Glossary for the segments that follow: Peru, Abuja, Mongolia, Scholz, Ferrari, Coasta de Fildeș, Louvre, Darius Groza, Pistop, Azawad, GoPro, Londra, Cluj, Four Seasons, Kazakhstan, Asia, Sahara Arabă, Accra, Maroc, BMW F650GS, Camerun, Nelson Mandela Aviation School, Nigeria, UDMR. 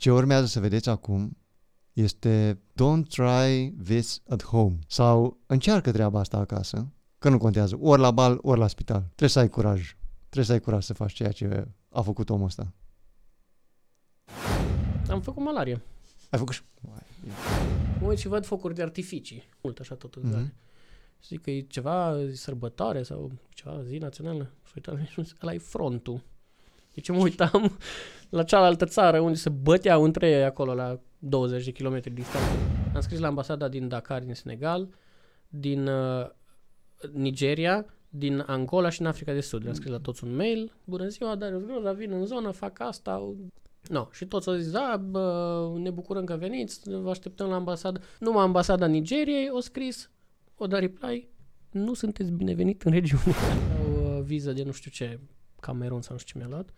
Ce urmează să vedeți acum este Don't try this at home, sau încearcă treaba asta acasă, că nu contează, ori la bal, ori la spital. Trebuie să ai curaj. Trebuie să ai curaj să faci ceea ce a făcut omul ăsta. Am făcut malarie. Ai făcut și... Mă uit și văd focuri de artificii. Mult așa totul. Mm-hmm. Zic că e ceva sărbătoare sau ceva zi națională. Ăla e frontul. Deci mă uitam la cealaltă țară unde se băteau între ei acolo la 20 de kilometri distanță. Am scris la ambasada din Dakar, din Senegal, din Nigeria, din Angola și în Africa de Sud. Le-am scris la toți un mail. Bună ziua, Darius Groza, vin în zonă, fac asta. No. Și toți au zis, da, ne bucurăm că veniți, vă așteptăm la ambasadă. Numai ambasada Nigeriei o scris, o da reply, nu sunteți binevenit în regiune. O viză de nu știu ce, Camerun sau nu știu ce mi-a luat.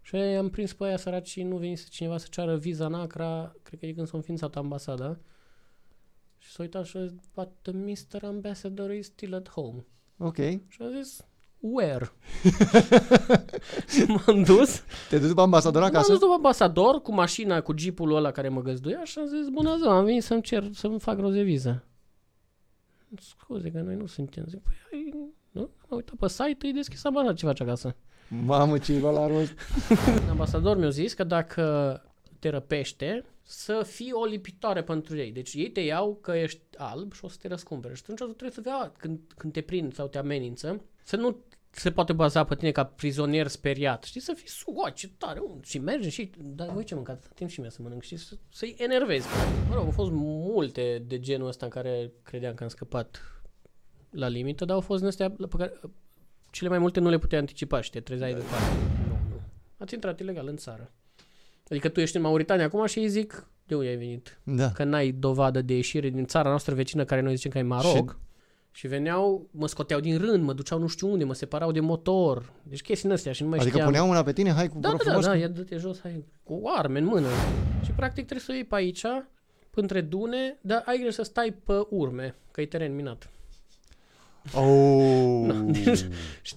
Și am prins pe aia săraci și nu venise cineva să ceară viza în Accra, cred că e când s-a înființat ambasada. Și s-a uitat și a zis, but the Mr. Ambassador is still at home. Ok. Și a zis, where? M-am dus. Te duci după ambasador acasă? M-am dus după ambasador cu mașina, cu jeepul ăla care mă găzduia și am zis, bună ziua, am venit să-mi cer, să-mi fac rost de viză. Scuze că noi nu suntem. Zic, păi, nu? Am uitat pe site, îi deschis ambasada, ce faci acasă? Mamă, ce-i la rost. Ambasador mi-a zis că dacă te răpește, să fii o lipitoare pentru ei. Deci ei te iau că ești alb și o să te răscumpere. Și atunci trebuie să vei, când te prind sau te amenință, să nu se poate baza pe tine ca prizonier speriat. Știi, să fii sugoi, ce tare, și mergi și... Dar voi ce mâncați? Atâta timp și mie să mănânc și să-i enervezi. Mă rog, au fost multe de genul ăsta în care credeam că am scăpat la limită, dar au fost din astea pe care... Cele mai multe nu le puteai anticipa și te trezeai de parte. Nu. Ați intrat ilegal în țară. Adică tu ești în Mauritania acum și îi zic, de unde ai venit? Da. Că n-ai dovadă de ieșire din țara noastră vecină, care noi zicem că e Maroc. Și veneau, mă scoteau din rând, mă duceau nu știu unde, mă separau de motor. Deci chestii astea și nu mai știam. Adică puneau mâna pe tine, hai cu frumos. Da, ia dă-te jos, hai cu arme în mână. Și practic trebuie să o iei pe aici, între dune, dar ai grijă să stai pe urme, că e teren minat. Oh. No, deci, și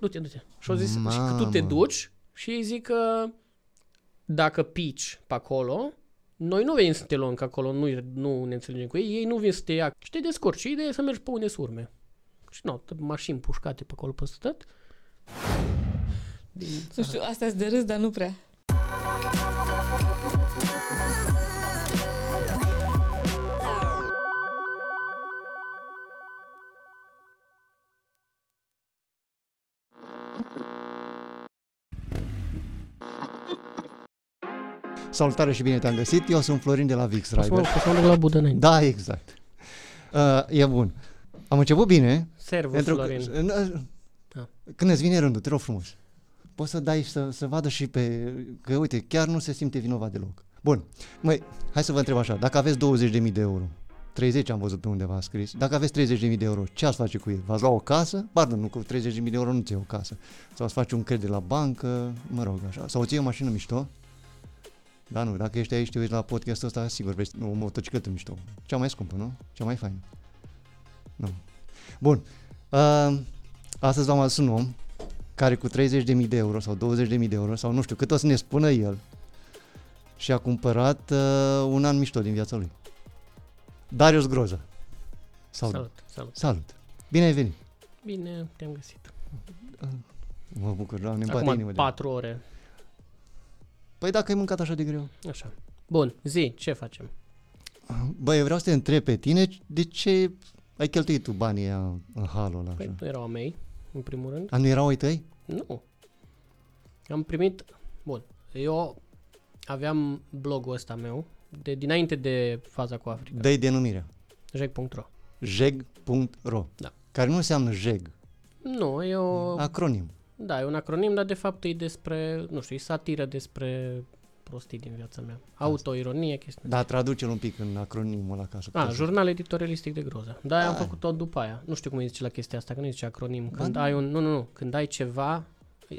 du-te. Și-au zis, și că tu te duci și ei zic că dacă pici pe acolo, noi nu venim să te luăm, că acolo nu ne înțelegem cu ei, ei nu vin să te ia. Și te descurci, și ideea e să mergi pe unde surme. Și mașini pușcate pe acolo pe stăt. Nu știu, astea-s de râs, dar nu prea. Salutare și bine te-am găsit, eu sunt Florin de la Vix Rider. Să la Budă înainte. Da, exact. E bun. Am început bine. Servus, Florin. Când îți vine rândul, te rog frumos. Poți să dai să vadă și pe... Că uite, chiar nu se simte vinovat deloc. Bun, măi, hai să vă întreb așa. Dacă aveți 20.000 de euro, 30 am văzut pe undeva a scris, dacă aveți 30.000 de euro, ce ați face cu el? V-ați lua o casă? Pardon, nu, cu 30.000 de euro nu ți o casă. Sau ați face un credit la bancă, mă rog, așa. Sau ți o mașină mișto? Da, nu, dacă ești aici, te uiți la podcastul ăsta, sigur, vezi o motocicletă mișto. Cea mai scumpă, nu? Cea mai faină. Nu. Bun. Astăzi v-am adus un om care cu 30.000 de euro sau 20.000 de euro sau nu știu cât o să ne spună el și a cumpărat un an mișto din viața lui. Darius Groza. Salut. Bine ai venit. Bine te-am găsit. Mă bucur, Doamne, îmi bate inimă. Acum 4 ore. Păi dacă ai mâncat așa de greu. Așa. Bun, zi, ce facem? Bă, eu vreau să te întreb pe tine, de ce ai cheltuit tu banii aia în halul ăla? Păi nu erau a mei, în primul rând. Nu erau ai tăi? Nu. Am primit... Bun, eu aveam blogul ăsta meu, de dinainte de faza cu Africa. Dă-i denumirea. Jeg.ro Jeg.ro. Da. Care nu înseamnă jeg. Nu, e o... Acronim. Da, e un acronim, dar de fapt e despre, nu știu, e satiră despre prostii din viața mea. Autoironie, chestii. Da, traduce-l un pic în acronimul ăla ca să... Jurnal editorialistic de Groza. Da, am făcut tot după aia. Nu știu cum îi zice la chestia asta, că nu îi zice acronim. Când ai un... Nu. Când ai ceva,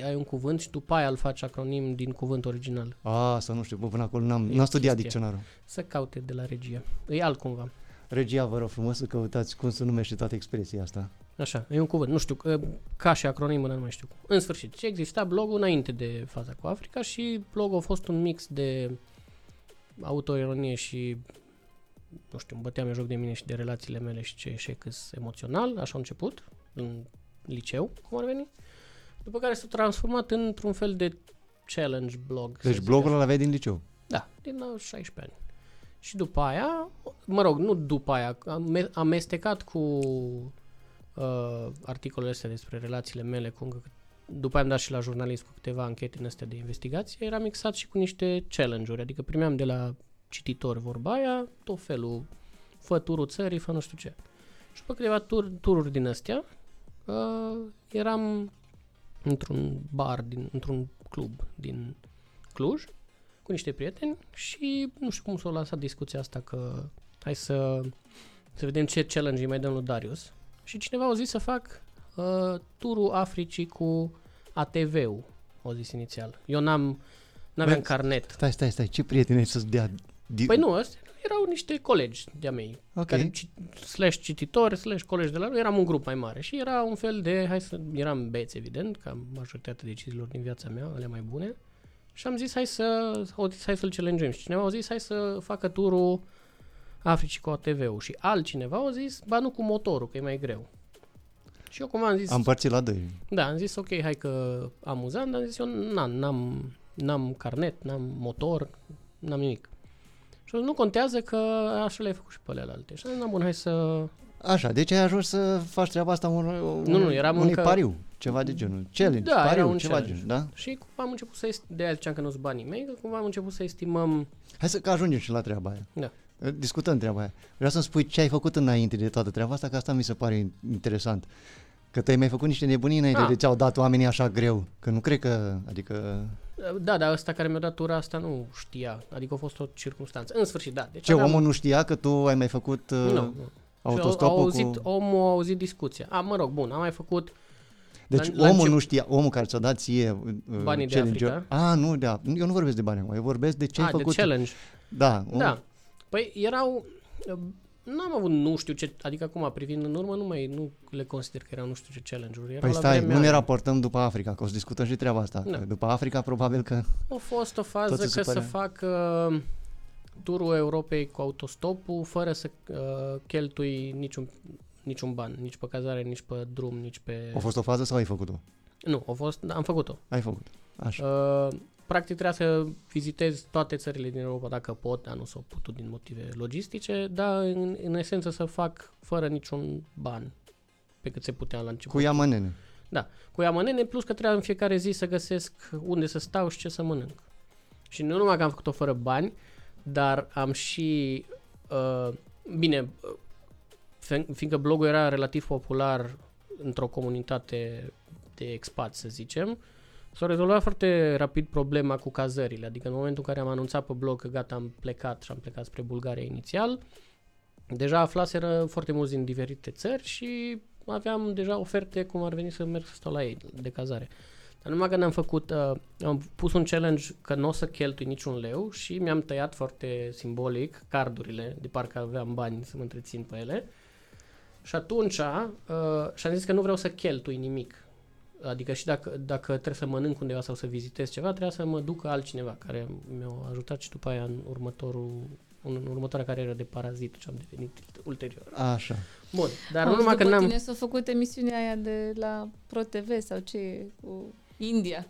ai un cuvânt și după aia îl faci acronim din cuvânt original. Să nu știu, până acolo n-am studiat dicționarul. Să caute de la regie. E altcumva. Regia, vă rog frumos să căutați cum se numește toată expresia asta. Așa, e un cuvânt, nu știu, ca și acronim, nu mai știu cum. În sfârșit, exista blogul înainte de faza cu Africa și blogul a fost un mix de autoironie și, nu știu, îmi băteam eu joc de mine și de relațiile mele și ce eșec emoțional, așa a început, în liceu, cum ar veni, după care s-a transformat într-un fel de challenge blog. Deci blogul ăla aveai din liceu? Da, din 16 ani. Și după aia, mă rog, nu după aia, am amestecat cu articolele astea despre relațiile mele, cum după aia am dat și la jurnalist cu câteva anchete în astea de investigație, era mixat și cu niște challenge-uri, adică primeam de la cititori vorba aia, tot felul, fă turul țării, fă nu știu ce. Și după câteva tururi din astea, eram într-un bar, într-un club din Cluj, cu niște prieteni și nu știu cum s-a lansat discuția asta că hai să vedem ce challenge îi mai dăm lui Darius. Și cineva au zis să fac turul Africii cu ATV-ul, au zis inițial. Eu n-aveam carnet. Stai, ce prieteni ai să-ți dea? Păi nu, astea erau niște colegi de-a mei, okay. Slash cititori, slash colegi de la noi, eram un grup mai mare și era un fel de, eram beți evident, ca majoritatea deciziilor din viața mea, alea mai bune. Și am zis, hai să-l challenge-uim. Și cineva a zis, hai să facă turul Africii cu ATV-ul. Și altcineva a zis, ba nu, cu motorul, că e mai greu. Și eu cumva am zis... Am părțit la doi. Da, am zis, ok, hai că amuzant, dar am zis, eu n-am carnet, n-am motor, n-am nimic. Și nu contează că așa le-ai făcut și pe alealte. Și am zis, bun, hai să... Așa, deci ai ajuns să faci treaba asta unui pariu, ceva de genul, challenge, da, pariu, ceva de genul, da? Și cumva am început de aia ziceam că nu-s banii mei, că cumva am început să estimăm... Hai să ajungem și la treaba aia. Da. Discutăm treaba aia. Vreau să-mi spui ce ai făcut înainte de toată treaba asta, că asta mi se pare interesant. Că te-ai mai făcut niște nebunii înainte de ce-au dat oamenii așa greu, că nu cred că, adică... Da, dar ăsta care mi-a dat tura asta nu știa, adică a fost o circunstanță. În sfârșit, da. Deci omul nu știa că tu ai mai făcut... Nu. Omul a auzit discuția. Mă rog, bun, am mai făcut... Deci omul nu știa, omul care ți-a dat ție banii de Africa. Nu, da, eu nu vorbesc de bani, eu vorbesc de ce ai făcut. De challenge. Da. Da. Păi erau, n-am avut nu știu ce, adică acum privind în urmă nu le consider că erau nu știu ce challenge-uri. Erau nu ne raportăm după Africa, că o să discutăm și treaba asta. Da. După Africa probabil că... A fost o fază că să fac... turul Europei cu autostopul fără să cheltui niciun ban, nici pe cazare, nici pe drum, nici pe... A fost o fază sau ai făcut-o? Nu, am făcut-o. Ai făcut, așa. Practic trebuia să vizitez toate țările din Europa dacă pot, dar nu s-au putut din motive logistice, dar în esență să fac fără niciun ban, pe cât se putea la început. Cu iamanene. Da, cu iamanene, plus că trebuia în fiecare zi să găsesc unde să stau și ce să mănânc. Și nu numai că am făcut-o fără bani, dar am și, bine, fiindcă blogul era relativ popular într-o comunitate de expați, să zicem, s-a rezolvat foarte rapid problema cu cazările, adică în momentul în care am anunțat pe blog că gata, am plecat și am plecat spre Bulgaria inițial, deja aflaseră foarte mulți din diferite țări și aveam deja oferte cum ar veni să merg să stau la ei de cazare. Dar numai că am pus un challenge că nu o să cheltui niciun leu și mi-am tăiat foarte simbolic cardurile, de parcă aveam bani să mă întrețin pe ele. Și atunci și-am zis că nu vreau să cheltui nimic. Adică și dacă trebuie să mănânc undeva sau să vizitez ceva, trebuia să mă ducă altcineva care mi-a ajutat și după aia în următoarea carieră de parazit ce am devenit ulterior. Așa. Bun, dar nu numai că n-am... Tine s-a făcut emisiunea aia de la ProTV sau ce e cu... India,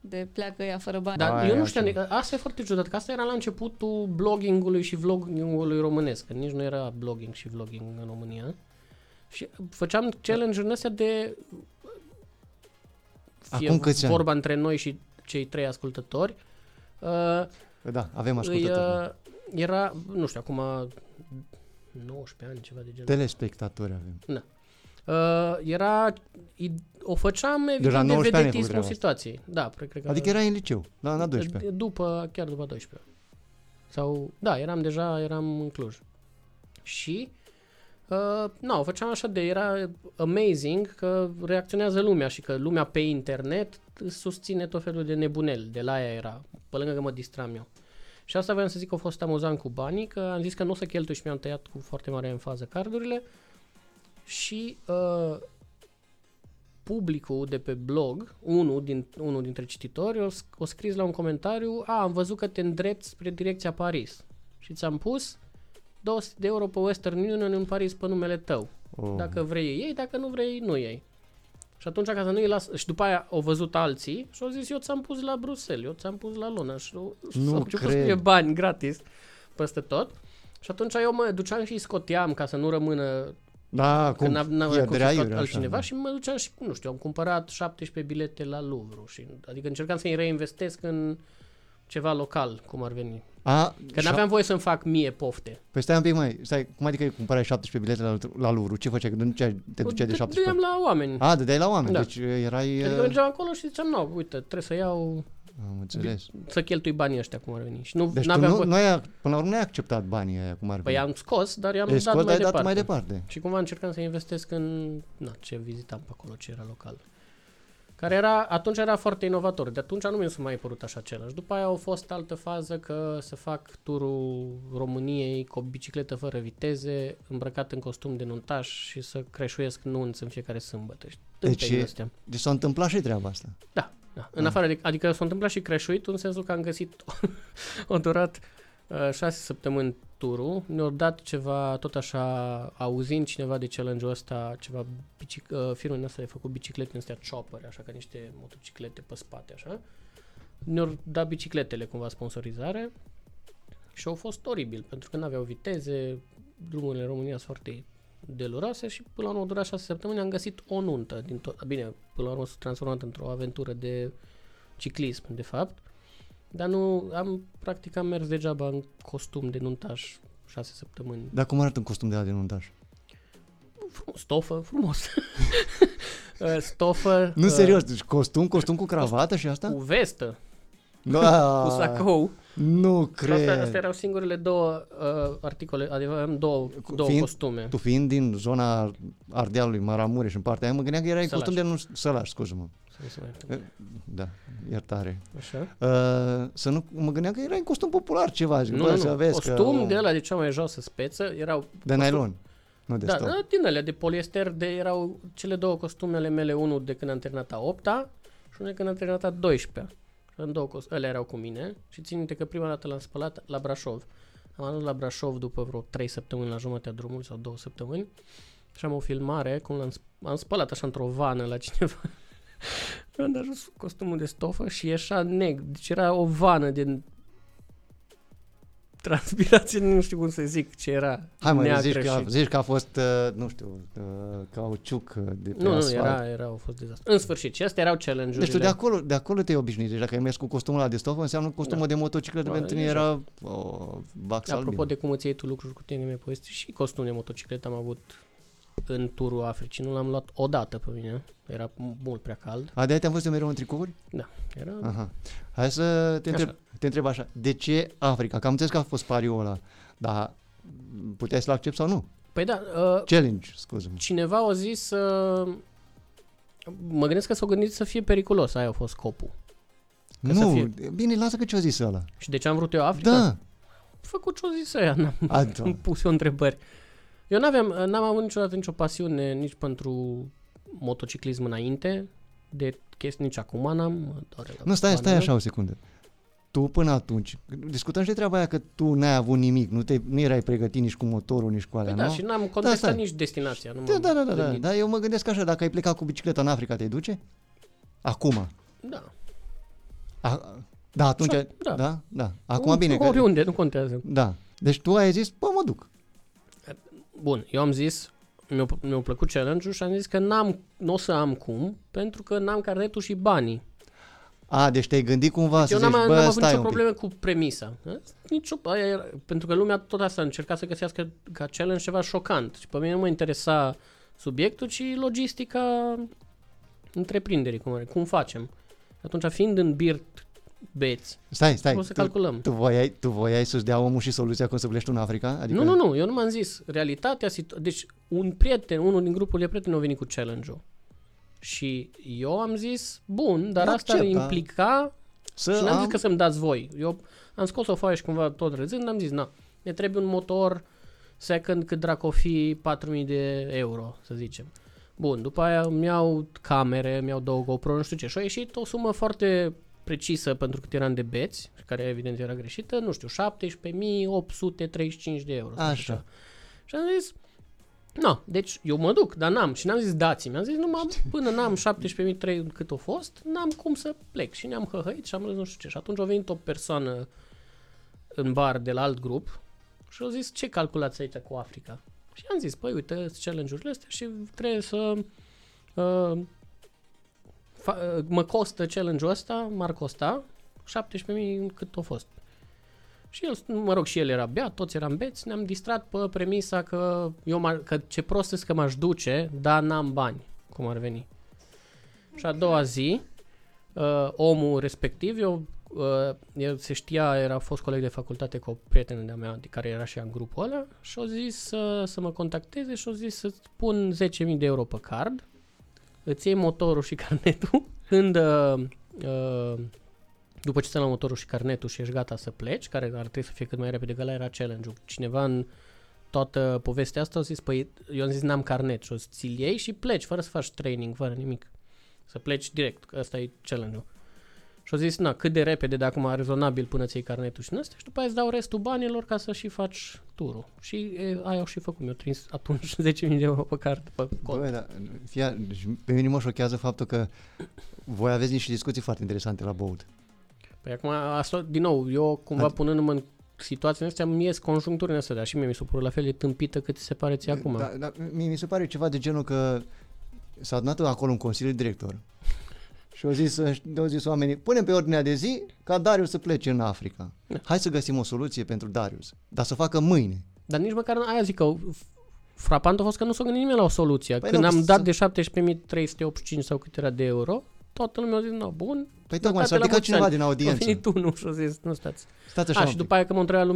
de pleacă ea fără bani. Dar eu nu știam, asta e foarte ciudat, că asta era la începutul bloggingului și vloggingului românesc, că nici nu era blogging și vlogging în România. Și făceam challenge-uri astea de fie vorba între noi și cei trei ascultători. Da, avem ascultători. Era, nu știu, acum 19 ani, ceva de genul. Telespectatori avem. Da. O făceam evident de vedetismul situației. Da, adică era în liceu, la 12. Chiar după 12. Sau, da, eram în Cluj. Și, o făceam așa de, era amazing că reacționează lumea și că lumea pe internet susține tot felul de nebunel. De la aia era, pe lângă că mă distram eu. Și asta vreau să zic că a fost amuzant cu banii, că am zis că nu o să cheltui și mi-am tăiat cu foarte mare enfază cardurile. Și publicul de pe blog, unul dintre cititori, o scris la un comentariu: "A, am văzut că te îndrepți spre direcția Paris și ți-am pus 200 de euro pe Western Union în Paris pe numele tău. Dacă vrei ei, dacă nu vrei nu ei." Și atunci, ca să nu-i las, și după aia au văzut alții și au zis: "Eu ți-am pus la Bruxelles, eu ți-am pus la Londra." Și au început să fie bani gratis peste tot. Și atunci eu mă duceam și îi scoteam ca să nu rămână altcineva, și mă duceam și, nu știu, am cumpărat 17 bilete la Louvre, și adică încercam să-i reinvestesc în ceva local, cum ar veni. Că n-aveam voie să-mi fac mie pofte. Păi stai un pic, cum adică cumpărai 17 bilete la Louvre? Ce făceai? Te duceai de 17? Dădeam la oameni. Dădeai la oameni, da. Deci erai... Adică mergeam acolo și ziceam: "Nu, uite, trebuie să iau... să cheltui banii ăștia, cum ar veni." Și nu, deci până la urmă nu ai acceptat banii aia, cum ar veni. Păi i-am scos, dar i-am dat mai departe. Și cumva încercam să investesc în ce vizitam pe acolo, ce era local. Care era, atunci era foarte inovator. De atunci nu mi s-a mai apărut așa același. După aia au fost altă fază că să fac turul României cu o bicicletă fără viteze, îmbrăcat în costum de nuntaș și să creșuiesc nunți în fiecare sâmbătă. Deci s-a întâmplat și treaba asta. Da. În afară de, adică s-a întâmplat și creșuit, în sensul că am găsit, a durat 6 săptămâni turul, ne-au dat ceva, tot așa, auzind cineva de challenge-ul ăsta, ceva, firmele astea de făcut biciclete în astea chopper, așa, ca niște motociclete pe spate, așa, ne-au dat bicicletele, cumva, sponsorizare, și au fost oribil, pentru că n-aveau viteze, drumurile în România sunt foarte deluroase, și până la urmă a durat 6 săptămâni, am găsit o nuntă din tot. Bine, până la urmă s-a transformat într-o aventură de ciclism, de fapt, dar nu, practic am mers degeaba în costum de nuntaș 6 săptămâni. Dar cum arată un costum de nuntaș? Stofă, frumos. Stofă. Nu, serios, deci costum cu cravată și asta? Cu vestă. Cu sacou. Nu cred. Astea erau singurele două articole, adică aveam două costume. Tu fiind din zona Ardealului, Maramureș și în partea aia, mă gândeam că erai costum de nu Sălaș, scuze-mă. Da, iertare. Așa. Să nu, mă gândeam că erai în costum popular ceva. Nu, costum de ăla de cea mai joasă speță, erau... De nylon. Nu de stof. Da, din alea de poliester, erau cele două costumele mele, unul de când am terminat a 8-a și unul de când am terminat a 12-a. În două ele erau cu mine și țin minte că prima dată l-am spălat la Brașov. Am ajuns la Brașov după vreo 3 săptămâni la jumătatea drumului sau 2 săptămâni și am o filmare cum am spălat așa într-o vană la cineva. Am ajuns cu costumul de stofă și ieșea negru, deci era o vană de transpirație, nu știu cum să zic ce era. Hai mă, zici că a fost, nu știu, cauciuc de pe asfalt. Nu, a fost dezastru. În sfârșit, și astea erau challenge-urile. Deci tu de acolo te-ai obișnuit. Deci dacă ai mers cu costumul ăla de stofă, înseamnă costumul de motocicletă pentru tine era bax albin. Apropo de cum îți iei tu lucruri cu tine, mi-ai povestit și costumul de motocicletă am avut în turul Africii. Nu l-am luat odată pe mine. Era mult prea cald. De-aia te-am văzut mereu în tricouri? Da. Era... Aha. Hai să te întreb așa. De ce Africa? Că am înțeles că a fost pariul ăla. Dar puteai să-l accepti sau nu? Păi da. Challenge, scuze-mă. Cineva a zis... Mă gândesc că s-o gândit să fie periculos. Aia a fost scopul. Bine, lasă că ce-o zis ăla. Și de ce am vrut eu Africa? Da. Am făcut ce-o zis aia. Am pus eu întrebări. Eu n-am avut niciodată nicio pasiune nici pentru motociclism înainte de chestii, nici acum n-am. Nu, stai așa o secundă. Tu până atunci, discutăm și de treaba aia că tu n-ai avut nimic, nu erai pregătit nici cu motorul, nici cu alea, nu? Da, și n-am contestat nici destinația. Da, eu mă gândesc așa, dacă ai plecat cu bicicleta în Africa, te duce? Acum. Da. Da, atunci, da. Acum bine. Oriunde, nu contează. Da, deci tu ai zis, mă duc. Bun, eu am zis, mi-a plăcut challenge-ul și am zis că n-o să am cum, pentru că n-am carnetul și banii. Deci te-ai gândit cumva deci să zici, n-am avut nicio problemă cu premisa. Pentru că lumea tot asta încerca să găsească ca challenge ceva șocant. Și pe mine nu mă interesa subiectul, ci logistica întreprinderii, cum facem. Atunci, fiind în birt beți. Stai. O să calculăm. Tu voiai să-ți dea omul și soluția cum să pleci tu în Africa? Adică... Nu. Eu nu m-am zis. Realitatea... Deci unul din grupul de prieteni a venit cu challenge-ul. Și eu am zis, bun, dar asta ar implica... Și n-am zis că să-mi dați voi. Eu am scos o foaie și cumva tot râzând, am zis, ne trebuie un motor second cât dracu o fi 4.000 de euro, să zicem. Bun, după aia îmi iau camere, îmi iau două GoPro, nu știu ce. Și a ieșit o sumă foarte precisă pentru cât eram de beți, care evident era greșită, nu știu, 17.835 de euro. Așa. Și am zis, no, deci eu mă duc, dar n-am. Și n-am zis dați-mi, am zis numai până n-am 17.300 cât a fost, n-am cum să plec. Și ne-am hăhăit și am zis nu știu ce. Și atunci a venit o persoană în bar de la alt grup și a zis ce calculați aici cu Africa? Și am zis, păi uite, challenge-urile astea și trebuie să mă costă challenge-ul ăsta, m-ar costa 17.000 cât a fost. Și el, mă rog, și el era beat, toți eram beți, ne-am distrat pe premisa că, că ce prost e că m-aș duce, dar n-am bani, cum ar veni. Și a doua zi, omul respectiv, el se știa, era fost coleg de facultate cu o prietenă de-a mea care era și ea în grupul ăla și a zis să mă contacteze și a zis să-ți pun 10.000 de euro pe card, îți iei motorul și carnetul, când după ce ți-am luat motorul și carnetul și ești gata să pleci, care ar trebui să fie cât mai repede, că ăla era challenge-ul. Cineva în toată povestea asta a zis, păi eu am zis n-am carnet și o zis ți-l iei și pleci fără să faci training, fără nimic, să pleci direct, că ăsta e challenge-ul. Și au zis, na, cât de repede, de acum rezonabil până ți-ai carnetul și din astea și după aia îți dau restul banilor ca să și faci turul. Și aia au și făcut, mi-au trins atunci 10.000 de euro pe card, pe cont. Bă, da, pe mine mă șochează faptul că voi aveți niște discuții foarte interesante la băut. Păi acum, asta, din nou, eu cumva punându-mă în situația astea, mi ies conjuncturile astea, dar și mie mi se pare la fel de tâmpită cât ți se pare ție acum. Da, mi se pare ceva de genul că s-a adunat acolo un consiliu director. Și au zis oamenii, punem pe ordinea de zi ca Darius să plece în Africa. Da. Hai să găsim o soluție pentru Darius, dar să facă mâine. Dar nici măcar aia zic că frapant a fost că nu s-a gândit nimeni la o soluție. Păi când am dat de 17.385 sau cât era de euro, toată lumea a zis, no, bun. Păi tocmai s-a ridicat cineva din audiență. A venit unul și a zis, nu stați așa. Și după aia că mă întreabă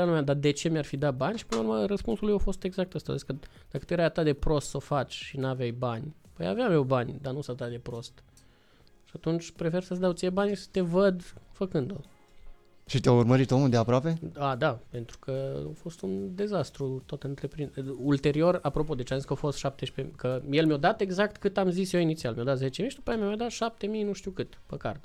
lumea, dar de ce mi-ar fi dat bani? Și până la urmă răspunsul lui a fost exact ăsta. Zic că dacă tu erai atât de prost să o faci și n-aveai bani, păi aveam eu bani, dar nu s-a dat de prost. Și atunci prefer să-ți dau ție bani și să te văd făcând-o. Și te-a urmărit omul de aproape? Da, pentru că a fost un dezastru tot întreprinderea. Ulterior, apropo, deci am zis că a fost 17.000, că el mi-a dat exact cât am zis eu inițial. Mi-a dat 10.000 și după aia mi-a dat 7.000 nu știu cât, pe card.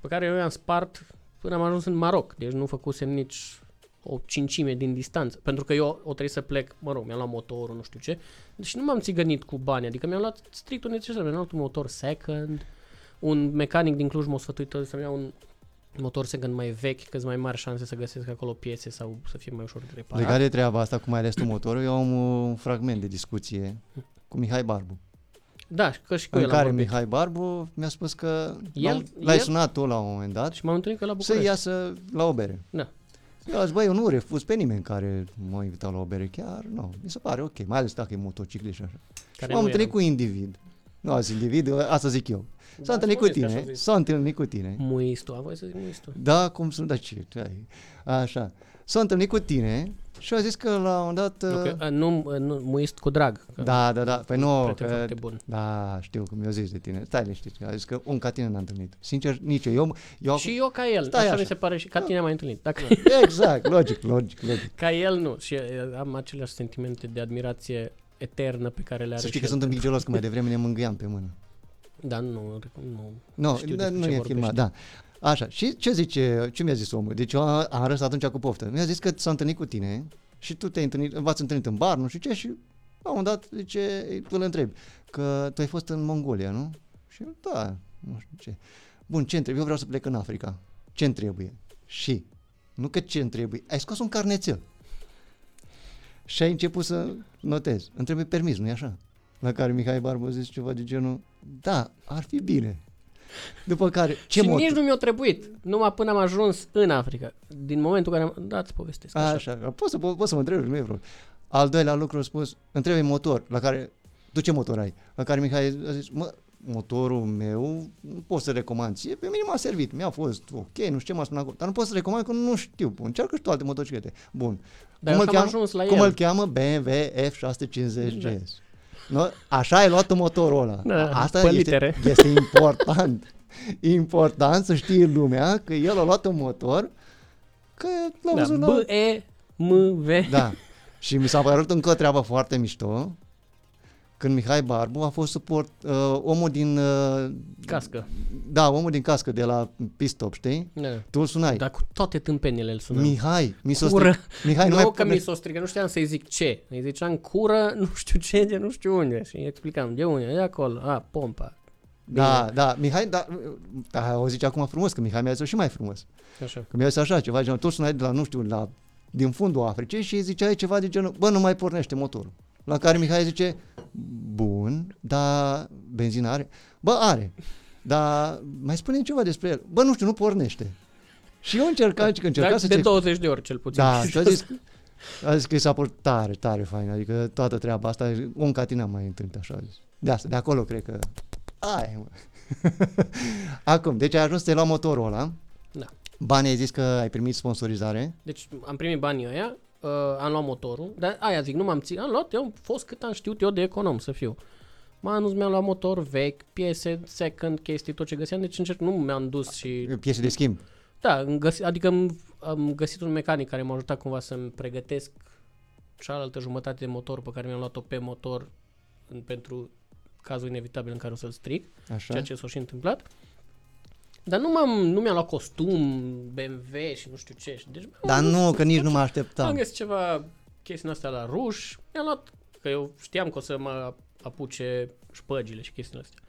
Pe care eu i-am spart până am ajuns în Maroc, deci nu făcusem nici o cincime din distanță. Pentru că eu o trebuie să plec, mă rog, mi-am luat motorul, nu știu ce. Deci nu m-am țigănit cu bani, adică mi-am luat strictul necesar. Mi-am luat un motor second, un mecanic din Cluj m-a sfătuit să-mi iau un motor second mai vechi, că-s mai mari șanse să găsesc acolo piese sau să fie mai ușor de reparat. Legat de treaba asta, cum ai ales tu motorul, eu am un fragment de discuție cu Mihai Barbu. Da, că și cu în care Mihai Barbu mi-a spus că l-ai sunat tu la un moment dat și m-am întâlnit că la București. Să iasă la o bere. Da. Eu zic, băi, eu nu refuz pe nimeni care m-a invitat la o bere, chiar nu, mi se pare ok, mai ales dacă e motociclist și așa. Care m-am întâlnit cu individ, nu azi individ, asta zic eu. S-a întâlnit cu tine. Muistu, am voie să zic muistu. Da, cum sunt, da ce, așa. S-a întâlnit cu tine și a zis că la un dat... Nu, muist cu drag. Da, păi nu, că, bun. Da, știu cum mi-a zis de tine, stai liniștit, a zis că un ca tine n-a întâlnit, sincer, nici eu. Și eu ca el, așa mi se pare și ca tine am mai întâlnit. Dacă... Exact, logic. Ca el nu, și am aceleași sentimente de admirație eternă pe care le are. Să știi că sunt un pic gelos, că mai devreme ne mângâiam pe mână. Da, nu știu despre ce vorbești. Filmat, da. Așa, și ce mi-a zis omul? Deci eu am răs atunci cu poftă. Mi-a zis că s-a întâlnit cu tine și tu v-ați întâlnit în bar, nu știu ce, și la un dat, zice, tu îl întrebi, că tu ai fost în Mongolia, nu? Și eu, da, nu știu ce. Bun, ce-mi trebuie? Eu vreau să plec în Africa. Ce-mi trebuie? Și, nu că ce-mi trebuie, ai scos un carnețel. Și ai început să notezi. Îmi trebuie permis, nu-i așa? La care Mihai Barbu zice ceva de genul, da, ar fi bine. După care, și nici nu mi-a trebuit, numai până am ajuns în Africa. Din momentul în care am... Da, îți povestesc. Așa. Poți să mă întrebi, nu e vreo. Al doilea lucru a spus, întrebi motor, la care, tu ce motor ai? La care Mihai a zis, motorul meu, nu pot să recomand ție, pe mine m-a servit, mi-a fost ok, nu știu ce m-a spus acolo, dar nu pot să recomand că nu știu, încearcă și tu alte motociclete. Bun, dar cum îl cheamă? BMW F650GS. Da. No, așa ai luat motorul ăla. Da, asta este important. Important să știe lumea că el a luat un motor că l-a văzut la... B-E-M-V. Da. Și mi s-a părut încă o treabă foarte mișto când Mihai Barbu a fost suport omul din cască. Da, omul din cască de la Pistop, știi? Ne. Tu îl sunai. Dar cu toate tâmpenile îl sunam. Mihai, nu că mi s-o strică, nu știam să-i zic ce. Îi ziceam cură, nu știu ce, de nu știu unde. Și îi explicam, de unde, de acolo, a, pompa. Da, da, Mihai, da, o zici acum frumos, că Mihai mi-a zis și mai frumos. Așa. Că mi-a zis așa ceva, genul, tu sunai de la, nu știu, la, din fundul Africii și îi ziceai ceva de genul, bă, nu mai pornește motorul. La care Mihai zice, bun, dar benzina are? Bă, are, dar mai spune ceva despre el. Bă, nu știu, nu pornește. Și eu încercam să... De 20 de ori cel puțin. Da, și a zis că e sapor tare, tare fain, adică toată treaba asta, om ca tine am mai întâlnit așa. De asta, de acolo cred că... Ai, mă. Acum, deci ai ajuns să te luam motorul ăla. Da. Banii ai zis că ai primit sponsorizare. Deci am primit banii ăia. Am luat motorul, dar aia zic, nu m-am ținut, am luat, eu am fost cât am știut eu de econom să fiu. Nu mi-am luat motor vechi, piese, second, chestii, tot ce găseam, deci nu mi-am dus și... Piese de schimb? Da, adică am găsit un mecanic care m-a ajutat cumva să-mi pregătesc cealaltă jumătate de motor pe care mi-am luat-o pe motor pentru cazul inevitabil în care o să-l stric, așa, ceea ce s-a și întâmplat. Dar nu mi-am luat costum, BMW și nu știu ce. Deci, dar nu, că nici nu mă așteptam. Am găsit ceva chestii astea la ruși. Mi-am luat, că eu știam că o să mă apuce șpăgile și chestiile astea.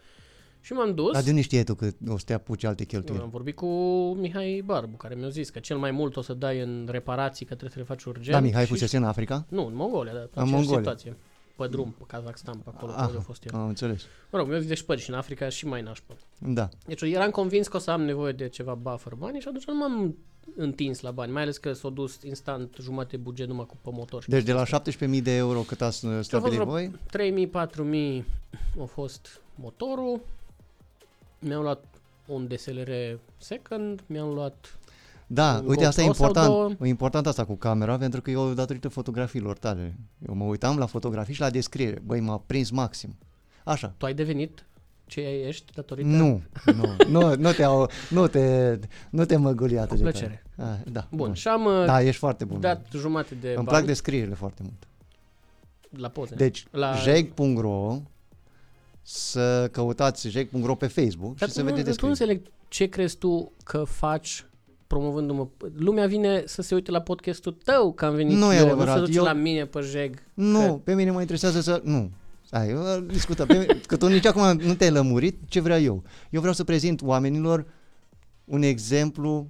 Și m-am dus. Dar de unde știai tu că o să te apuce alte cheltuieli? Am vorbit cu Mihai Barbu, care mi-a zis că cel mai mult o să dai în reparații, că trebuie să le faci urgent. Da, Mihai fusese în Africa? Nu, în Mongolia, dar în aceeași situație. Pe drum, pe Kazakhstan, pe acolo, unde a fost el. Am înțeles. Mă rog, eu zic de șpări și în Africa și mai nașpa. Da. Deci eram convins că o să am nevoie de ceva buffer bani și atunci nu m-am întins la bani, mai ales că s-a dus instant jumate buget numai cu pe motor. Deci de la 17.000 de euro cât ați stabilit voi? 3.000-4.000 a fost motorul, mi-am luat un DSLR second, mi-am luat... Da, uite, asta e important, asta cu camera, pentru că eu, datorită fotografiilor tale, eu mă uitam la fotografii și la descriere, băi, m-a prins maxim. Așa. Tu ai devenit ce ești datorită? Nu te măgâli atât de tare. Cu plăcere. Da, bun, și am ești foarte bun. Dat jumate de bani. Îmi plac descrierile foarte mult. La poze. Deci, la... jeg.ro, să căutați jeg.ro pe Facebook și să vedeți descrierile. Tu înțeleg ce crezi tu că faci promovându-mă. Lumea vine să se uite la podcastul tău că am venit. Nu e adevărat. Nu se duce la mine pe jeg. Nu, că... pe mine mă interesează să... Nu. Hai, discută. Că tu nici acum nu te-ai lămurit ce vreau eu. Eu vreau să prezint oamenilor un exemplu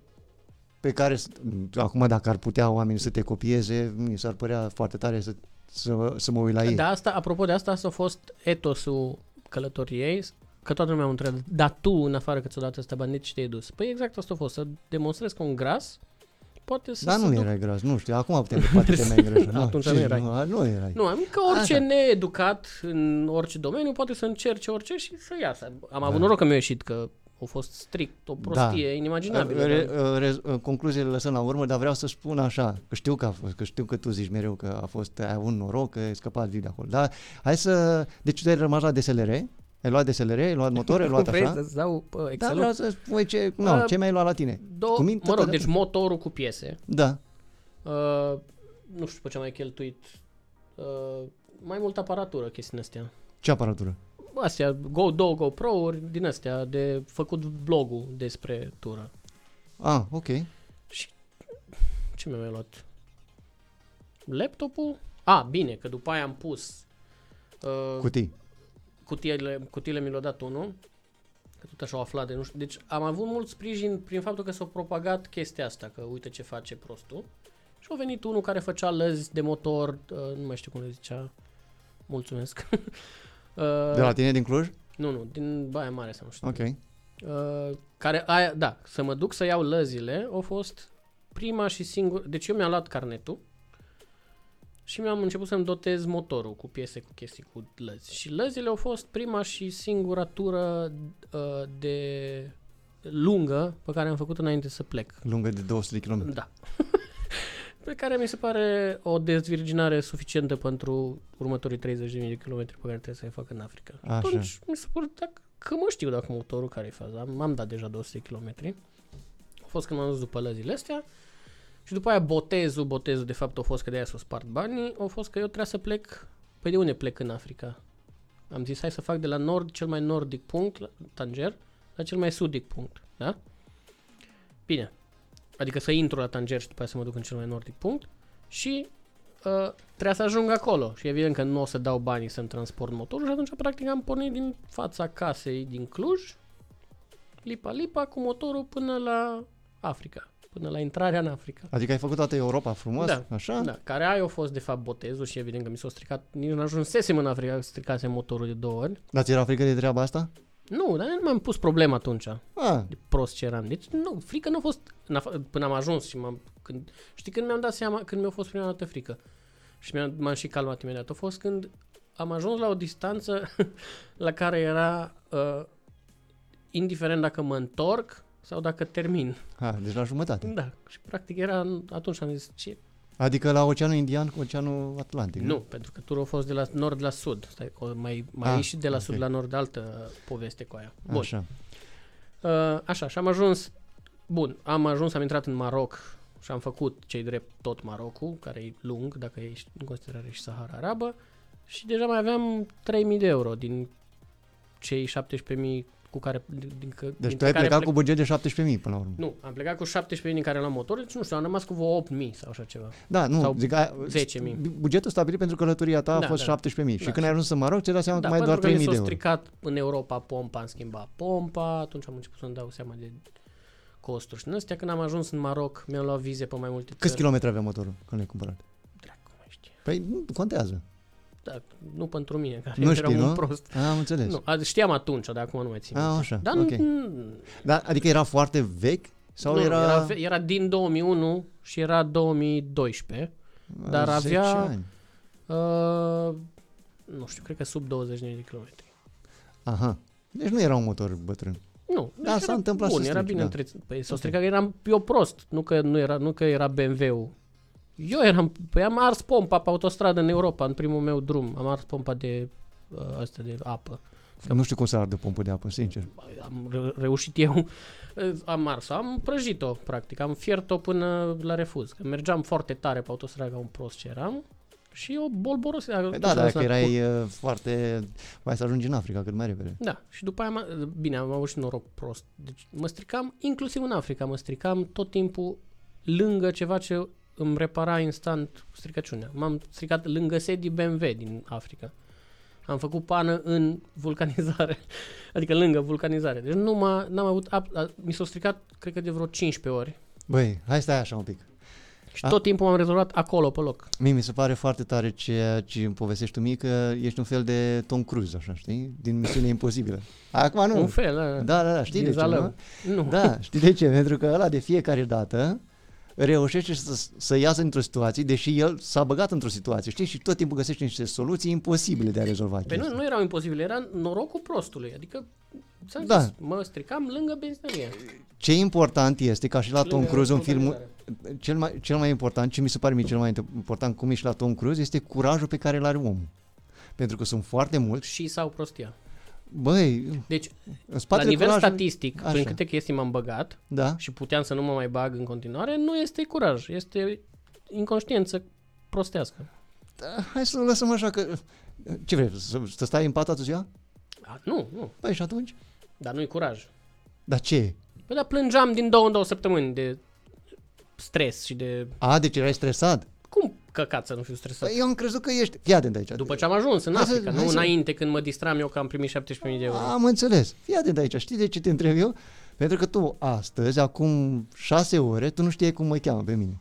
pe care... Acum dacă ar putea oamenii să te copieze, mi s-ar părea foarte tare să mă uit la ei. Da, asta, apropo de asta, a fost etosul călătoriei. Că toată lumea mă întreabă, dar tu, în afară că ți-o dat ăsta bani, ce te-ai dus? Păi exact asta a fost, să demonstrez că un gras poate să... Dar nu erai gras, nu știu, acum putem că poate te mai greșe. Atunci nu erai. Nu, că orice needucat în orice domeniu poate să încerce orice și să iasă. Am avut noroc că mi-a ieșit, că a fost strict o prostie inimaginabilă. Concluziile le lăsăm la urmă, dar vreau să spun așa, că știu că a fost, că știu că tu zici mereu că a fost, ai avut noroc, că ai scăpat viu de acolo. Dar hai să... Deci tu ai rămas la DSLR? Ai luat DSLR, ai luat motor, ai luat așa? Da, vreau să spui ce mi-ai luat la tine. Mă rog, deci motorul cu piese. Da. Nu știu pe ce mai cheltuit. Mai multă aparatură, chestiile astea. Ce aparatură? Astea, două GoPro-uri din astea, de făcut blogul despre tură. Ah, ok. Și ce mi-ai luat? Laptopul? Bine, că după aia am pus... Cutiile mi le-a dat unul, că tot așa o aflat de nu știu. Deci am avut mult sprijin prin faptul că s-a propagat chestia asta, că uite ce face prostul. Și a venit unul care făcea lăzi de motor, nu mai știu cum le zicea, mulțumesc. De la tine din Cluj? Nu, din Baia Mare sau nu știu. Ok. Să mă duc să iau lăzile, a fost prima și singură. Deci eu mi-am luat carnetul. Și mi-am început să-mi dotez motorul cu piese, cu chestii, cu lăzi. Și lăzile au fost prima și singura tură de lungă pe care am făcut înainte să plec. Lungă de 200 de km. Da. Pe care mi se pare o dezvirginare suficientă pentru următorii 30.000 de km pe care trebuie să le fac în Africa. Așa. Atunci mi se pare că mă știu dacă motorul care-i faza. M-am dat deja 200 de km. A fost când m-am dus după lăzile astea. Și după aia botezul de fapt a fost că de aia s-o spart banii, a fost că eu trebuia să plec. Păi de unde plec în Africa? Am zis, hai să fac de la nord, cel mai nordic punct, Tanger, la cel mai sudic punct, da? Bine. Adică să intru la Tanger și după aceea să mă duc în cel mai nordic punct și trebuia să ajung acolo. Și evident că nu o să dau banii să-mi transport motorul și atunci practic am pornit din fața casei din Cluj, lipa-lipa cu motorul până la Africa, până la intrarea în Africa. Adică ai făcut toată Europa frumos, da, așa? Da, care aia a fost de fapt botezul și evident că mi s-a stricat, nici nu ajunsesem în Africa, stricasem motorul de 2 ori. Dar ți era frică de treaba asta? Nu, dar nu m-am pus problema atunci. De prost ce eram. Deci nu, frică nu a fost până am ajuns și când mi-am dat seama, când mi-a fost prima dată frică. Și m-am și calmat imediat. A fost când am ajuns la o distanță la care era indiferent dacă mă întorc sau dacă termin. Deci la jumătate. Da, și practic era atunci am zis ce. Adică la Oceanul Indian cu Oceanul Atlantic. Nu, pentru că turul a fost de la nord la sud. Stai, mai ieși de la sud la nord, altă poveste cu aia. Bun. Așa. Așa, și am ajuns. Bun, am intrat în Maroc și am făcut ce-i drept tot Marocul, care e lung, dacă e în considerare și Sahara Arabă, și deja mai aveam 3.000 de euro din cei 17.000 cu care... Deci tu ai plecat cu buget de 17.000 până la urmă. Nu, am plecat cu 17.000 din care luam motorul, deci nu știu, am rămas cu vreo 8.000 sau așa ceva. Da, nu, sau zic, 10.000. Bugetul stabilit pentru călătoria ta a fost 17.000 și când ai ajuns în Maroc ți-ai dat seama că mai doar 3.000 de euro. Pentru că mi s-a stricat în Europa pompa, am schimbat pompa, atunci am început să-mi dau seama de costuri și în astea. Când am ajuns în Maroc mi-am luat vize pe mai multe țări. Câți kilometri avea motorul când l-ai cumpărat? Dracu, mai știu. Păi nu contează. Da, nu pentru mine, care nu eram un prost. Am înțeles. Nu, știam atunci, dar acum nu mai țin. Așa, dar, ok. Dar, adică era foarte vechi? Sau nu, era din 2001 și era 2012, dar avea, nu știu, cred că sub 20.000 de kilometri. Aha, deci nu era un motor bătrân. Nu, deci s-a întâmplat bun, era bine întreținut. Păi s-a stricat, eram eu prost, nu că era BMW-ul. Eu am ars pompa pe autostradă în Europa, în primul meu drum. Am ars pompa de apă. Nu știu cum să ardă pompa de apă, sincer. Am reușit eu. Am ars-o, am prăjit-o, practic. Am fiert-o până la refuz. Că mergeam foarte tare pe autostradă, ca un prost ce eram. Și o bolborosă. Da, dacă erai foarte... Mai să ajungi în Africa cât mai repede. Da, și după aia, bine, am avut și noroc prost. Deci mă stricam, inclusiv în Africa, tot timpul lângă ceva ce... îmi repara instant stricăciunea. M-am stricat lângă sedii BMW din Africa. Am făcut pană în vulcanizare, adică lângă vulcanizare. Deci nu n-am avut... mi s-a stricat, cred că de vreo 15 ori. Băi, hai stai așa un pic. Și tot timpul am rezolvat acolo, pe loc. Mie mi se pare foarte tare ceea ce îmi povestești tu mie, că ești un fel de Tom Cruise, așa, știi? Din Misiune Imposibilă. Acum nu. Un fel, da, știi de ce, nu? Da, știi de ce? Pentru că ăla de fiecare dată reușește să iasă într-o situație, deși el s-a băgat într-o situație, știi? Și tot timpul găsește niște soluții imposibile de a rezolva. Păi nu erau imposibile, era norocul prostului, adică zis, mă stricam lângă benzinărie. Ce important este, ca și la Tom Cruise în filmul, cel mai important, ce mi se pare mie cel mai important, cum e și la Tom Cruise, este curajul pe care îl are omul. Pentru că sunt foarte mulți. Și sau prostia. Băi, deci, la nivel statistic, așa, prin câte chestii m-am băgat și puteam să nu mă mai bag în continuare, nu este curaj, este inconștiență prostească. Hai să lăsăm așa că... Ce vrei, să stai în pat atâția? Nu. Păi și atunci? Dar nu-i curaj. Dar ce? Păi dar plângeam din 2 în 2 săptămâni de stres și de... deci erai stresat? Cum căcat să nu fiu stresat? Eu am crezut că ești... Fii atent aici. După ce am ajuns în Africa, nu înainte când mă distram eu că am primit 17.000 de euro. Am înțeles. Fii atent aici. Știi de ce te întreb eu? Pentru că tu astăzi, acum 6 ore, tu nu știai cum mă cheamă pe mine.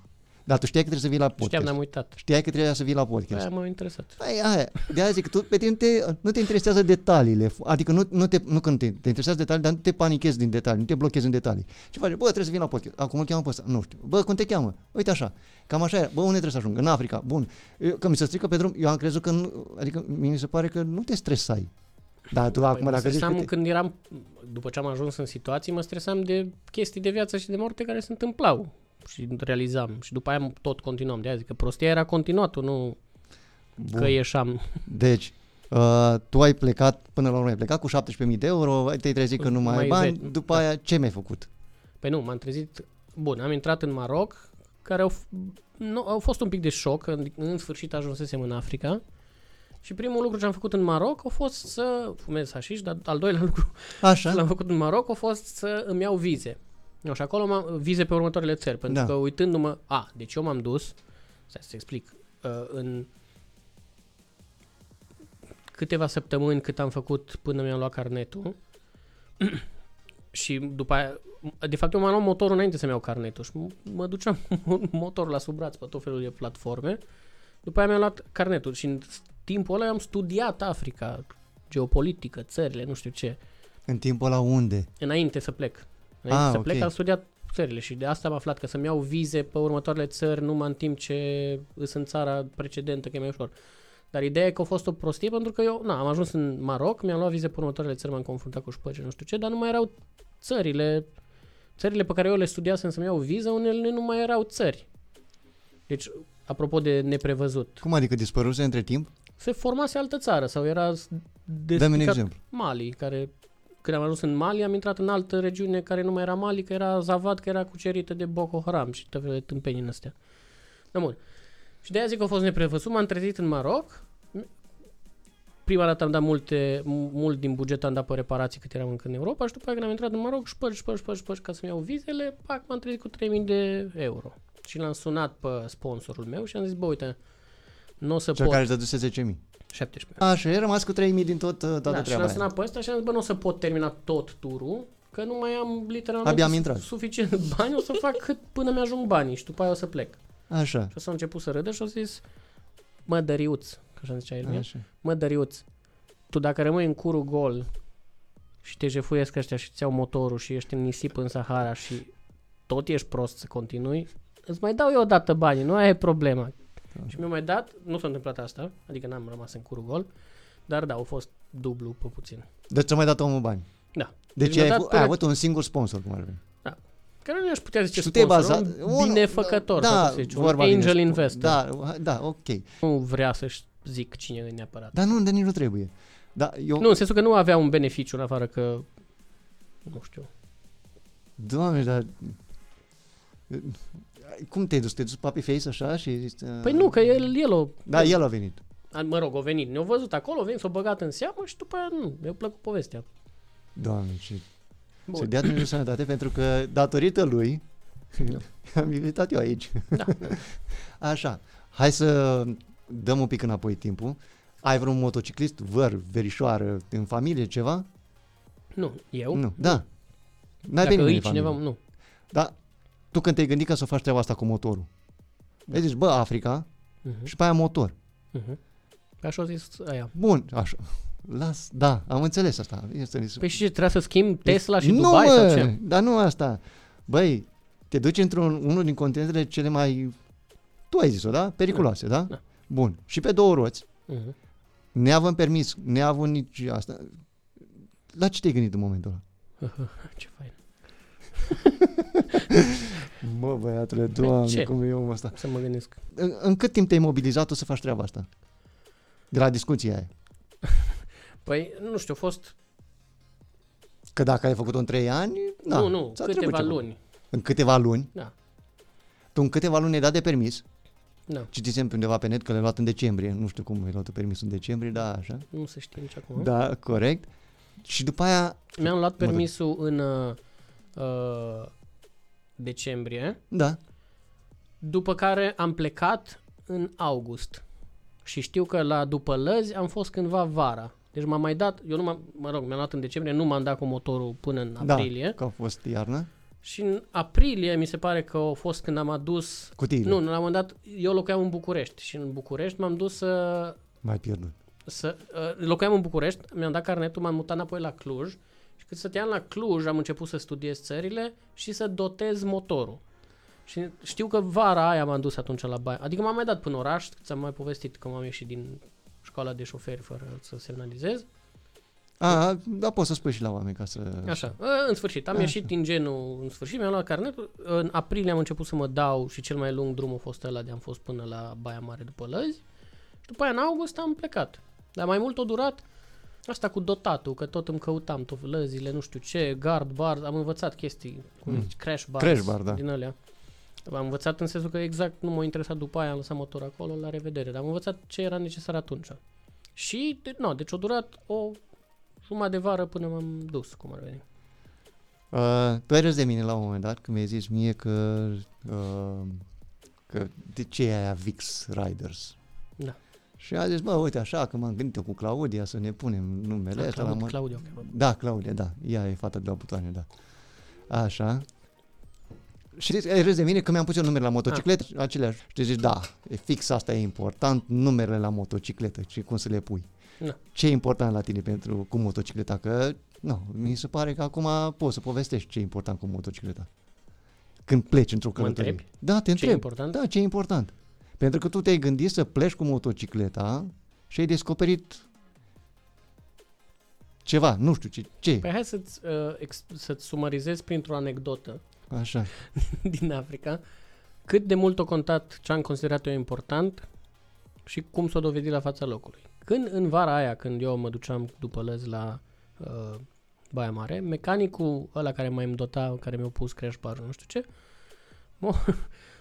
Dar tu știai că trebuie să vii la podcast. Știam, n-am uitat. Știai că trebuia să vii la podcast. Aia m-a interesat. Aia. De aia zic, tu, pe tine nu te interesează detaliile. Adică nu te interesează detalii, dar nu te panichezi din detalii, nu te blochezi în detalii. Ce faci? Bă, trebuie să vii la podcast. Acum îl cheamă pe ăsta. Nu știu. Bă, cum te cheamă? Uite așa. Cam așa era. Bă, unde trebuie să ajung? În Africa. Bun. Că mi se strică pe drum. Eu am crezut că nu, adică mi se pare că nu te stresai. Dar tu acum dacă zici că când eram, după ce am ajuns în situații, mă stresam de chestii de viață și de moarte care se întâmplau. Și realizam. Și după aia tot continuam. De aia zic că prostia era continuatul, nu că ieșam. Deci, tu ai plecat, până la urmă ai plecat cu 17.000 de euro, te-ai trezit că nu mai ai bani, după aia ce mi-ai făcut? Păi nu, m-am trezit, bun, am intrat în Maroc, care au fost un pic de șoc, în sfârșit ajunsesem în Africa Și primul lucru ce am făcut în Maroc a fost să fumez hașiș, dar al doilea lucru ce l-am făcut în Maroc a fost să îmi iau vize. Eu, și acolo m-am vize pe următoarele țări, pentru că uitându-mă, deci eu m-am dus, stai să explic, în câteva săptămâni cât am făcut până mi-am luat carnetul și după aia, de fapt eu m-am luat motorul înainte să-mi iau carnetul și mă duceam motorul la sub braț pe tot felul de platforme, după aia mi-am luat carnetul și în timpul ăla am studiat Africa, geopolitică, țările, nu știu ce. În timpul ăla unde? Înainte să plec. Înainte să plec am studiat țările și de asta am aflat că să-mi iau vize pe următoarele țări numai în timp ce sunt în țara precedentă, că e mai ușor. Dar ideea e că a fost o prostie pentru că eu am ajuns în Maroc, mi-am luat vize pe următoarele țări, m-am confruntat cu șpăci, nu știu ce, dar nu mai erau țările. Țările pe care eu le studiasem să-mi iau viză, unele nu mai erau țări. Deci, apropo de neprevăzut. Cum adică dispăruse între timp? Se formase altă țară sau era despicat Mali, care când am ajuns în Mali am intrat în altă regiune care nu mai era Mali, că era Azawad, că era cucerită de Boko Haram și tot felul de tâmpenii în astea. Da, bun. Și de aia zic că a fost neprevăzut, m-am trezit în Maroc. Prima dată am dat mult din buget am dat pe reparații cât eram încă în Europa și după aceea când am intrat în Maroc, șpăci ca să-mi iau vizele, pac, m-am trezit cu 3.000 de euro. Și l-am sunat pe sponsorul meu și am zis, bă, uite, n-o să pot. Care îți dăduse 10.000? 17.000. Așa, ai rămas cu 3.000 din toată treaba. Și l-am sunat pe ăsta și am zis, bă, n-o să pot termina tot turul, că nu mai am literalmente suficient bani, o să fac cât până mi-ajung banii și după aia o să plec. Așa. Și s-a început să râdă și a zis, mă, Dăriuț, că așa zicea el mie, mă, Dăriuț, tu dacă rămâi în curul gol și te jefuiesc ăștia și îți iau motorul și ești în nisip în Sahara și tot ești prost să continui, îți mai dau eu odată banii, nu aia e problema. Așa. Și mi-a mai dat, nu s-a întâmplat asta, adică n-am rămas în curul gol, dar da, au fost dublu pe puțin. Deci ți-a mai dat omul bani? Da. Deci ai avut un singur sponsor, cum ar veni. Care nu aș putea zice sponsor, un binefăcător, un angel investor. Da, ok. Nu vrea să-și zic cine e neapărat. Dar nu, de nici nu trebuie. Da, eu... Nu, în sensul că nu avea un beneficiu, în afară că, nu știu. Doamne, dar... Cum te-ai dus? Te-ai dus papi face așa și... Păi nu, că el o... Da, el a venit. Mă rog, a venit. Ne-au văzut acolo, a venit, s-a băgat în seamă și după aia nu. Mi-a plăcut povestea. Doamne, ce... Bun. Să dea Dumnezeu sănătate, pentru că datorită lui am invitat eu aici. Da. Așa, hai să dăm un pic înapoi timpul. Ai vreun motociclist, văr, verișoară, în familie, ceva? Nu, eu? Nu, da. N-ai venit în familie. Cineva, nu. Dar tu când te-ai gândit ca să faci treaba asta cu motorul, ai zis, bă, Africa și pe aia motor. Așa au zis aia. Bun, așa. Las, da, am înțeles asta. Păi și ce, trebuia să schimb Tesla și Dubai sau ce? Nu, dar nu asta. Băi, te duci într-unul din continentele cele mai, tu ai zis-o, da? Periculoase, da? Da. Bun, și pe două roți, neavând permis, neavând nici asta, la ce te-ai gândit în momentul ăla? Ce fain. Mă, băiatule, Doamne, ce? Cum e omul ăsta? Să mă gândesc. În cât timp te-ai mobilizat tu să faci treaba asta? De la discuția aia. Păi, nu știu, a fost... Că dacă ai făcut-o în 3 ani... Da, nu, câteva luni. În câteva luni? Da. Tu în câteva luni ai dat de permis? Da. Citisem undeva pe net că le-ai luat în decembrie. Nu știu cum ai luat permis în decembrie, da, așa. Nu se știe nici acum. Da, corect. Și după aia... Mi-am luat permisul în decembrie. Da. După care am plecat în august. Și știu că la după lăzi am fost cândva vara. Deci m-am mai dat, eu nu mi-am luat în decembrie, nu m-am dat cu motorul până în aprilie. Da, că a fost iarnă. Și în aprilie mi se pare că a fost când am adus... Cutiile. Nu, la un moment dat, eu locuiam în București și în București m-am dus să... M-ai pierdut. Locuiam în București, mi-am dat carnetul, m-am mutat înapoi la Cluj și când stăteam la Cluj am început să studiez țările și să dotez motorul. Și știu că vara aia m-am dus atunci la Baia. Adică m-am mai dat până oraș, ți-am mai povestit că m-am ieșit din... școala de șoferi fără să semnalizez. Da, poți să spui și la oameni ca să... Așa, în sfârșit, am ieșit din genul, în sfârșit mi-am luat carnetul, în aprilie am început să mă dau și cel mai lung drum a fost ăla de am fost până la Baia Mare după lăzi și după aia în august am plecat. Dar mai mult a durat asta cu dotatul, că tot îmi căutam tot lăzile, nu știu ce, guard bar, am învățat chestii cu crash bar, da. Din alea. Am învățat în sensul că exact nu m-a interesat după aia, am lăsat motorul acolo, la revedere, dar am învățat ce era necesar atunci. Și, no, deci a durat o jumătate de vară până m-am dus, cum ar veni. Tu ai râs de mine la un moment dat când mi-ai zis mie că de ce e aia VIX Riders? Da. Și a zis, bă, uite așa că m-am gândit eu cu Claudia să ne punem numele. Da, Claudia. Da, Claudia, da. Ea e fata de la butoane, da. Așa. Și ai râs de mine că mi-am pus eu numere la motocicletă, aceleași. Și zici, da, e fix asta e important, numerele la motocicletă și cum să le pui. Da. Ce e important la tine pentru cu motocicleta? Că, nu, mi se pare că acum poți să povestești ce e important cu motocicleta. Când pleci într-o călătorie. Mă întrebi? Da, te întreb. Ce e important? Da, ce e important. Pentru că tu te-ai gândit să pleci cu motocicleta și ai descoperit ceva, nu știu ce. Păi hai să-ți sumarizez printr-o anecdotă. Așa. Din Africa. Cât de mult a contat ce am considerat eu important și cum s-o dovedit la fața locului. Când în vara aia, când eu mă duceam după lăzi la Baia Mare, mecanicul ăla care m-a îndota, care mi-a pus crash bar, nu știu ce,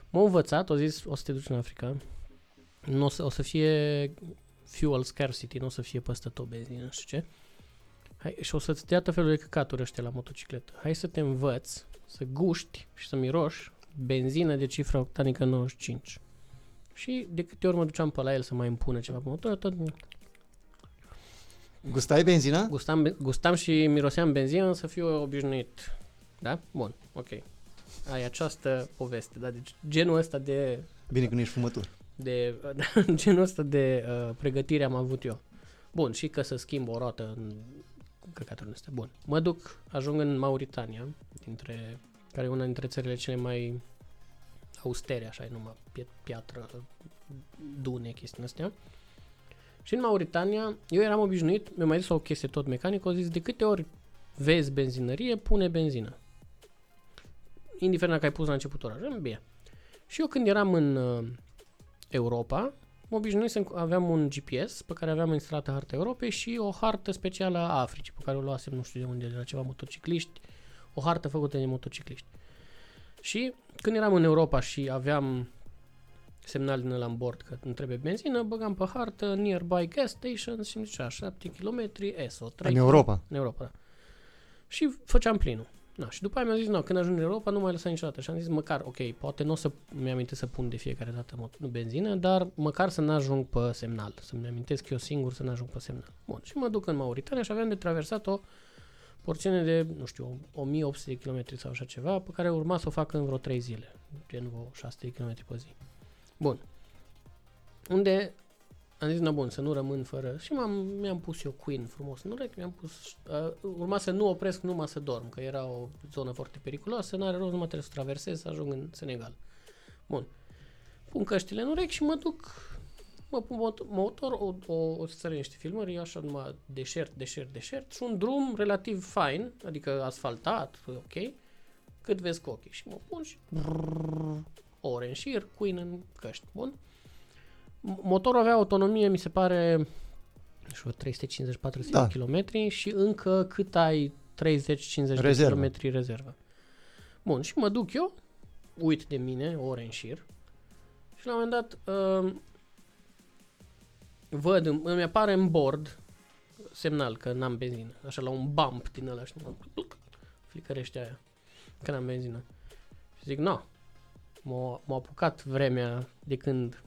m-a învățat, a zis, o să te duci în Africa, o să fie fuel scarcity, nu o să fie peste tot benzină, nu știu ce. Hai, și o să-ți dea tot felul de căcaturi ăștia la motocicletă. Hai să te învăț să guști și să miroși benzină de cifră octanică 95. Și de câte ori mă duceam pe la el să mai îmi pună ceva pe motor, tot... Gustai benzina? Gustam și miroseam benzină, să fiu obișnuit. Da? Bun, ok. Ai această poveste, da? Deci genul ăsta de... Bine că nu ești fumător. Genul ăsta de pregătire am avut eu. Bun, și că să schimb o roată în... Căcatul ăsta. Bun. Mă duc, ajung în Mauritania, care e una dintre țările cele mai austere, așa, e numai piatră, dune, chestii astea. Și în Mauritania, eu eram obișnuit, mi-a mai zis o chestie tot mecanică, a zis, de câte ori vezi benzinărie, pune benzină. Indiferent dacă ai pus la început orașul, bine. Și eu când eram în Europa, mă obișnuisem, aveam un GPS pe care aveam instalată harta Europei și o hartă specială a Africii, pe care o luasem, nu știu de unde, de la ceva motocicliști, o hartă făcută de motocicliști. Și când eram în Europa și aveam semnal din ăla în bord că îmi trebuie benzină, băgam pe hartă nearby gas station și îmi zicea 7 km ESO. În Europa? În Europa, da. Și făceam plinul. Na, și după aia mi-a zis, nu, când ajung în Europa nu mai lăsa niciodată. Și am zis, măcar, ok, poate nu o să mi amintesc să pun de fiecare dată benzină, dar măcar să n-ajung pe semnal, să-mi amintesc eu singur să n-ajung pe semnal. Bun, și mă duc în Mauritania și aveam de traversat o porțiune de, nu știu, 1800 de km sau așa ceva, pe care urma să o fac în vreo 3 zile, gen vreo 600 de km pe zi. Bun. Unde am zis, na bun, să nu rămân fără... Și mi-am pus eu Queen frumos în urechi, mi-am pus... urma să nu opresc, numai să dorm, că era o zonă foarte periculoasă, n-are rost, numai trebuie să traversez, să ajung în Senegal. Bun. Pun căștile în urechi și mă duc... Mă pun motor, o să țără niște filmări, așa numai deșert, și un drum relativ fain, adică asfaltat, ok, cât vezi cu ochii. Și mă pun și... O ore în șir, Queen în căști. Bun. Motorul avea autonomie, mi se pare, nu știu, 350-400 da. Km și încă cât ai 30-50 de km rezervă. Bun, și mă duc eu, uit de mine, ore în șir, și la un moment dat văd, îmi apare în bord semnal că n-am benzină, așa la un bump din ăla, știi, flicărește aia, că n-am benzină. Și zic, no, m-a apucat vremea de când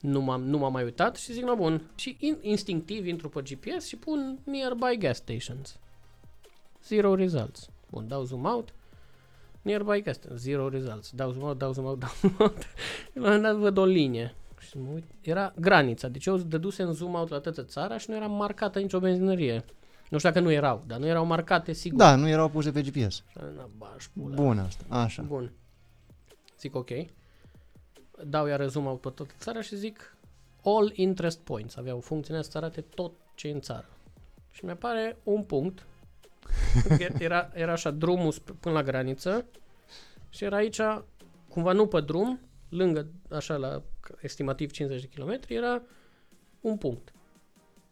nu m-am mai uitat și zic, no, bun. Și instinctiv intru pe GPS și pun nearby gas stations. Zero results. Bun, dau zoom out. Nearby gas stations. Zero results. Dau zoom out. La un moment dat văd o linie. Și mă uit. Era granița. Deci eu dădusem zoom out la toată țara și nu era marcată nicio benzinărie. Nu știu dacă nu erau, dar nu erau marcate, sigur. Da, nu erau puse pe GPS. Bun asta. Așa. Bun. Zic, ok. Dau iară zoom out pe toată țara și zic all interest points. Aveau funcția asta să arate tot ce e în țară. Și mi-apare un punct. Era așa drumul până la graniță și era aici, cumva nu pe drum, lângă, așa la estimativ 50 de kilometri, era un punct.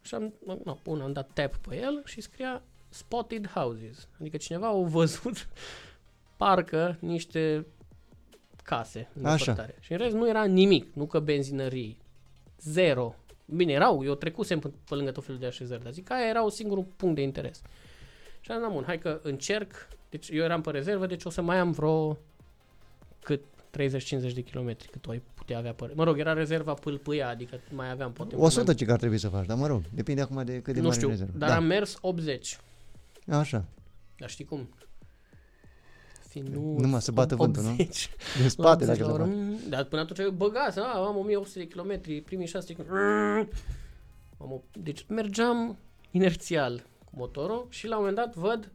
Și am dat tap pe el și scria spotted houses. Adică cineva a văzut parcă niște case în depărtare. Și în rest nu era nimic, nu că benzinării, zero Bine, erau, eu trecusem pe lângă tot felul de așezări, dar zic că aia era singurul punct de interes. Și am zis, bun, hai că încerc, deci eu eram pe rezervă, deci o să mai am vreo cât 30-50 de kilometri, cât o ai putea avea pe... Mă rog, era rezerva pâlpâia, adică mai aveam poate... 100 ce că ar trebui să faci, dar mă rog, depinde acum de cât de mare rezervă. Nu știu, dar da. Am mers 80. Așa. Dar știi cum? Numai să bată vântul, nu? Din spate dacă se bată. Dar până atunci eu băgați, am 1800 de kilometri, primii 6 km. Deci mergeam inerțial cu motorul și la un moment dat văd,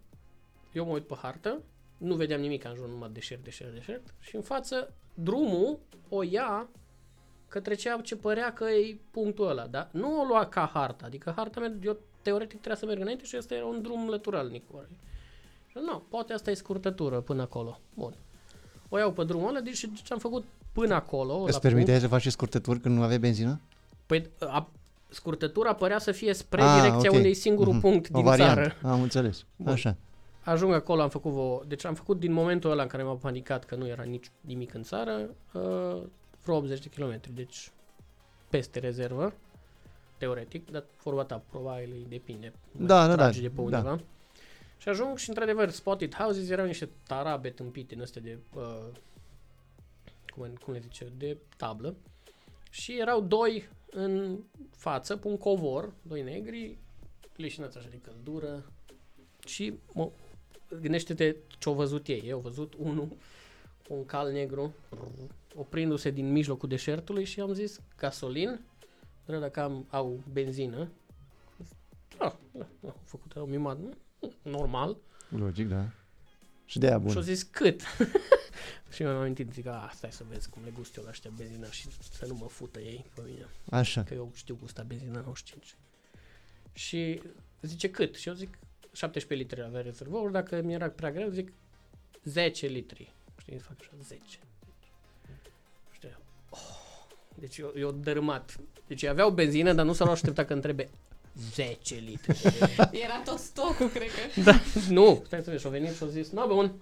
eu mă uit pe hartă, nu vedeam nimic în jur, numai deșert și în față drumul o ia că trecea ce părea că e punctul ăla, dar nu o lua ca harta, adică harta, eu teoretic trebuia să merg înainte și ăsta era un drum lăturalnic. Nu, poate asta e scurtătură până acolo. Bun. O iau pe drumul ăla, deci ce am făcut până acolo. Îți permiteai să faci și scurtături când nu aveai benzină? Păi scurtătura părea să fie spre direcția unde e singurul punct din țară. Am înțeles. Bun. Așa. Ajung acolo, am făcut deci am făcut din momentul ăla în care m-am panicat că nu era nici nimic în țară, vreo 80 de kilometri, deci peste rezervă, teoretic, dar vorba ta, probabil depinde. Trage de pe undeva. Da. Și ajung și într-adevăr spotted houses erau niște tarabe tâmpite în astea de, cum le zice, de tablă și erau doi în față, pe un covor, doi negri, leșinați așa de căldură și gândește-te ce-au văzut ei. Eu au văzut unul cu un cal negru oprindu-se din mijlocul deșertului și am zis gasolin, dacă au benzină, au făcut, au mimat, nu? Normal. Logic, da. Și de aia bun. Și-o zis cât. Și mi-am amintit, zic, stai să vezi cum le gust eu la ăștia benzina și să nu mă fută ei pe mine. Așa. Că eu știu gusta benzina 95. Și zice cât? Și eu zic 17 litri avea rezervorul, dacă mi era prea greu, zic 10 litri. Știi, fac așa, 10. Știu. Deci eu dărâmat. Deci aveau benzină, dar nu s-au așteptat că întrebe 10 litri. Era tot stocul, cred că. Da. Nu, stai să vezi, și-o venit și-o zis, no, bun.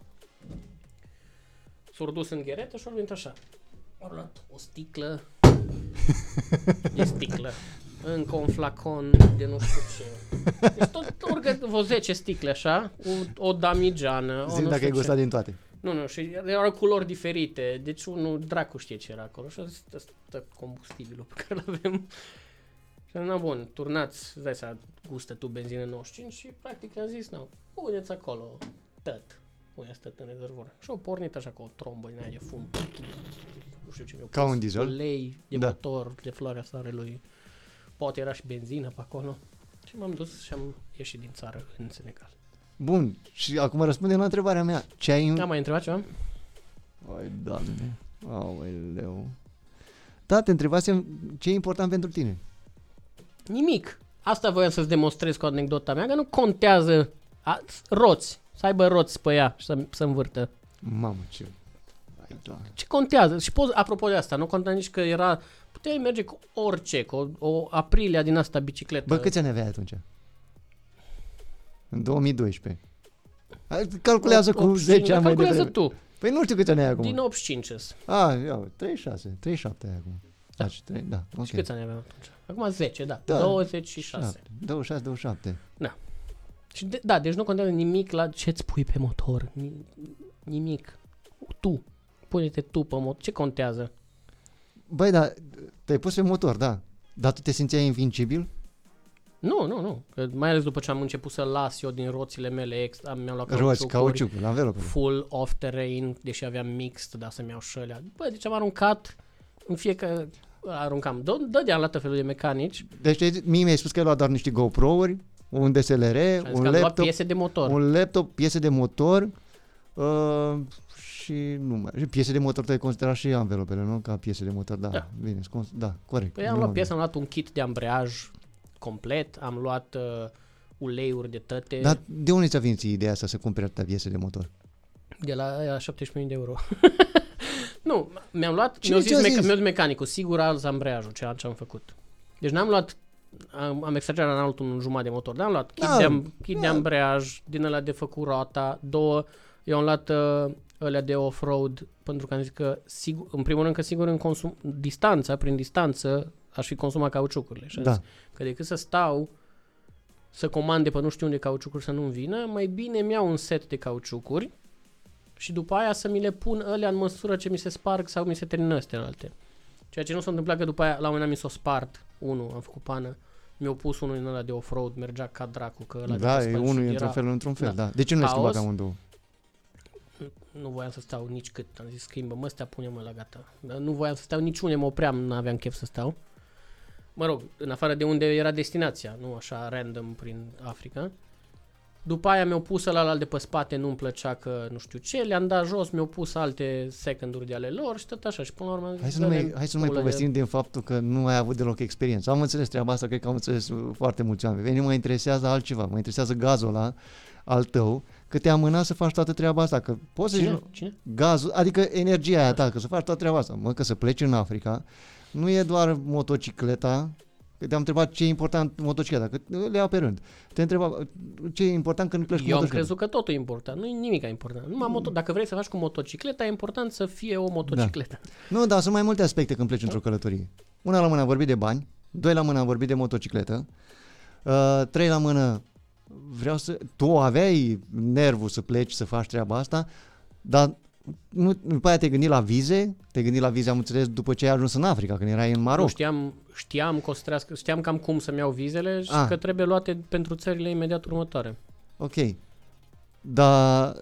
S-o dus în gheretă și-o venit așa. O luat o sticlă de sticlă. Încă un flacon de nu știu ce. Deci tot vreo 10 sticle așa, o damigeană. Zim dacă ai gustat din toate. Nu, și erau culori diferite. Deci unul dracu știe ce era acolo. Și-a zis, ăsta combustibilul pe care l-avem. Și am zis, bun, turnați, dai să gustă tu benzină 95 și practic le-am zis, puneți acolo, puneți tăt în rezervor. Și au pornit așa cu o trombă din aia de fum, nu știu ce mi-au pus, un diesel. Ulei de motor, de floarea soarelui, poate era și benzină pe acolo. Și m-am dus și am ieșit din țară în Senegal. Bun, și acum răspundem la întrebarea mea. Ce ai... Am mai întrebat ceva? Ai, Doamne, aoleu. Da, te întrebasem ce e important pentru tine. Nimic. Asta voiam să-ți demonstrez cu anecdota mea, că nu contează roți, să aibă roți pe ea și să învârtă. Mamă, ce... Ce contează? Și apropo de asta, nu contează nici că era... Puteai merge cu orice, cu o Aprilia din asta, bicicletă. Bă, câți ani aveai atunci? În 2012. Calculează cu 10 ani mai devreme. Calculează tu. Păi nu știu câți ani ai acum. Din 85. 37 ai acum. Da. Da, okay. Și câți ani aveam atunci? Acum 10, da. 26. 27. Da. Și deci nu contează nimic la ce-ți pui pe motor. Nimic. Tu. Pune-te tu pe motor. Ce contează? Băi, da, te-ai pus pe motor, da. Dar tu te simțeai invincibil? Nu. Că mai ales după ce am început să las eu din roțile mele, mi-am luat cauciucuri, full off-terrain, deși aveam mixed, dar să-mi iau șălea. Băi, deci am aruncat... În fiecare aruncam, dădeam la tot felul de mecanici. Deci mie mi-ai spus că ai luat doar niște GoPro-uri, un DSLR, un laptop, piese de motor. Și piese de motor te-ai considerat și anvelopele, nu? Ca piese de motor, da. Bine, da, corect. Păi am luat piese, am luat un kit de ambreiaj complet, am luat uleiuri de tăte. Dar de unde ți-a venit ideea asta să cumperi atâta piese de motor? De la 17.000 de euro. Nu, mi-am luat, mi-a zis mecanicul, sigur alz ambreiajul, ceea ce am făcut. Deci n-am luat, am exagerat în altul un jumătate de motor, dar am luat kit de ambreiaj, din ăla de făcut roata, două, eu am luat ălea de off-road, pentru că am zis că, sigur, în primul rând că sigur în consum, distanța, prin distanță, aș fi consumat cauciucurile. Și da. Că decât să stau să comande pe nu știu unde cauciucuri să nu-mi vină, mai bine îmi iau un set de cauciucuri și după aia să mi le pun alea în măsură ce mi se sparg sau mi se termină celelalte. Ceea ce nu s-a întâmplat că după aia la un moment dat mi s-o spart unul, am făcut pană, mi-au pus unul în ăla de off-road, mergea ca dracu. Că ăla da, e unul într-un fel, da. De ce nu le schimbat amândouă? Nu voiam să stau nici cât, am zis schimbăm ăstea, punem la gata. Dar nu voiam să stau niciune, mă opream, nu aveam chef să stau. Mă rog, în afară de unde era destinația, nu așa random prin Africa. După aia mi-au pus ăla de pe spate, nu-mi plăcea că nu știu ce, le-am dat jos, mi-au pus alte seconduri de ale lor și tot așa. Și până la urmă... Hai să nu mai povestim din faptul că nu ai avut deloc experiență. Am înțeles treaba asta, cred că am înțeles foarte mulți oameni. Nu mă interesează altceva, mă interesează gazul ăla al tău, că te-a mânat să faci toată treaba asta, că poți Cine? Gazul, adică energia aia ta, că să faci toată treaba asta, mă, că să pleci în Africa, nu e doar motocicleta, că te-am întrebat ce e important motocicleta, că le iau pe rând, te-am întrebat ce e important când pleci cu motocicleta. Eu am crezut că totul e important, nu e nimic important, dacă vrei să faci cu motocicleta, e important să fie o motocicletă. Da. Nu, dar sunt mai multe aspecte când pleci într-o călătorie. Una la mână am vorbit de bani, doi la mână am vorbit de motocicletă, trei la mână tu aveai nervul să pleci să faci treaba asta, dar nu, după aia te gândi la vize, am înțeles, după ce ai ajuns în Africa, când erai în Maroc. Știam cam cum să-mi iau vizele și că trebuie luate pentru țările imediat următoare. Ok, dar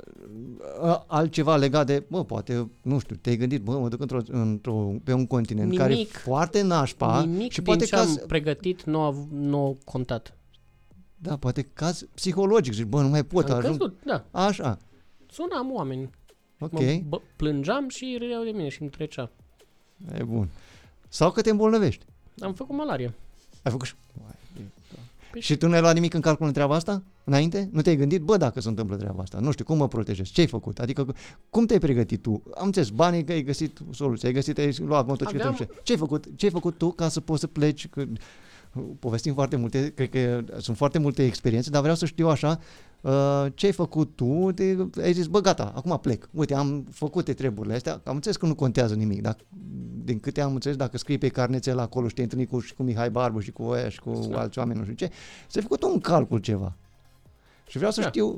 altceva legat de, poate, nu știu, te-ai gândit, mă duc pe un continent care e foarte nașpa. Nimic și poate din ce am pregătit nu a contat. Da, poate caz psihologic, zici, nu mai pot, ajung. Da. Așa. Sunam oameni. Ok. Plângeam și râdeau de mine și îmi trecea. E bun. Sau că te îmbolnăvești. Am făcut malarie. Ai făcut și... Păi și tu nu ai luat nimic în calcul în treaba asta? Înainte? Nu te-ai gândit, dacă se întâmplă treaba asta? Nu știu, cum mă protejezi? Ce ai făcut? Adică, cum te-ai pregătit tu? Am înțeles, banii că ai găsit soluții, ai luat motocicletă. Ce ai făcut tu ca să poți să pleci? Povestim foarte multe, cred că sunt foarte multe experiențe, dar vreau să știu așa, ce ai făcut tu, ai zis, gata, acum plec, uite, am făcut treburile astea, am înțeles că nu contează nimic, dar din câte am înțeles, dacă scrii pe carnețele acolo și te întâlni cu Mihai Barbu și cu oia și cu alți oameni, nu știu ce, s-a făcut un calcul ceva. Și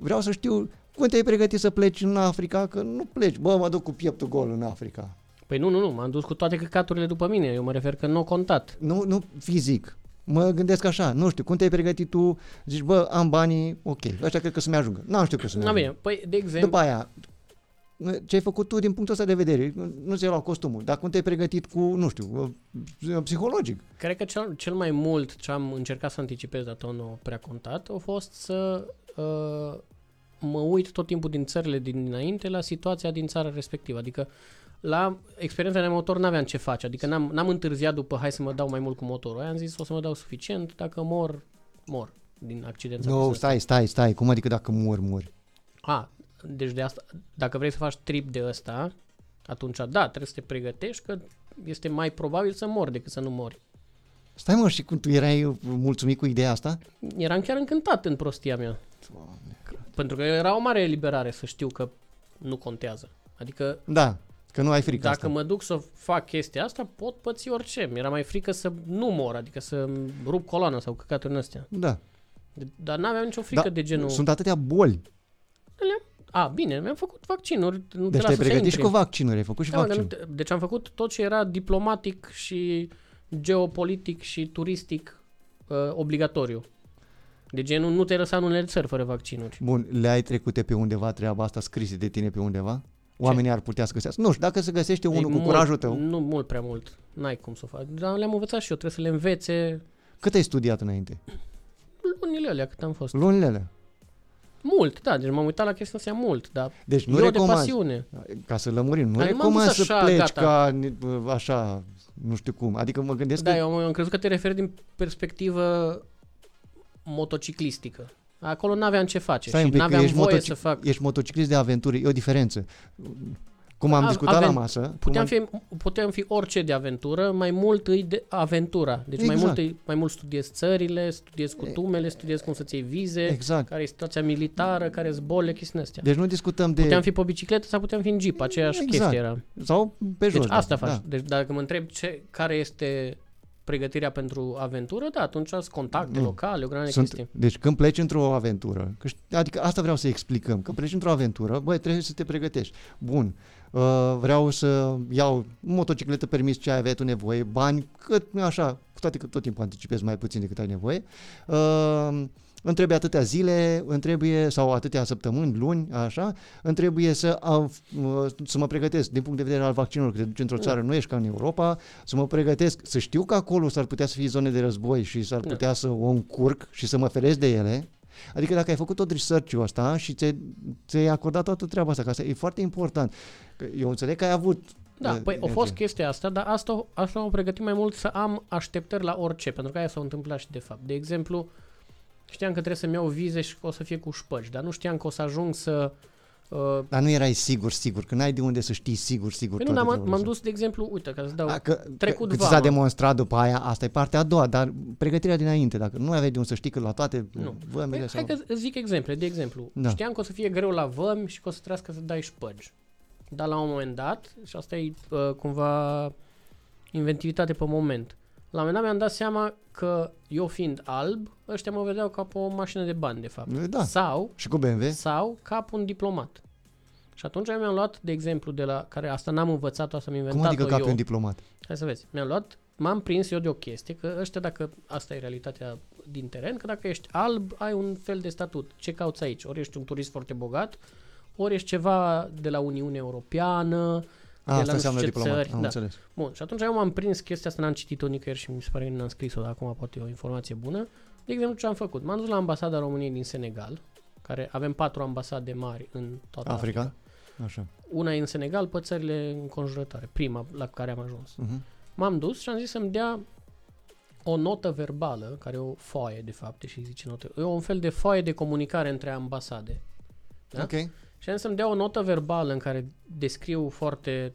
vreau să știu cum te-ai pregătit să pleci în Africa, că nu pleci, mă duc cu pieptul gol în Africa. Păi nu, m-am dus cu toate căcaturile după mine, eu mă refer că n-o contat. Nu fizic. Mă gândesc așa, nu știu, cum te-ai pregătit tu, zici, am banii, ok, așa cred că să-mi ajungă. Nu știu că să-mi ajungă. Bine, păi, de exemplu... După aia, ce ai făcut tu din punctul ăsta de vedere? Nu ți-ai luat costumul, dar cum te-ai pregătit cu, nu știu, psihologic? Cred că cel mai mult ce am încercat să anticipez, dar tot nu prea contat, a fost să mă uit tot timpul din țările dinainte la situația din țara respectivă, adică la experiența de motor n-aveam ce face, adică n-am întârziat după hai să mă dau mai mult cu motorul, am zis o să mă dau suficient, dacă mor din accident. Nu, stai, cum adică dacă mori? Deci de asta, dacă vrei să faci trip de ăsta, atunci trebuie să te pregătești că este mai probabil să mori decât să nu mori. Stai mă, și cum tu erai mulțumit cu ideea asta? Eram chiar încântat în prostia mea. Doamne, pentru că era o mare eliberare să știu că nu contează, adică... Da. Că nu ai frică. Dacă mă duc să fac chestia asta, pot păți orice. Mi-era mai frică să nu mor, adică să rup coloana sau căcaturi în astea. Da. Dar n-aveam nicio frică de genul... Sunt atâtea boli. Bine, mi-am făcut vaccinuri. Nu deci te-ai pregătit și cu vaccinuri, ai făcut și vaccinuri. Deci am făcut tot ce era diplomatic și geopolitic și turistic obligatoriu. De genul nu te lăsa în unele țări fără vaccinuri. Bun, le-ai trecute pe undeva treaba asta scrise de tine pe undeva? Oamenii ar putea să găsească. Nu știu, dacă se găsește unul cu curajul tău. Nu, mult prea mult. N-ai cum să o faci. Dar le-am învățat și eu, trebuie să le învețe. Cât ai studiat înainte? Lunile alea cât am fost. Lunile alea? Mult, da. Deci m-am uitat la chestia asta mult, dar deci nu recomand, de pasiune. Ca să lămurim, nu recomand să așa, pleci gata. Ca așa, nu știu cum. Adică mă gândesc că... Da, eu am crezut că te referi din perspectivă motociclistică. Acolo n-aveam ce face. Stai și n-aveam voie să fac. Ești motociclist de aventură, e o diferență. Cum am discutat la masă... Puteam fi orice de aventură, mai mult e de aventura. Deci exact. mai mult studiezi țările, studiezi cutumele, studiezi cum să-ți iei vize, exact. Care e situația militară, care e zbolile, chestiile astea. Deci nu discutăm de... Puteam fi pe bicicletă sau puteam fi în jeep, aceeași chestie era. Sau pe jos. Deci asta faci. Deci dacă mă întreb care este pregătirea pentru aventură, da, atunci sunt contacte locale, o grămadă de chestii. Deci când pleci într-o aventură, adică asta vreau să explicăm, când pleci într-o aventură, băi, trebuie să te pregătești. Bun, vreau să iau motocicletă, permis, ce ai avea tu nevoie, bani, cât așa, cu toate că tot timpul anticipezi mai puțin decât ai nevoie. Îmi trebuie atâtea zile, îmi trebuie, sau atâtea săptămâni, luni, așa, îmi trebuie să mă pregătesc din punct de vedere al vaccinurilor, că te duci într-o țară, nu ești ca în Europa, să mă pregătesc, să știu că acolo s-ar putea să fie zone de război și s-ar putea să o încurc și să mă feresc de ele. Adică dacă ai făcut tot research-ul ăsta și ți-ai acordat toată treaba asta, că asta e foarte important. Eu înțeleg că ai avut... Da, păi a fost chestia asta, dar asta m-a pregătit mai mult să am așteptări la orice, pentru că aia s-a întâmplat și de fapt. De exemplu, știam că trebuie să-mi iau vize și că o să fie cu șpăci, dar nu știam că o să ajung să... Dar nu erai sigur, că n-ai de unde să știi sigur. Păi nu, dar m-am dus, de exemplu, uite, ca să dau trecut vama. Că ți s-a demonstrat după aia, asta e partea a doua, dar pregătirea dinainte, dacă nu aveai de unde să știi că la toate vămile... Păi, hai că zic exemple, de exemplu, știam că o să fie greu la vămi și că o să trească să dai șpăci, dar la un moment dat, și asta e cumva inventivitate pe moment, la un moment dat mi-am dat seama că eu fiind alb, ăștia mă vedeau ca pe o mașină de bani, de fapt. Da. Sau, și cu BMW. Sau ca pe un diplomat. Și atunci mi-am luat, de exemplu, de la care asta n-am învățat-o, asta mi-am inventat-o eu. Cum adică ca pe un diplomat? Hai să vezi. M-am prins eu de o chestie, că ăștia dacă, asta e realitatea din teren, că dacă ești alb, ai un fel de statut. Ce cauți aici? Ori ești un turist foarte bogat, ori ești ceva de la Uniunea Europeană, asta înseamnă diplomat, am înțeles. Bun, și atunci eu m-am prins chestia asta, n-am citit-o nicăieri și mi se pare că n-am scris-o, dar acum poate e o informație bună. De exemplu, ce am făcut? M-am dus la ambasada României din Senegal, care avem 4 ambasade mari în toată Africa. Așa. Una e în Senegal, pe țările înconjurătoare, prima la care am ajuns. Uh-huh. M-am dus și am zis să-mi dea o notă verbală, care e o foaie, de fapt, și zice notă, e un fel de foaie de comunicare între ambasade. Da? Ok. Și am să-mi dea o notă verbală în care descriu foarte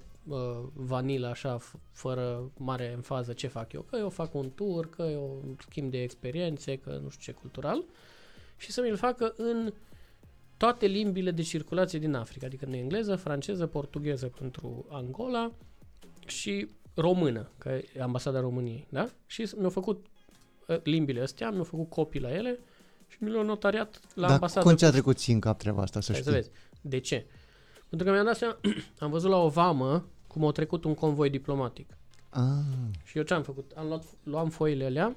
vanilă, așa, fără mare enfază ce fac eu. Că eu fac un tur, că eu schimb de experiențe, că nu știu ce cultural. Și să mi-l facă în toate limbile de circulație din Africa. Adică în engleză, franceză, portugheză pentru Angola și română, că e ambasada României. Da? Și mi-au făcut limbile astea, mi-au făcut copii la ele și mi l-au notariat la ambasadă. Dar cum ți-a trecut ție în cap treaba asta, să știi? Să vezi. De ce? Pentru că mi-am dat seama, am văzut la o vamă cum a trecut un convoi diplomatic. Ah. Și eu ce am făcut? Luam foile alea,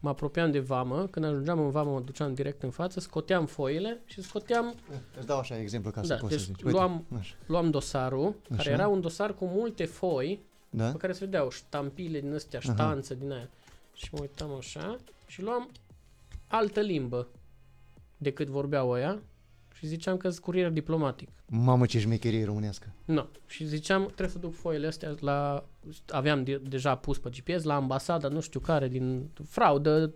mă apropiam de vamă, când ajungeam în vamă mă duceam direct în față, scoteam foile și scoteam... Îți dau așa exemplu ca să poți deci să zici. Uite, luam dosarul, așa, care era un dosar cu multe foi, pe care se vedeau ștampile din astea, ștanță din aia. Și mă uitam așa și luam altă limbă decât vorbeau ăia. Și ziceam că-s curier diplomatic. Mamă, ce șmecherie românească. Nu. Și ziceam, trebuie să duc foile astea la... Aveam deja pus pe GPS la ambasada, nu știu care, din fraudă.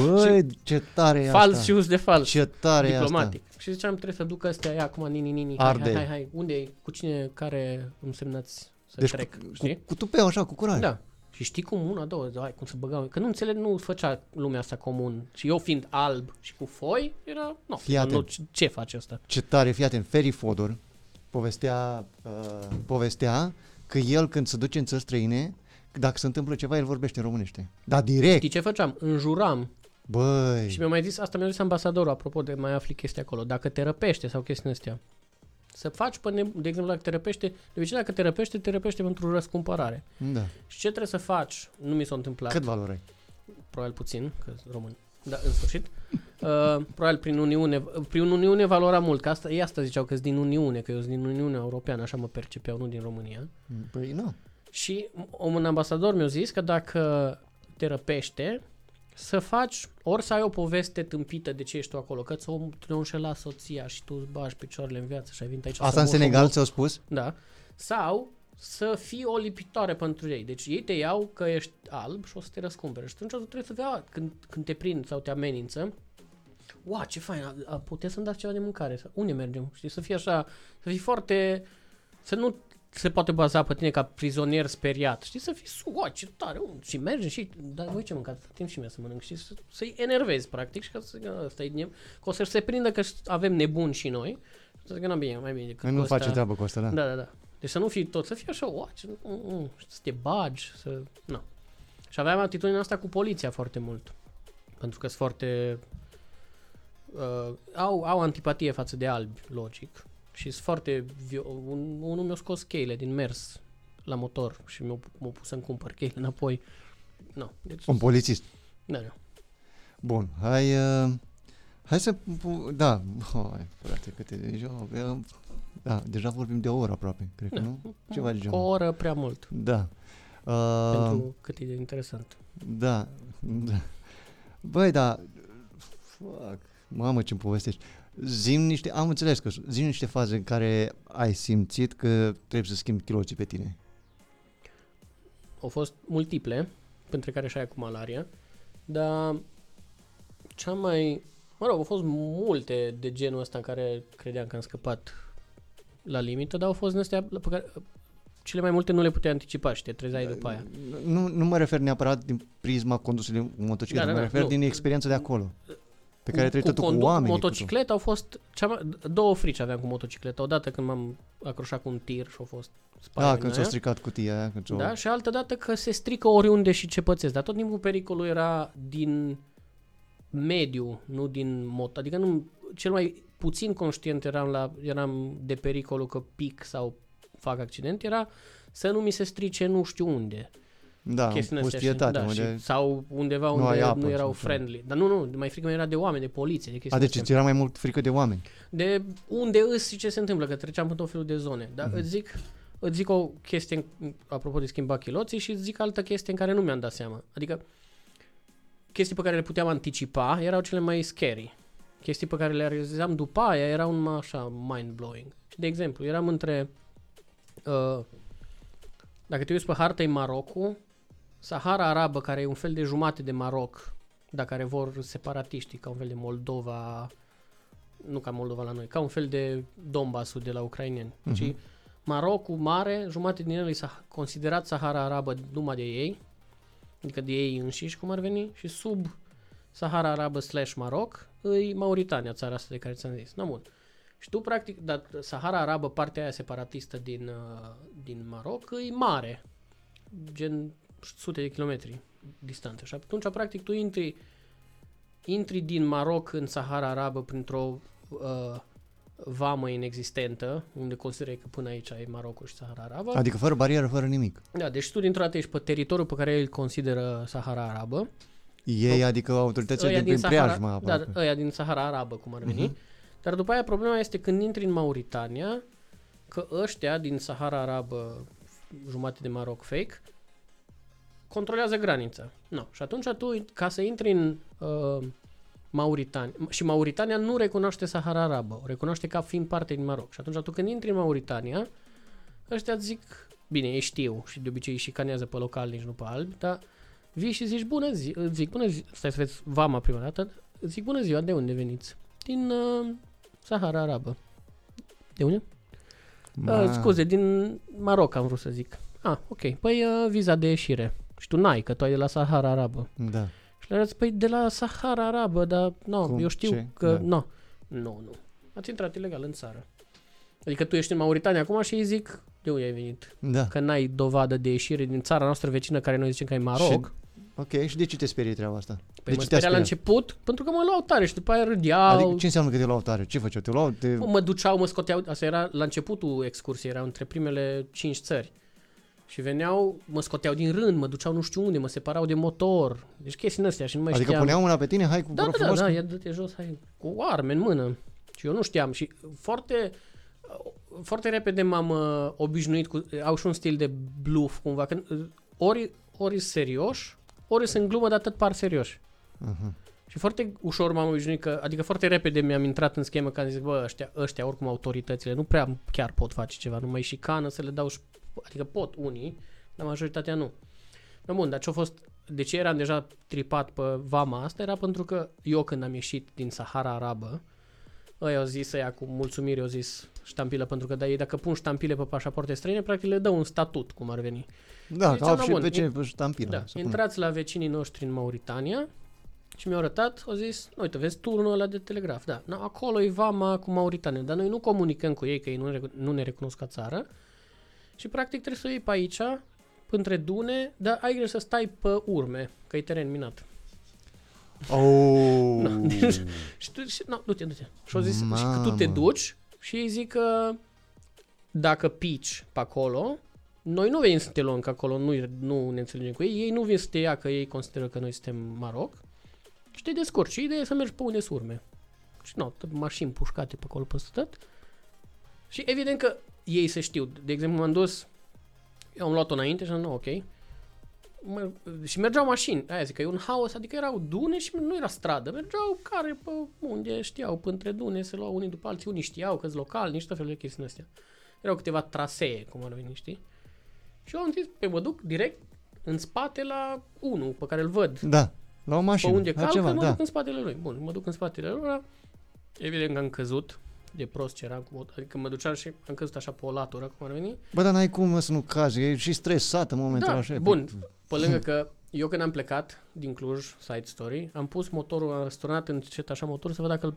Băi, ce tare e asta. Fals și uz de fals. Ce tare e asta. Diplomatic. Și ziceam, trebuie să duc astea, ia acum, nini, hai, unde cu cine, care îmi semnați să deci trec, știi? Cu tupeu, așa, cu curaj. Da. Și știi cum una, două, hai, cum să băgăm, că nu înțeleg, nu făcea lumea asta comun. Și eu fiind alb și cu foi, era, nu, ce face asta? Ce tare, fii atent, Feri Fodor povestea că el când se duce în țări străine, dacă se întâmplă ceva, el vorbește în românește. Dar direct. Știi ce făceam? Înjuram. Băi. Și mi-a zis ambasadorul, apropo de mai afli chestia acolo, dacă te răpește sau chestia astea. Să faci, de exemplu, dacă te răpește, de obicei dacă te răpește pentru răscumpărare. Da. Și ce trebuie să faci? Nu mi s-a întâmplat. Cât valori ai? Probabil puțin, că român. Da, în sfârșit. Probabil prin Uniune valora mult, că asta, ei asta ziceau că sunt din Uniune, că eu sunt din Uniunea Europeană, așa mă percepeau, nu din România. Păi nu. Și un ambasador mi-a zis că dacă te răpește, să faci, ori să ai o poveste tâmpită de ce ești tu acolo, că ți-o înșela soția și tu îți bagi picioarele în viață și ai venit aici. Asta în Senegal ți-au spus? Da. Sau să fii o lipitoare pentru ei. Deci ei te iau că ești alb și o să te răscumpere. Și atunci trebuie să vezi când te prind sau te amenință. Wow, ce fain, puteți să-mi dați ceva de mâncare? Unde mergem? Știi, să fii așa, să fii foarte... Să nu se poate baza pe tine ca prizonier speriat. Știi, să fii ce tare, și mergi și... Dar voi ce mâncați? Timp și mie să mănânc. Și să-i enervezi, practic, și că o să se prindă că avem nebuni și noi. Să zică, mai bine decât nu face treabă cu asta, da. Da. Deci să nu fii tot, să fii așa, să te bagi, să... Și aveam atitudinea asta cu poliția foarte mult. Pentru că sunt foarte... Au antipatie față de albi, logic. Și sunt foarte... Unul mi-a scos cheile din mers la motor și m-a pus să-mi cumpăr cheile înapoi. No, deci... Un polițist. Da, nu. Bun, hai... Hai să... Da, hai, frate, câte deja... Da, deja vorbim de o oră aproape, cred că, nu? Ceva de genul. O oră prea mult. Da. Pentru cât e de interesant. Da, da. Băi, da, fuck, mamă ce-mi povestești. Am înțeles că zi niște faze în care ai simțit că trebuie să schimbi kilocii pe tine. Au fost multiple, pentru care și aia cu malaria, dar cea mai... Mă rog, au fost multe de genul ăsta în care credeam că am scăpat la limită, dar au fost astea pe care cele mai multe nu le puteai anticipa și te trezeai după aia. Nu mă refer neapărat din prisma condusului motocicletă, mă refer din experiența de acolo. Pe care trebuie tot cu oamenii. Motocicleta au fost două frici aveam cu motocicleta. Odată când m-am acroșat cu un tir și au fost spaiat. Da, când s-a stricat cutia aia. Da, și altă dată că se strică oriunde și ce pățesc. Dar tot timpul pericolul era din mediu, nu din mot. Adică nu, cel mai puțin conștient eram de pericolul că pic sau fac accident, era să nu mi se strice nu știu unde. Da, pustietate. Da, unde sau undeva unde apă, nu erau friendly. Dar nu, mai frică mi era de oameni, de poliție. Deci îți era mai mult frică de oameni? De unde îs și ce se întâmplă, că treceam pe tot felul de zone. Dar îți zic o chestie, apropo de schimba chiloții, și îți zic altă chestie în care nu mi-am dat seama. Adică chestii pe care le puteam anticipa erau cele mai scary. Chestii pe care le realizam după aia erau numai așa mind-blowing. De exemplu, eram între... dacă te uiți pe hartă e Marocul, Sahara Arabă, care e un fel de jumate de Maroc, dar care vor separatiștii, ca un fel de Moldova, nu ca Moldova la noi, ca un fel de Donbassul de la ucraineni. Deci Marocul mare, jumate din el e considerat Sahara Arabă numai de ei, adică de ei înșiși, cum ar veni, și sub Sahara Arabă / Maroc e Mauritania, țara asta de care ți-am zis. Na, bun. Și tu, practic, dar Sahara Arabă, partea aia separatistă din Maroc, e mare, gen sute de kilometri distanță. Și atunci, practic, tu intri din Maroc în Sahara Arabă printr-o vamă inexistentă, unde considerai că până aici e Marocul și Sahara Arabă. Adică fără barieră, fără nimic. Da, deci tu dintr-o dată ești pe teritoriul pe care îl consideră Sahara Arabă. Ei, adică autoritățile din preajma. Da, ăia din Sahara Arabă, cum ar veni. Dar după aia problema este când intri în Mauritania, că ăștia din Sahara Arabă, jumate de Maroc fake, controlează granița. No. Și atunci tu, ca să intri în Mauritania, și Mauritania nu recunoaște Sahara Arabă, o recunoaște ca fiind parte din Maroc. Și atunci tu când intri în Mauritania, ăștia îți zic, bine, ei știu și de obicei și canează pe localnici, nu pe albi, dar vii și zici, bună zi, stai să vezi vama prima dată, zic, bună ziua, de unde veniți? Din Sahara Arabă. De unde? Scuze, din Maroc am vrut să zic. Ah, ok. Păi viza de ieșire. Și tu n-ai, că tu ai de la Sahara Arabă. Da. Și le arăți, păi de la Sahara Arabă, dar no, eu știu ce? Că... Da. No. Nu. Ați intrat ilegal în țară. Adică tu ești în Mauritania acum și îi zic, de unde ai venit? Da. Că n-ai dovadă de ieșire din țara noastră vecină, care noi zicem că e Maroc. Ok, și de ce te sperie treaba asta? Păi mă speria la început, pentru că mă luau tare și după aia râdeau. Adică ce înseamnă că te luau tare? Ce făceau? Mă duceau, mă scoteau. Asta era la începutul excursiei, erau între primele 5 țări. Și veneau, mă scoteau din rând, mă duceau nu știu unde, mă separau de motor. Deci chestii astea și nu mai știam. Adică puneau mâna pe tine, hai cu frumos. Da, ia dă-te jos, hai cu arme în mână. Și eu nu știam și foarte... Foarte repede m-am obișnuit cu... Au și un stil de bluff cumva, că ori serioși, ori sunt glumă, dar tot par serioși. Și foarte ușor m-am obișnuit că, adică foarte repede mi-am intrat în schemă, că am zis, bă, ăștia oricum autoritățile nu prea chiar pot face ceva, numai și cană să le dau, adică pot unii, dar majoritatea nu. No, bun, dar ce-a fost, de ce eram deja tripat pe vama asta, era pentru că eu când am ieșit din Sahara Arabă, ăia au zis, ăia cu mulțumire au zis ștampilă, pentru că ei dacă pun ștampile pe pașapoarte străine, practic le dă un statut, cum ar veni. Da, au și vecinii pe ștampilă. Da, intrați la vecinii noștri în Mauritania și mi-au arătat, au zis, uite, vezi turnul ăla de telegraf, da, acolo e vama cu Mauritania, dar noi nu comunicăm cu ei, că ei nu ne recunosc ca țară și practic trebuie să o iei pe aici, între dune, dar ai grijă să stai pe urme, că e teren minat. Oh. Na, deci, și na, du-te. Și-o zis, și că tu te duci și ei zic că dacă pici pe acolo, noi nu venim să te luăm, că acolo nu ne înțelegem cu ei, ei nu vin să te ia, că ei consideră că noi suntem Maroc și te descurci. Ideea e să mergi pe unde sunt urme. Și nu, mașini pușcate pe acolo peste tot. Și evident că ei se știu. De exemplu, m-am dus, eu am luat-o înainte și am zis, ok. Și mergeau mașini, aia zic că e un haos, adică erau dune și nu era stradă, mergeau care pe unde știau, pe între dune, se luau unii după alții, unii știau că-s locali, nici tot felul de chestii astea. Erau câteva trasee, cum ar veni, știi? Și eu am zis, pe mă duc direct în spate la unul pe care îl văd. Da, la o mașină, pe unde calcă, ceva, mă duc în spatele lui. Bun, mă duc în spatele lui, evident că am căzut. De prost ce eram, adică mă duceam și am căzut așa pe o latură, cum ar veni. Bă, dar n-ai cum să nu cazi, e și stresat în momentul așa. Bun, pe lângă că eu când am plecat din Cluj, side story, am pus motorul, am răsturnat încet așa motorul să văd dacă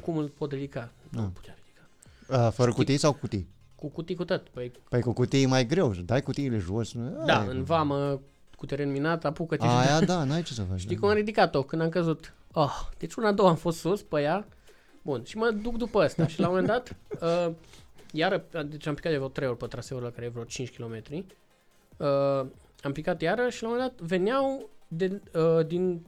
cum îl pot ridica. Nu putea ridica. Fără cutii sau cutii? Cu cutii cu tot. Păi cu cutii e mai greu, dai cutiile jos. Da, în vamă, cu teren minat, apucă-te. Aia da, n-ai ce să faci. Știi cum am ridicat-o când am căzut? Deci una, două am fost sus pe ea. Bun, și mă duc după asta și la un moment dat, iară, deci am picat de vreo 3 ori pe traseul ăla care e vreo 5 km, am picat iară și la un moment dat veneau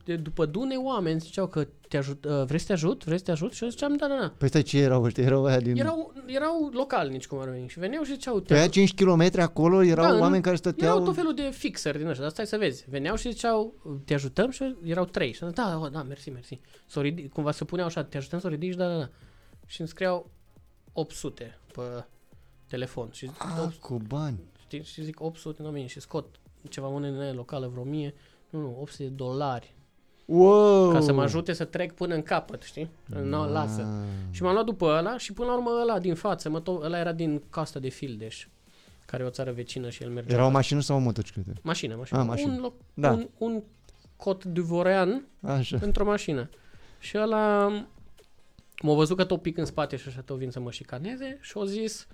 de după dune oameni, ziceau că te ajut, vrei să te ajut? Și eu ziceam, da. Păi stai, ce erau ăștia? Erau localnici, cum ar veni, și veneau și ziceau... Pe aia 5 km acolo erau oameni care stăteau... Erau tot felul de fixeri din ăștia, dar stai să vezi, veneau și ziceau, te ajutăm? Și erau 3 și am zis, da, mersi. Cumva se puneau așa, te ajutăm să o ridici, da. Și îmi scriau 800 pe telefon. Și zic, cu bani. Știi? Și zic 800 în 1000 și scot ceva monedă locală, vreo 1000. Nu, $800. Wow. Ca să mă ajute să trec până în capăt, știi? No, lasă. Și m-am luat după ăla și până la urmă ăla din față, ăla era din Coasta de Fildeș, care e o țară vecină și el mergea. Era o mașină sau o motocicletă? Mașină. Un cot divorean într-o mașină. Și ăla m-a văzut că tot pic în spate și așa tot vin să mă șicaneze și a zis,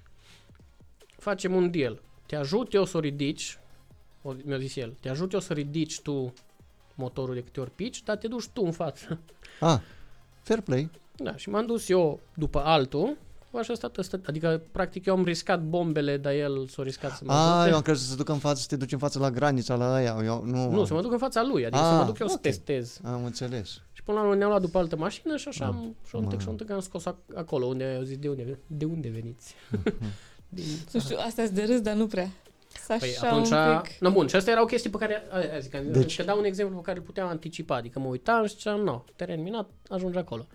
facem un deal, te ajut eu să o ridici. Mi-a zis el, te ajut eu să ridici tu motorul de câte ori pici, dar te duci tu în față. Fair play. Da, și m-am dus eu după altul, așa stat, adică practic eu am riscat bombele, dar el s-a riscat să mă ducă. Eu am crezut să se ducă în față, să te duci în față la granița, la aia. Nu, să mă duc în fața lui, adică să mă duc eu să testez. Am înțeles. Și până la urmă ne-am luat după altă mașină și așa și am scos acolo, unde au zis, de unde veniți? Nu știu, astea-s de râs, dar nu prea. Păi atunci, și astea erau chestii pe care, că dau un exemplu pe care îl puteam anticipa, adică mă uitam și ziceam, teren minat, ajunge acolo.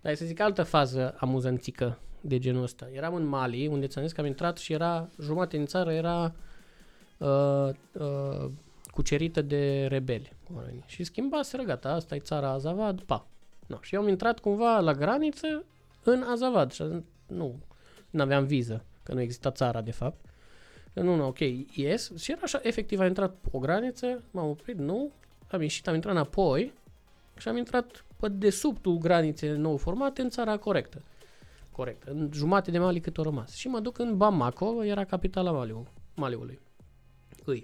Dar să zic altă fază amuzantică de genul ăsta. Eram în Mali, unde ți-am zis că am intrat și era, jumate în țară era cucerită de rebeli. Și schimbaseră, gata, asta e țara Azawad, și eu am intrat cumva la graniță în Azawad și nu aveam viză, că nu exista țara de fapt. Și era așa, efectiv am intrat pe o graniță, m-am oprit, am ieșit, am intrat înapoi și am intrat pe desubtul graniței nou formate în țara corectă. Corect, în jumate de Mali cât o rămas. Și mă duc în Bamako, era capitala Maliului.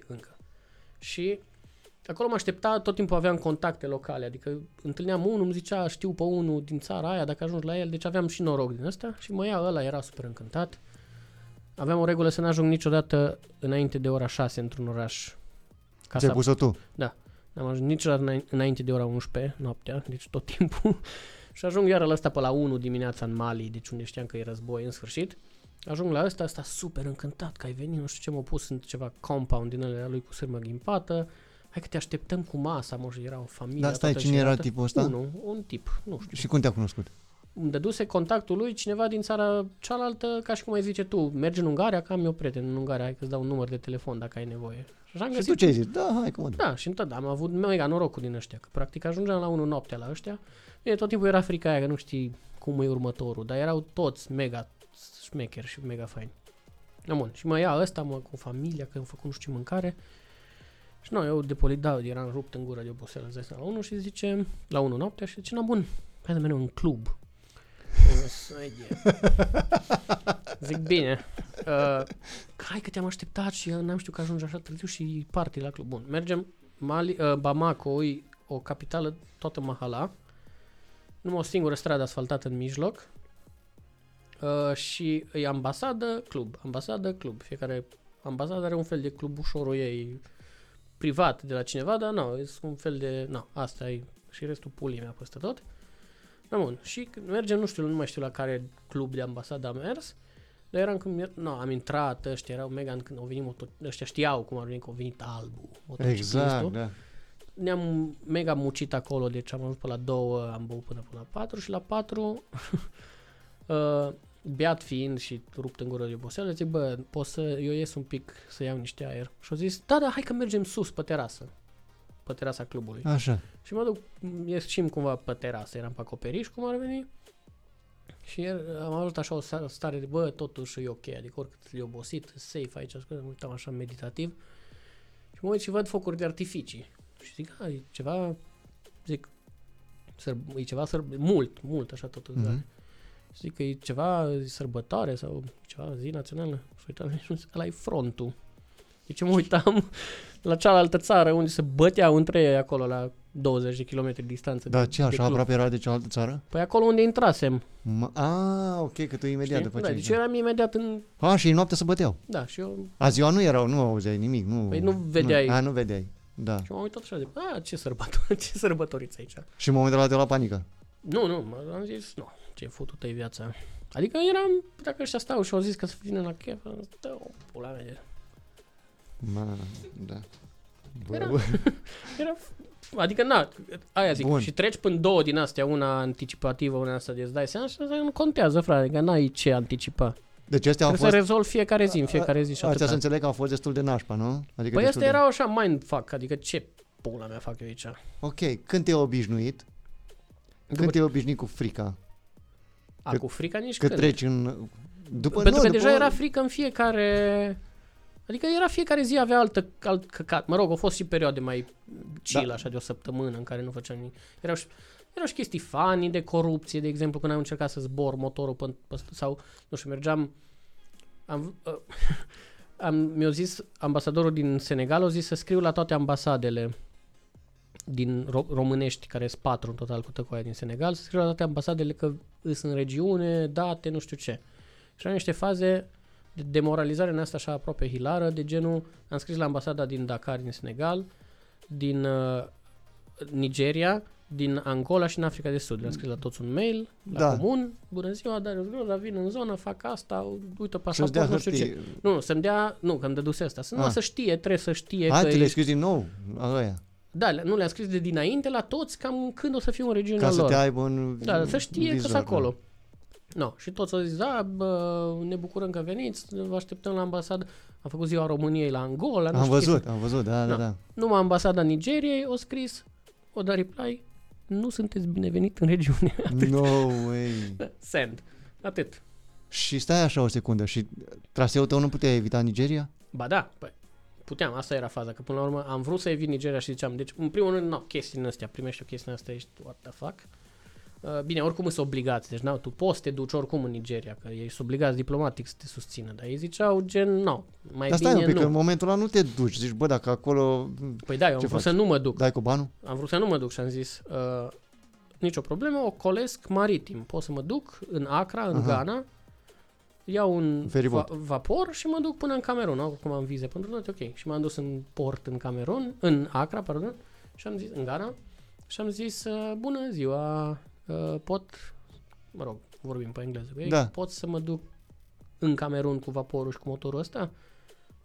Încă. Și acolo mă aștepta, tot timpul aveam contacte locale, adică întâlneam unul, îmi zicea, știu pe unul din țara aia, dacă ajungi la el, deci aveam și noroc din ăsta și mă ia ăla, era super încântat. Aveam o regulă să n-ajung niciodată înainte de ora 6 într-un oraș. Ți-ai pus-o tu? Da. N-am ajuns niciodată înainte de ora 11 noaptea, deci tot timpul. Și ajung iară la ăsta pe la 1 dimineața în Mali, deci unde știam că e război în sfârșit. Ajung la ăsta super încântat că ai venit, nu știu ce, m-a pus în ceva compound din ăla lui cu sârmă ghimpată. Hai că te așteptăm cu masa, era o familie. Dar stai, cine era tipul ăsta? Un tip, nu știu. Și cum te-a cunoscut? Îmi dăduse contactul lui cineva din țara cealaltă, ca și cum ai zice tu, mergi în Ungaria, că am eu prieten în Ungaria, hai că îți dau un număr de telefon dacă ai nevoie. Și tu ce ai zis? Da, hai că mă duc. Da, și tot am avut mega norocul din ăștia, că practic ajungeam la 1 noaptea la ăștia. Bine, tot timpul era frica aia, că nu știi cum e următorul, dar erau toți mega șmecheri și mega faini. Da, bun, și mă ia ăsta, cu familia, că am făcut nu știu ce mâncare. Și eu de polidau, eram rupt în gură de oboseală, la 1 noaptea și zice, na bun, hai să mergem în club. În Suedia. Zic bine. Hai că te-am așteptat și n-am știut că ajungi așa târziu și party la club. Bun, mergem. Mali, Bamako e o capitală, toată mahala. Numai o singură stradă asfaltată în mijloc. Și e ambasadă, club. Ambasadă, club. Fiecare ambasadă are un fel de club ușorul ei privat de la cineva, dar nu, e un fel de... Nu, asta e și restul pulii mea peste tot. Da, bun. Și mergem, nu știu, nu mai știu la care club de ambasadă am mers, dar eram când... Nu, am intrat, ăștia erau mega... Când au venit ăștia știau cum ar veni, că au venit albul. Exact, da. Ne-am mega mucit acolo, deci am ajuns pe la 2, am băut până la 4 și la 4... beat fiind și rupt în gură de oboseală, zic, bă, pot să eu ies un pic să iau niște aer. Și au zis, da, hai că mergem sus, pe terasă. Pe terasa clubului. Așa. Și mă duc, ieșim cumva pe terasă, eram pe acoperiș, cum ar veni. Și am avut așa o stare de, bă, totuși e ok, adică oricât e obosit, safe aici, mă uitam așa meditativ. Și mă uit și văd focuri de artificii. Și zic, a, e ceva, zic, e ceva mult, așa totul. Mm-hmm. Zic că e ceva sărbătoare sau ceva zi națională. Și uitam, ăla e frontul. Deci mă uitam la cealaltă țară unde se băteau între ei acolo la 20 de kilometri distanță. Da, ce așa club. Aproape era de cealaltă țară? Păi acolo unde intrasem. Ok, că tu imediat știi? După da, ce... Deci eram imediat în... și în noapte se băteau. Da, și eu... A, ziua nu erau, nu auzeai nimic, nu... Păi nu vedeai. Nu vedeai, da. Și m-am uitat așa de, ce sărbătoriți aici. Și în momentul ăla te lua panică. Nu, am zis, nu. Ce futută-i viața. Adică eram, dacă ăștia stau și au zis că să vină la chef, stau, pula mea de... da. Era, adică na, aia zic, bun. Și treci până două din astea, una anticipativă, una asta de-ți dai seama și nu contează, frate, că n-ai ce anticipa. Deci astea au fost... să rezolvi fiecare zi, în fiecare zi și atâta. Astea să înțeleg că au fost destul de nașpa, nu? Adică păi astea erau așa mindfuck, adică ce pula mea fac eu aici. Ok, când te-ai obișnuit? Când te-ai obișnuit cu frica? Cu frica nici că când. Treci în... Pentru că deja era frică în fiecare... Adică era fiecare zi, avea alt căcat. Mă rog, au fost și perioade mai chill, da. Așa, de o săptămână în care nu făceam nimic. Erau și chestii funny de corupție, de exemplu, când am încercat să zbor motorul sau, nu știu, mergeam... mi-a zis, ambasadorul din Senegal, a zis să scriu la toate ambasadele din românești, care sunt 4 în total cu tăcoaia din Senegal, să scriu la toate ambasadele că sunt în regiune, date, nu știu ce. Și am niște faze de demoralizare în asta așa aproape hilară, de genul, am scris la ambasada din Dakar, din Senegal, din Nigeria, din Angola și în Africa de Sud. Le-am scris la toți un mail, la comun, bună ziua, Darius Groza, vin în zonă, fac asta, uite pașaport, nu știu ce. Nu, să-mi dea, nu, că îmi dăduse asta, să știe, trebuie să știe. Te le-ai scris din nou, ăia. Da, nu le-am scris de dinainte la toți cam când o să fiu în regiunea lor. Ca să te aibă în... Da, să știe că-s acolo. No, și toți au zis, da, bă, ne bucurăm că veniți, vă așteptăm la ambasadă. Am făcut ziua României la Angola. Am văzut, da. Numai ambasada Nigeriei o scris, o da reply, nu sunteți binevenit în regiune. Atât. No way. Send. Atât. Și stai așa o secundă și traseul tău nu putea evita Nigeria? Ba da, puteam, asta era faza, că până la urmă am vrut să evit Nigeria și ziceam, deci în primul rând, chestii din astea, primești o chestie din astea, ești, what the fuck? Bine, oricum sunt obligați, deci tu poți să te duci oricum în Nigeria, că ei sunt obligați diplomatic să te susțină, dar ei ziceau, gen, mai dar bine nu. Dar stai un pic, în momentul ăla nu te duci, zici, bă, dacă acolo... Păi da, eu am vrut să nu mă duc. Dai cu banul? Am vrut să nu mă duc și am zis, nicio problemă, o colesc maritim, pot să mă duc în Accra, în Ghana, iau un vapor și mă duc până în Camerun. Acum am vize pentru toate, ok. Și m-am dus în port în Camerun, în Accra, pardon, și am zis, în Ghana, și am zis, bună ziua, vorbim pe engleză, pot să mă duc în Camerun cu vaporul și cu motorul ăsta?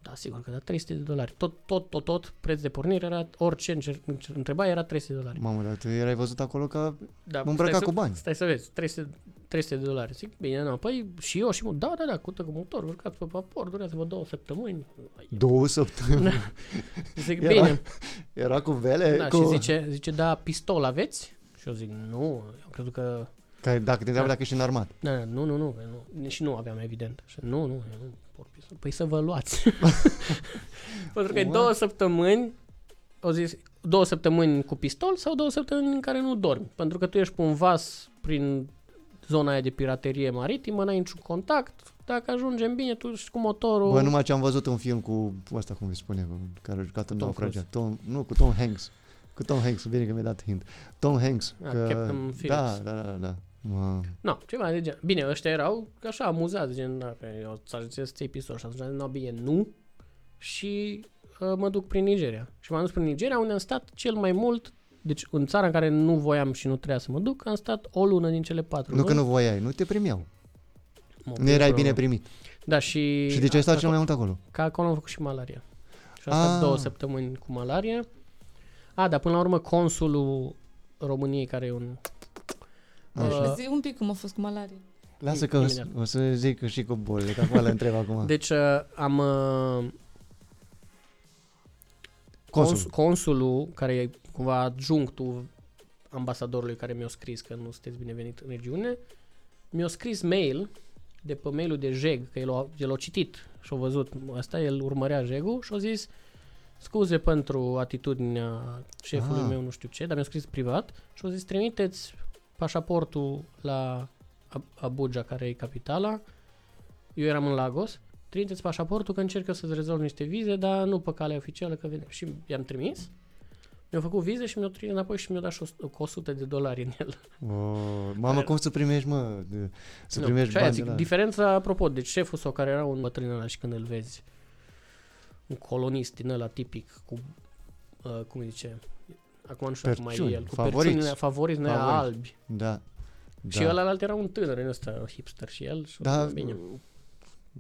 Da, sigur că da, $300. Tot, preț de pornire era, orice întrebai era $300. Mamă, dar tu erai văzut acolo că îmbrăca cu bani. Stai să vezi, $300. Zic, bine, păi și eu și mă, da, cu motorul, urcați pe vapor, durează-vă 2 săptămâni. 2 săptămâni? Da. Zic, bine. Era cu vele? Da, cu... și zice, da, pistol aveți? Și eu zic, nu, eu cred că... Dacă te întreabă dacă ești înarmat. Da, nu, și nu aveam, evident. Și nu. Păi să vă luați. Pentru că 2 săptămâni, au zis, 2 săptămâni cu pistol sau 2 săptămâni în care nu dormi. Pentru că tu ești pe un vas prin zona aia de piraterie maritimă, n-ai niciun contact, dacă ajungem bine, tu și cu motorul... Bă, numai ce am văzut un film cu ăsta, cum îi spune, care a jucat în naufragia, cu Tom Hanks. Cu Tom Hanks, bine că mi-a dat hint. Tom Hanks. Captain Phillips. Da. No, ceva de gen. Bine, ăștia erau așa amuzați, gen, da, eu ți-aș zice să ții pistol și am zis, no, bine, nu. Și mă duc prin Nigeria. Și m-am dus prin Nigeria, unde am stat cel mai mult, deci în țara în care nu voiam și nu trebuia să mă duc, am stat o lună din cele 4 luni. Nu că nu voiai, nu te primeau. Nu erai bine primit. Da, și... Și de ce ai stat cel mai mult acolo? Că acolo am făcut și malaria. Și am stat 2 săptămâni cu malaria. Da, până la urmă consulul României, care e un... Zi un pic cum a fost cu malaria. Lasă că o să zic și cu bolile, că acum le întreb acum. Deci am... Consulul, care e cumva adjunctul ambasadorului care mi-a scris că nu sunteți binevenit în regiune, mi-a scris mail de pe mailul de Jeg, că el a citit și a văzut asta, el urmărea Jeg-ul și a zis scuze pentru atitudinea șefului meu, nu știu ce, dar mi-a scris privat și a zis trimiteți pașaportul la Abuja, care e capitala, eu eram în Lagos, trimiteți pașaportul că încerc eu să-ți rezolv niște vize, dar nu pe calea oficială că vine. Și i-am trimis, mi-au făcut vize și mi-au trimis înapoi și mi-au dat cu $100 în el. Mamă, cum să primești, mă? Să primești bani de la... Diferența, apropo, deci șeful sau care era un bătrân ăla și când îl vezi, un colonist din ăla tipic cu, cum zice, acum nu știu cum mai e el, cu perciunile favoriți, albi. Da. Și ălalt era un tânăr în ăsta, hipster și el. Și da, bine.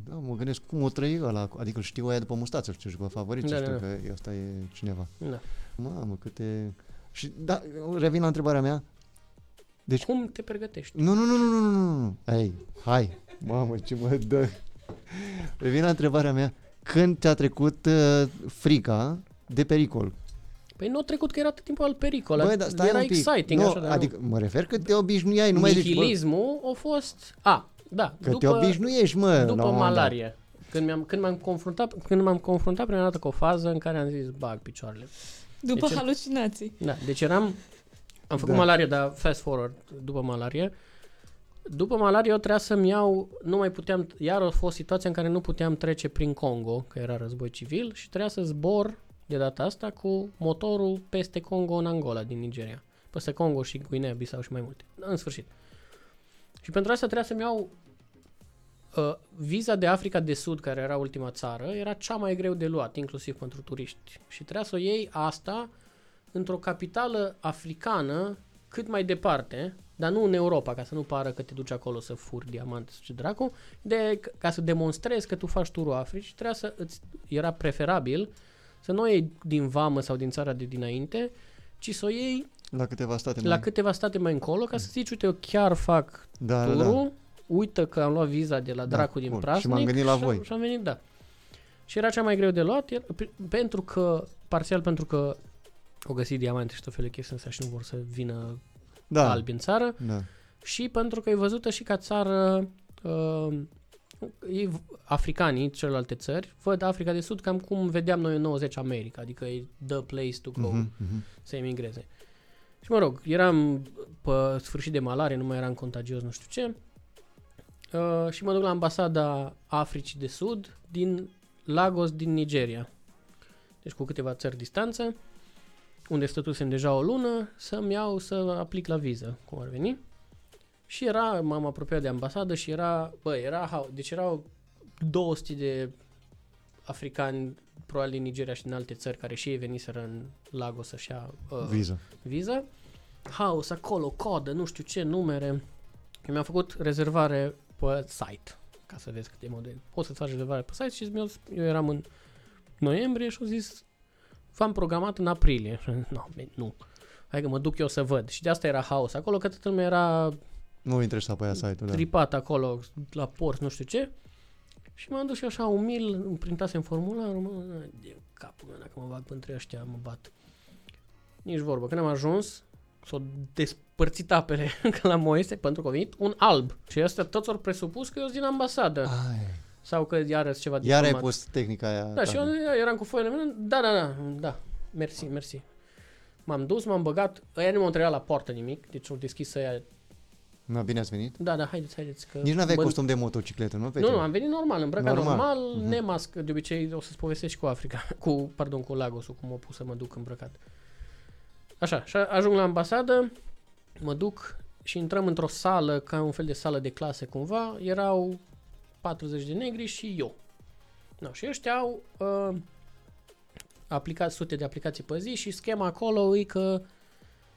Da, mă gândesc cum o trăi ăla, adică știu aia după mustață, știu și cu favoriți, știu că ăsta e cineva. Da. Mamă, câte... Și da, revin la întrebarea mea. Deci cum te pregătești? Nu. Hai. Mamă, ce mă dă. Revin la întrebarea mea. Când ți-a trecut frica de pericol? Păi nu a trecut că era tot timpul al pericol. Băi, da, era exciting, no, așa. Adică mă refer că te obișnuiai, nu mai zici. Nihilismul a fost... Că după, te obișnuiești, mă. După malaria. Când m-am confruntat prima dată cu o fază în care am zis, bag picioarele. După deci, halucinații. Da, deci am făcut malarie, dar fast forward după malarie. După malarie eu trebuia să-mi iau, nu mai puteam, iar a fost situația în care nu puteam trece prin Congo, că era război civil, și trebuia să zbor de data asta cu motorul peste Congo în Angola din Nigeria. Peste Congo și Guinea-Bissau și mai multe. În sfârșit. Și pentru asta trebuia să-mi iau viza de Africa de Sud, care era ultima țară, era cea mai greu de luat, inclusiv pentru turiști. Și trebuia să o iei asta într-o capitală africană cât mai departe, dar nu în Europa, ca să nu pară că te duci acolo să furi diamanți și dracu, ca să demonstrezi că tu faci turul Africii, trebuia să era preferabil să nu o iei din vamă sau din țara de dinainte, ci să o iei la câteva state mai încolo, ca să zici, uite, eu chiar fac turul. Uită că am luat viza de la dracu din Prasnic și m-am gândit la voi. Și am venit, Și era cea mai greu de luat, pentru că au găsit diamante și tot felul de chestii astea și nu vor să vină albi în țară. Da. Și pentru că e văzută și ca țară, africanii, celelalte țări, văd Africa de Sud cam cum vedeam noi în 90 America, adică e the place to go să emigreze. Și mă rog, eram pe sfârșit de malarie, nu mai eram contagios, nu știu ce. Și mă duc la ambasada Africii de Sud din Lagos din Nigeria, deci cu câteva țări distanță, unde stătusem deja o lună, să-mi iau să aplic la viză, cum ar veni. Și era, m-am apropiat de ambasadă și erau 200 de africani, probabil din Nigeria și din alte țări, care și ei veniseră în Lagos să-și ia viză. Haos acolo, codă, nu știu ce, numere. Eu mi-am făcut rezervare pe site, ca să vezi cât e model. Poți să-ți faci rezervare pe site și eu eram în noiembrie și au zis v-am programat în aprilie. Nu, hai că mă duc eu să văd. Și de asta era haos acolo, că toată lumea era tripat acolo, la port, nu știu ce. Și m-am dus eu așa umil, îmi printasem formularul, de capul meu, dacă mă bag între ăștia, mă bat. Nici vorbă. Când am ajuns, s-o despărțit apele că la Moise, pentru că a venit un alb. Și ăsta toți au presupus că eu din ambasadă. Sau că iarăs ceva diplomat. Iar ai pus tehnica aia. Da, și eu eram cu foile mele. Da. Mersi. M-am dus, m-am băgat. Aia nu m-au întrebat la poartă nimic. Deci au deschis aia Na, bine ați venit? Da, haideți că... Nici n-aveai costum de motocicletă, nu? Nu, am venit normal, îmbrăcat normal, nemască. De obicei o să-ți povestești cu Africa, cu Lagosul, cum m-a pus să mă duc îmbrăcat. Așa, și ajung la ambasadă, mă duc și intrăm într-o sală, ca un fel de sală de clase cumva, erau 40 de negri și eu. No, și ăștia au sute de aplicații pe zi și schema acolo e că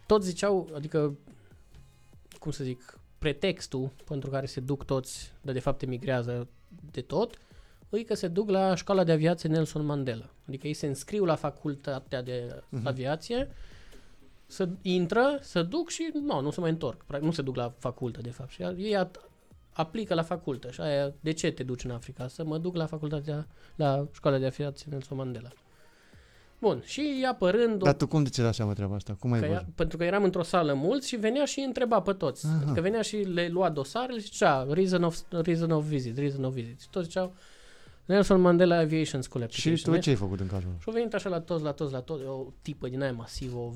toți ziceau, adică, cum să zic, pretextul pentru care se duc toți, dar de fapt emigrează de tot, e că se duc la școala de aviație Nelson Mandela. Adică ei se înscriu la facultatea de aviație, să intră, să duc și nu se mai întorc. Nu se duc la facultă, de fapt. Și ei aplică la facultă. Și aia, de ce te duci în Africa? Să mă duc la facultatea, la școala de aviație Nelson Mandela. Bun, și apărând... Dar tu cum de ce da seama treaba asta? Cum ai văzut? Pentru că eram într-o sală mulți și venea și întreba pe toți. Aha. Adică venea și le lua dosarele și zicea reason of visit. Și toți ziceau Nelson Mandela Aviation School. Și tu ce ai făcut în cazul ăla? Și au venit așa la toți, o tipă din aia masivă, o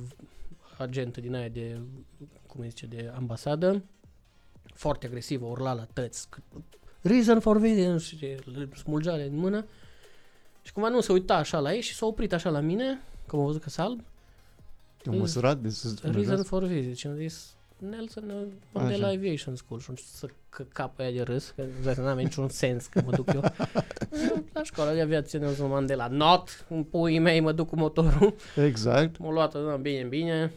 agentă din aia de, cum se zice, de ambasadă, foarte agresivă, urla la tăți, reason for visit, nu știu ce, smulgeale în mână. Și cumva nu se uita așa la ei și s-a oprit așa la mine, că m-a văzut că s-a alb. Te-am măsurat de sus? Reason for visit. Și am zis, Nelson Mandela Aviation School. Și am zis să căca pe aia de râs, că n-am niciun sens că mă duc eu. La școala de aviație Nelson Mandela. Not! În puii mei mă duc cu motorul. Exact. M-a luat, bine.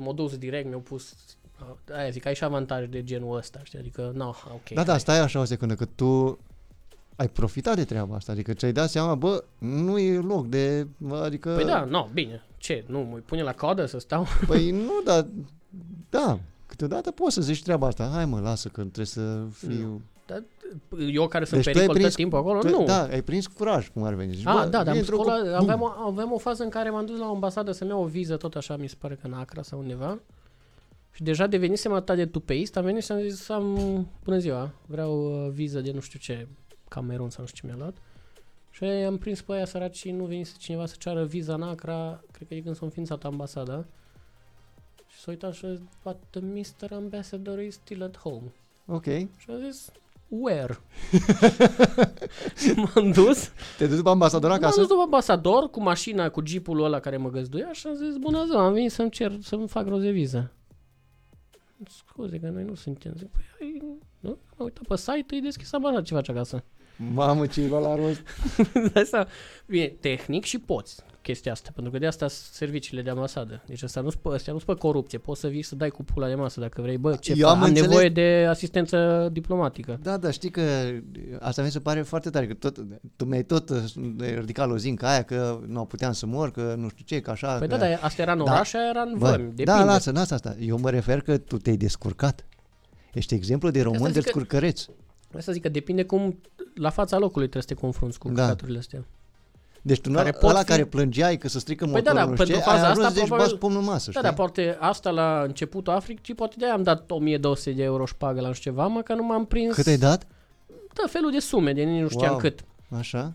M-a dus direct, mi-a pus... Aia zic, ai și avantaje de genul ăsta, știi? Adică, ok. Da, stai așa o secundă, că tu... Ai profitat de treaba asta, adică ți-ai dat seama, nu e loc de, adică... Păi da, bine, ce, nu, mă pune la coadă să stau? Păi nu, dar, da, câteodată poți să zici treaba asta, hai mă, lasă că trebuie să fiu... Da, eu care sunt pericol tot timpul acolo, nu. Da, ai prins curaj, cum ar veni. Zici, aveam o fază în care m-am dus la o ambasadă să-mi iau o viză, tot așa, mi se pare că în Accra sau undeva. Și deja devenisem atât de tupeist, am venit și am zis, bună ziua, vreau viză de nu știu ce... Camerun sau nu știu ce mi-a luat. Și am prins pe aia săraci și nu venise cineva să ceară viza în Accra, cred că e când s-a înființat ambasada. Și s-a uitat și a zis, but the Mr. Ambassador is still at home. Ok. Și a zis, where? M-am dus. Te-ai dus după ambasador acasă? M-am dus după ambasador cu mașina, cu jeepul ăla care mă găzduia și am zis, bună ziua, am venit să-mi cer, să-mi fac rost de viză. Scuze că noi nu suntem. Zic, păi, nu? M-am uitat pe site, îi deschis ambasador, ce faci acasă? Mamă, ce e la rost! Bine, tehnic și poți chestia asta, pentru că de asta sunt serviciile de ambasadă. Deci asta nu-s pe corupție, poți să vii să dai cu pula de masă dacă vrei. Am nevoie de asistență diplomatică. Da, știi că asta mi se pare foarte tare, că tu mi-ai tot ridicat lozinca aia, că nu puteam să mor, că nu știu ce, că așa... Păi că... da, asta era în oraș, aia era în vămi, depinde. Da, lasă asta. Eu mă refer că tu te-ai descurcat. Ești exemplu de român descurcăreț. Vreau să zic că depinde cum la fața locului trebuie să te confrunți cu căcaturile astea. Deci tu care plângeai că se strică motorul, pentru faza asta probabil pumnul masă, știi? Da, poate asta la începutul Africii, poate de-aia am dat 1200 de euro șpagă la nu știu ceva, mă, că nu m-am prins. Cât ai dat? Da, felul de sume, de nu știam cât. Așa.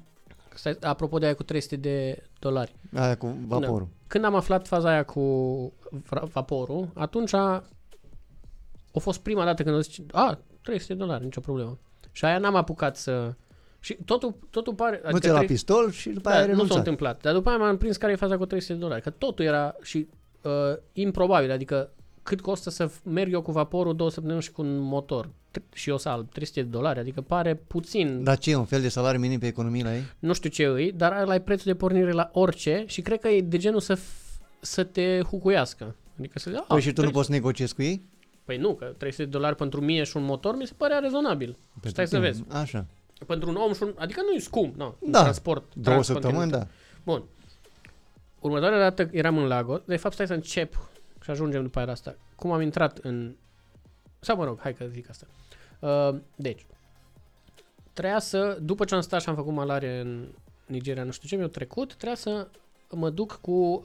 Apropo de aia cu $300. Aia cu vaporul. Da. Când am aflat faza aia cu vaporul, atunci a fost prima dată când am zis, $300, nicio problemă. Și aia n-am apucat să... Și totul pare... Adică la pistol și după aia renunțat. Nu s-a întâmplat. Dar după aia m-am prins care e faza cu $300. Că totul era și improbabil. Adică cât costă să merg eu cu vaporul 2 săptămâni și cu un motor și eu salb $300. Adică pare puțin... Dar ce e un fel de salariu minim pe economie la ei? Nu știu ce e, dar ăla e prețul de pornire la orice și cred că e de genul să te hucuiască. Adică să... Păi și tu nu poți să negociezi cu ei? Păi nu, că $300 pentru mie și un motor mi se părea rezonabil. Stai să vezi. Așa. Pentru un om și un... Adică nu e scump, nu. Da, transport. 2 săptămâni, da. Bun. Următoarea dată eram în Lagos. De fapt, stai să încep și ajungem după aia asta. Cum am intrat în... Sau mă rog, hai că zic asta. Deci, trebuia să... După ce am stat și am făcut malarie în Nigeria, nu știu ce mi-a trecut, trebuia să mă duc cu...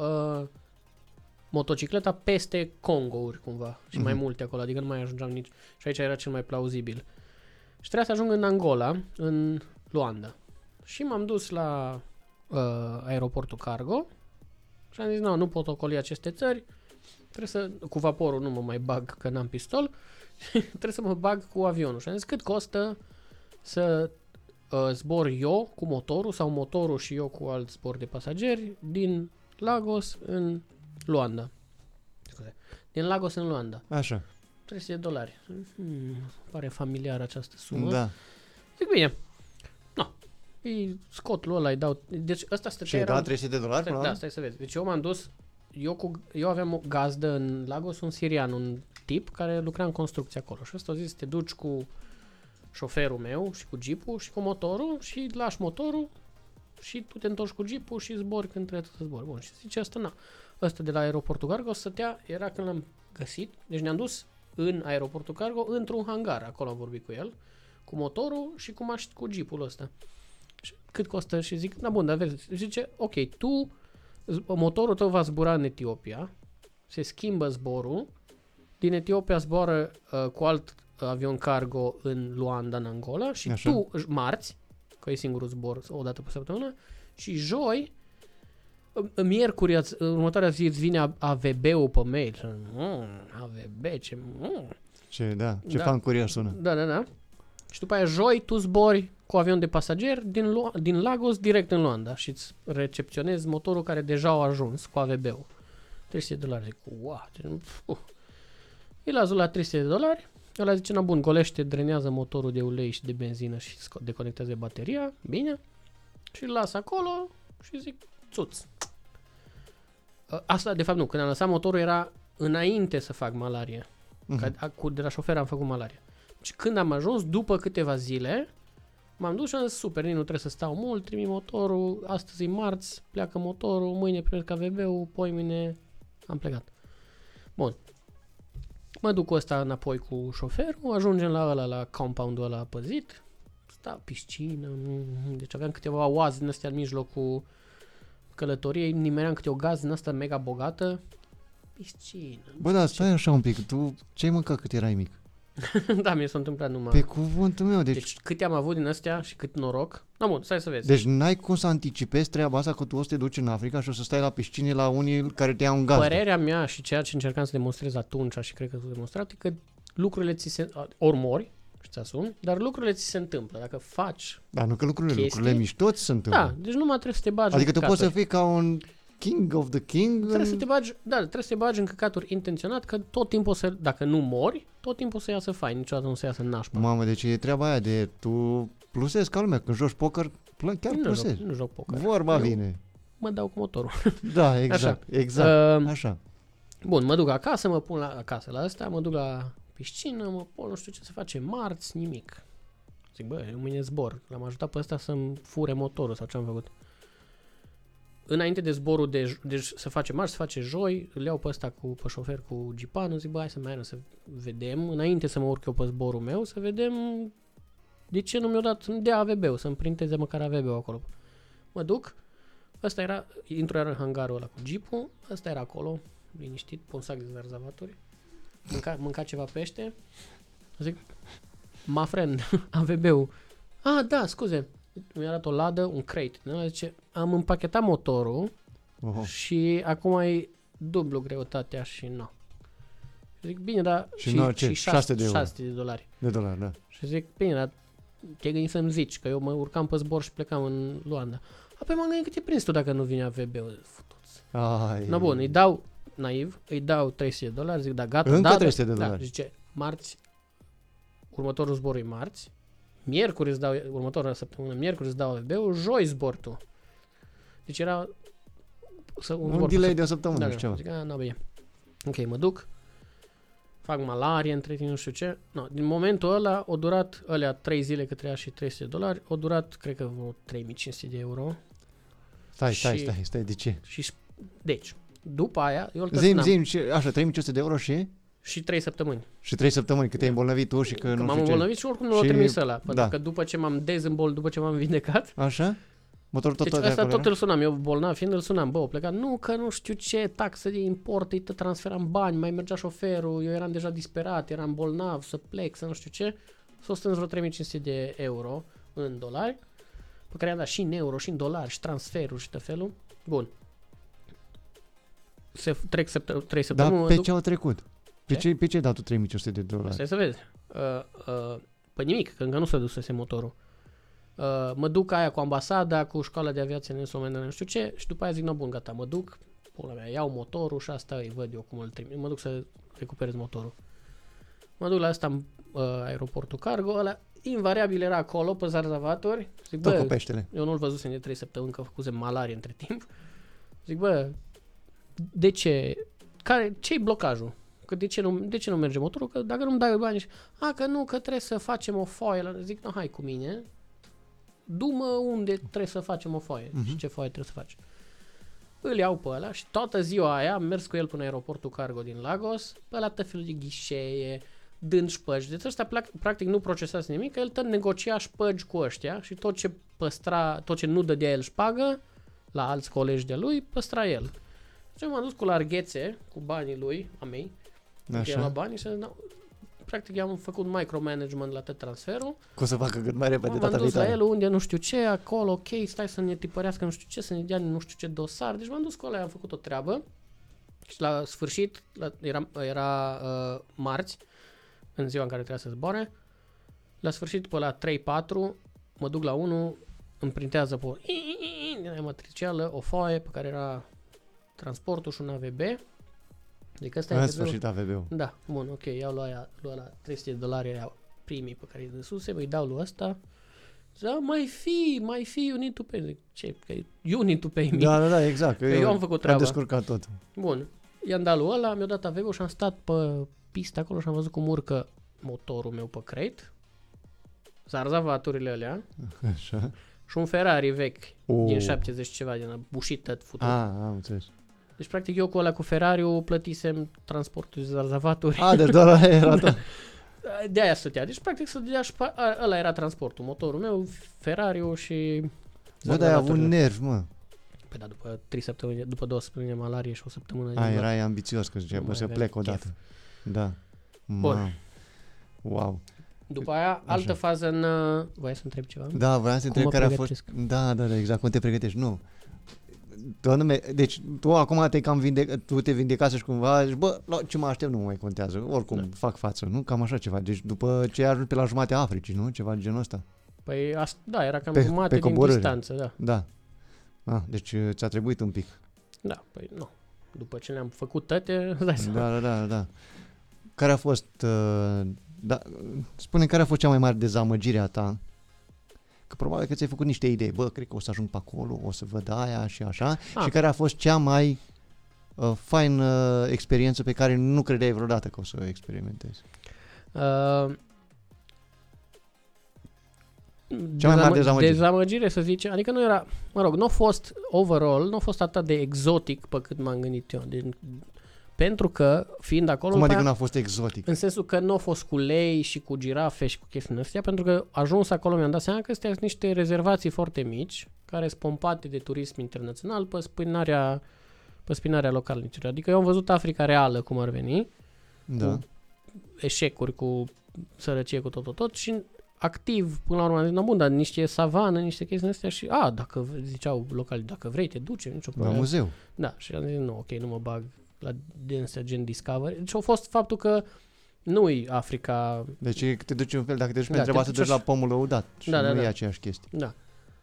motocicleta peste Congo-uri cumva și mai multe acolo, adică nu mai ajungeam nici și aici era cel mai plauzibil. Și trebuia să ajung în Angola, în Luanda. Și m-am dus la aeroportul cargo și am zis, nu pot ocoli aceste țări, trebuie să, cu vaporul nu mă mai bag că n-am pistol, trebuie să mă bag cu avionul. Și am zis, cât costă să zbor eu cu motorul sau motorul și eu cu alt zbor de pasageri din Lagos în Luanda. Din Lagos în Luanda. Așa. $300. Pare familiar această sumă. Da. Zic, bine. No. Îi scot lui ăla, îi dau... Deci ăsta stătea... Și îi dau $300 până la da, stai să vezi. Deci eu m-am dus... Eu aveam o gazdă în Lagos, un sirian, un tip care lucra în construcție acolo. Și ăsta a zis, te duci cu șoferul meu și cu jeepul și cu motorul și lași motorul și tu te întorci cu jeepul și zbori când trebuie să zbori. Bun, și zice asta, na. Ăsta de la aeroportul Cargo stătea, era când l-am găsit, deci ne-am dus în aeroportul Cargo, într-un hangar, acolo am vorbit cu el, cu motorul și cu jeepul ăsta. Și cât costă? Și zic, na bun, dar vezi, zice, ok, tu, motorul tău va zbura în Etiopia, se schimbă zborul, din Etiopia zboară cu alt avion cargo în Luanda, în Angola și așa. Tu, marți, că e singurul zbor o dată pe săptămână, și joi, miercuri, următoarea zi îți vine AVB-ul pe mail. AVB, ce... Ce fan curios sună. Da. Și după aia joi tu zbori cu avion de pasageri din Lagos direct în Luanda și îți recepționezi motorul care deja a ajuns cu AVB-ul. $300. Zic, wow. Îi las la $300. Ăla zice, na bun, golește, drenează motorul de ulei și de benzină și deconectează bateria. Bine. Și îl las acolo și zic, țuț. Asta, de fapt, nu. Când am lăsat motorul era înainte să fac malarie. De la șofer am făcut malarie. Și când am ajuns, după câteva zile, m-am dus și am zis, super, nu trebuie să stau mult, trimit motorul, astăzi e marți, pleacă motorul, mâine primesc KVB-ul, poimine am plecat. Bun. Mă duc cu ăsta înapoi cu șoferul, ajungem la ăla, la compound-ul ăla păzit, sta piscină, deci aveam câteva oazi din astea în mijlocul călătoriei, nimeream câte o gazdă din asta mega bogată, piscină. Bă, dar stai așa un pic, tu ce-ai mâncat cât erai mic? Da, mi s-a întâmplat numai... Pe cuvântul meu, deci câte am avut din astea și cât noroc... Da, bun, stai să vezi. Deci n-ai cum să anticipezi treaba asta că tu o să te duci în Africa și o să stai la piscine la unii care te iau în gazdă. Părerea mea și ceea ce încercam să demonstrez atunci și cred că s-a demonstrat e că lucrurile ți se... Ori mori și ți asumi, dar lucrurile ți se întâmplă. Dacă faci... Dar nu că lucrurile mișto ți se întâmplă. Da, deci nu mai trebuie să te bagi. Adică tu poți să fii ca un... King of the King. Trebuie să te bagi, trebuie să te bagi în căcaturi intenționat, că tot timpul dacă nu mori, tot timpul să iasă fain, niciodată nu să iasă nașpa. Mamă, deci e treaba aia de tu plusezi ca lumea, când joci poker, chiar plusezi. Nu joc poker. Vorba vine. Mă dau cu motorul. Da, exact, așa. Exact. Așa. Bun, mă duc acasă, mă pun acasă la ăsta, mă duc la piscină, mă pun, nu știu ce se face, marți, nimic. Zic, bă, eu mâine zbor. L-am ajutat pe ăsta să-mi fure motorul sau ce am făcut. Înainte de zborul, deci se face marți, se face joi, îl iau pe ăsta pe șofer cu gipanul, zic, bă, hai să mai să vedem, înainte să mă urc eu pe zborul meu, să vedem de ce nu mi-o dat, să-mi dea AVB-ul, să-mi printeze măcar AVB-ul acolo. Mă duc, ăsta era, intru iar în hangarul ăla cu jeepul, ăsta era acolo, liniștit, pun sac de zarzavaturi, mânca ceva pește, zic, my friend, AVB-ul, da, scuze, mi-a dat o ladă, un crate. Nu? Zice, am împachetat motorul și acum e dublu greutatea și nu. Zic, bine, dar... Și $600. De dolari, da. Și zic, bine, dar te gândi să-mi zici, că eu mă urcam pe zbor și plecam în Luanda. Apoi m-am gândit că te prins tu dacă nu vine AVB-ul. Na bun, îi dau naiv, îi dau $300, zic, da, gata. Încă $300. Zice, marți, următorul zbor e marți. Miercuri îți dau, următoarea săptămână, miercuri îți dau AVB-ul, joi zbor tu. Deci era un delay de o săptămână, nu știu. Zic, na, bine. Ok, mă duc, fac malarie, între timp, nu știu ce. No, din momentul ăla, o durat, alea 3 zile că treia și $300, o durat, cred că vreo 3.500 de euro. Stai, de ce? Și, deci, după aia, eu îl căsnam. Zim, așa, 3.500 de euro și... Și 3 săptămâni. Și 3 săptămâni, că te-ai îmbolnăvit tu și că nu știu ce. M-am îmbolnăvit și oricum nu l-au trimis ăla. Pentru că după ce m-am dezîmbolnăvit, după ce m-am vindecat. Așa? Motorul tot deci asta tot îl sunam. Eu bolnav fiind îl sunam. Bă, o plecat. Nu, că nu știu ce, taxă de import, îi transferam bani, mai mergea șoferul, eu eram deja disperat, eram bolnav, să plec, să nu știu ce. S-o strâns vreo 3.500 de euro în dolari, pe care i-am dat și în euro, și în dolari, și transferuri și tot felul. Bun. Trei săptămâni. Dar pe ce au trecut? Pe ce ai dat tu $3.500? Stai să vezi. Păi nimic, că încă nu se dusese motorul. Mă duc aia cu ambasada, cu școala de aviație, nu știu ce, și după aia zic, no, bun, gata, mă duc, pula mea, iau motorul și asta îi văd eu cum îl trimit. Mă duc să recuperez motorul. Mă duc la ăsta în aeroportul cargo, ăla invariabil era acolo pe zarzavaturi. Zic, bă, eu nu-l văzusem de 3 săptămâni că făcuse malarie între timp. Zic, bă, de ce? Ce-i blocajul? Că de ce nu merge motorul? Că dacă nu-mi dai bani și... A, că nu, că trebuie să facem o foaie. Zic, no, hai cu mine. Du-mă unde trebuie să facem o foaie. Și ce foaie trebuie să faci. Îl iau pe ăla și toată ziua aia am mers cu el până aeroportul cargo din Lagos. Pe ăla tot felul de ghișee, dând șpăgi. Deci ăștia practic nu procesați nimic. El tot negocia șpăgi cu ăștia și tot ce nu dădea el șpagă la alți colegi de lui, păstra el. Și m-am dus cu larghețe, cu banii lui, a mei, așa. La bani și practic am făcut micromanagement la tot transferul. Cum să facă cât mai repede data viitoare. M-am dus la el unde nu știu ce, acolo, ok, stai să ne tipărească nu știu ce, să ne dea nu știu ce dosar. Deci m-am dus cu ăla, am făcut o treabă și la sfârșit, era marți, în ziua în care trebuia să zboare, la sfârșit pe la 3-4, mă duc la 1, îmi printează pe din matricială o foaie pe care era transportul și un AVB. Deci ăsta e sfârșit AVB-ul. Da, bun, ok, iau la $300 aia primii pe care îi dăsuse, îi dau lui ăsta. Da, mai fi, you need to pay. Zic, ce? You need to pay me. Da, exact. Eu am făcut treaba. Am descurcat tot. Bun, i-am dat lui ăla, mi-a dat AVB-ul și am stat pe pistă acolo și am văzut cum urcă motorul meu pe crate. Zarzavaturile alea. Așa. Și un Ferrari vechi din 70 ceva, din bușită futut. Am înțeles. Deci, practic, eu cu ăla cu Ferrari-ul plătisem transportul de zarzavaturi. Deci doar ăla era tot. De aia stătea. Deci, practic, ăla era transportul. Motorul meu, Ferrari-ul și... Bă, dar ai avut nerv, mă. Păi da, după 3 săptămâni, după 2 săptămâni malarie și o săptămână... erai ambițios, că zicea, bă, să plec odată. Da. Bun. Wow. După aia, așa. Altă fază în... Voiai să întreb ceva? Da, voiam să întreb care a fost... Da, exact, cum te pregătești. Nu. Deci tu acum te vindecasești cumva, zici, bă, ce mă aștept nu mai contează, oricum fac față, nu? Cam așa ceva, deci după ce ai ajuns pe la jumatea Africii, nu? Ceva de genul ăsta. Păi da, era cam jumate din distanță, da. Deci ți-a trebuit un pic. Da, păi nu. După ce ne-am făcut toate, dai seama. Da. Care a fost... spune care a fost cea mai mare dezamăgire a ta? Că probabil că ți-ai făcut niște idei, bă, cred că o să ajung pe acolo, o să văd aia și așa. Și care a fost cea mai faină experiență pe care nu credeai vreodată că o să o experimentezi? Cea mai mare dezamăgire. Dezamăgire, să zice, adică nu era, mă rog, nu a fost atât de exotic pe cât m-am gândit eu. Pentru că, fiind acolo... Cum adică nu a fost exotic? În sensul că nu a fost cu lei și cu girafe și cu chestiile astea, pentru că ajuns acolo mi-am dat seama că astea sunt niște rezervații foarte mici, care sunt pompate de turism internațional pe spinarea localnicilor. Adică eu am văzut Africa reală, cum ar veni, cu eșecuri, cu sărăcie, cu tot, și activ, până la urmă, am zis, bun, dar niște savană, niște chestii astea și, dacă ziceau locali, dacă vrei, te ducem, nicio problemă. La muzeu. Da, și am zis, nu, ok, nu mă bag la densea gen Discovery. Deci a fost faptul că nu-i Africa... Deci te duci un fel, dacă te duci trebuie să te duci la pomul lăudat și nu e aceeași chestie. Da.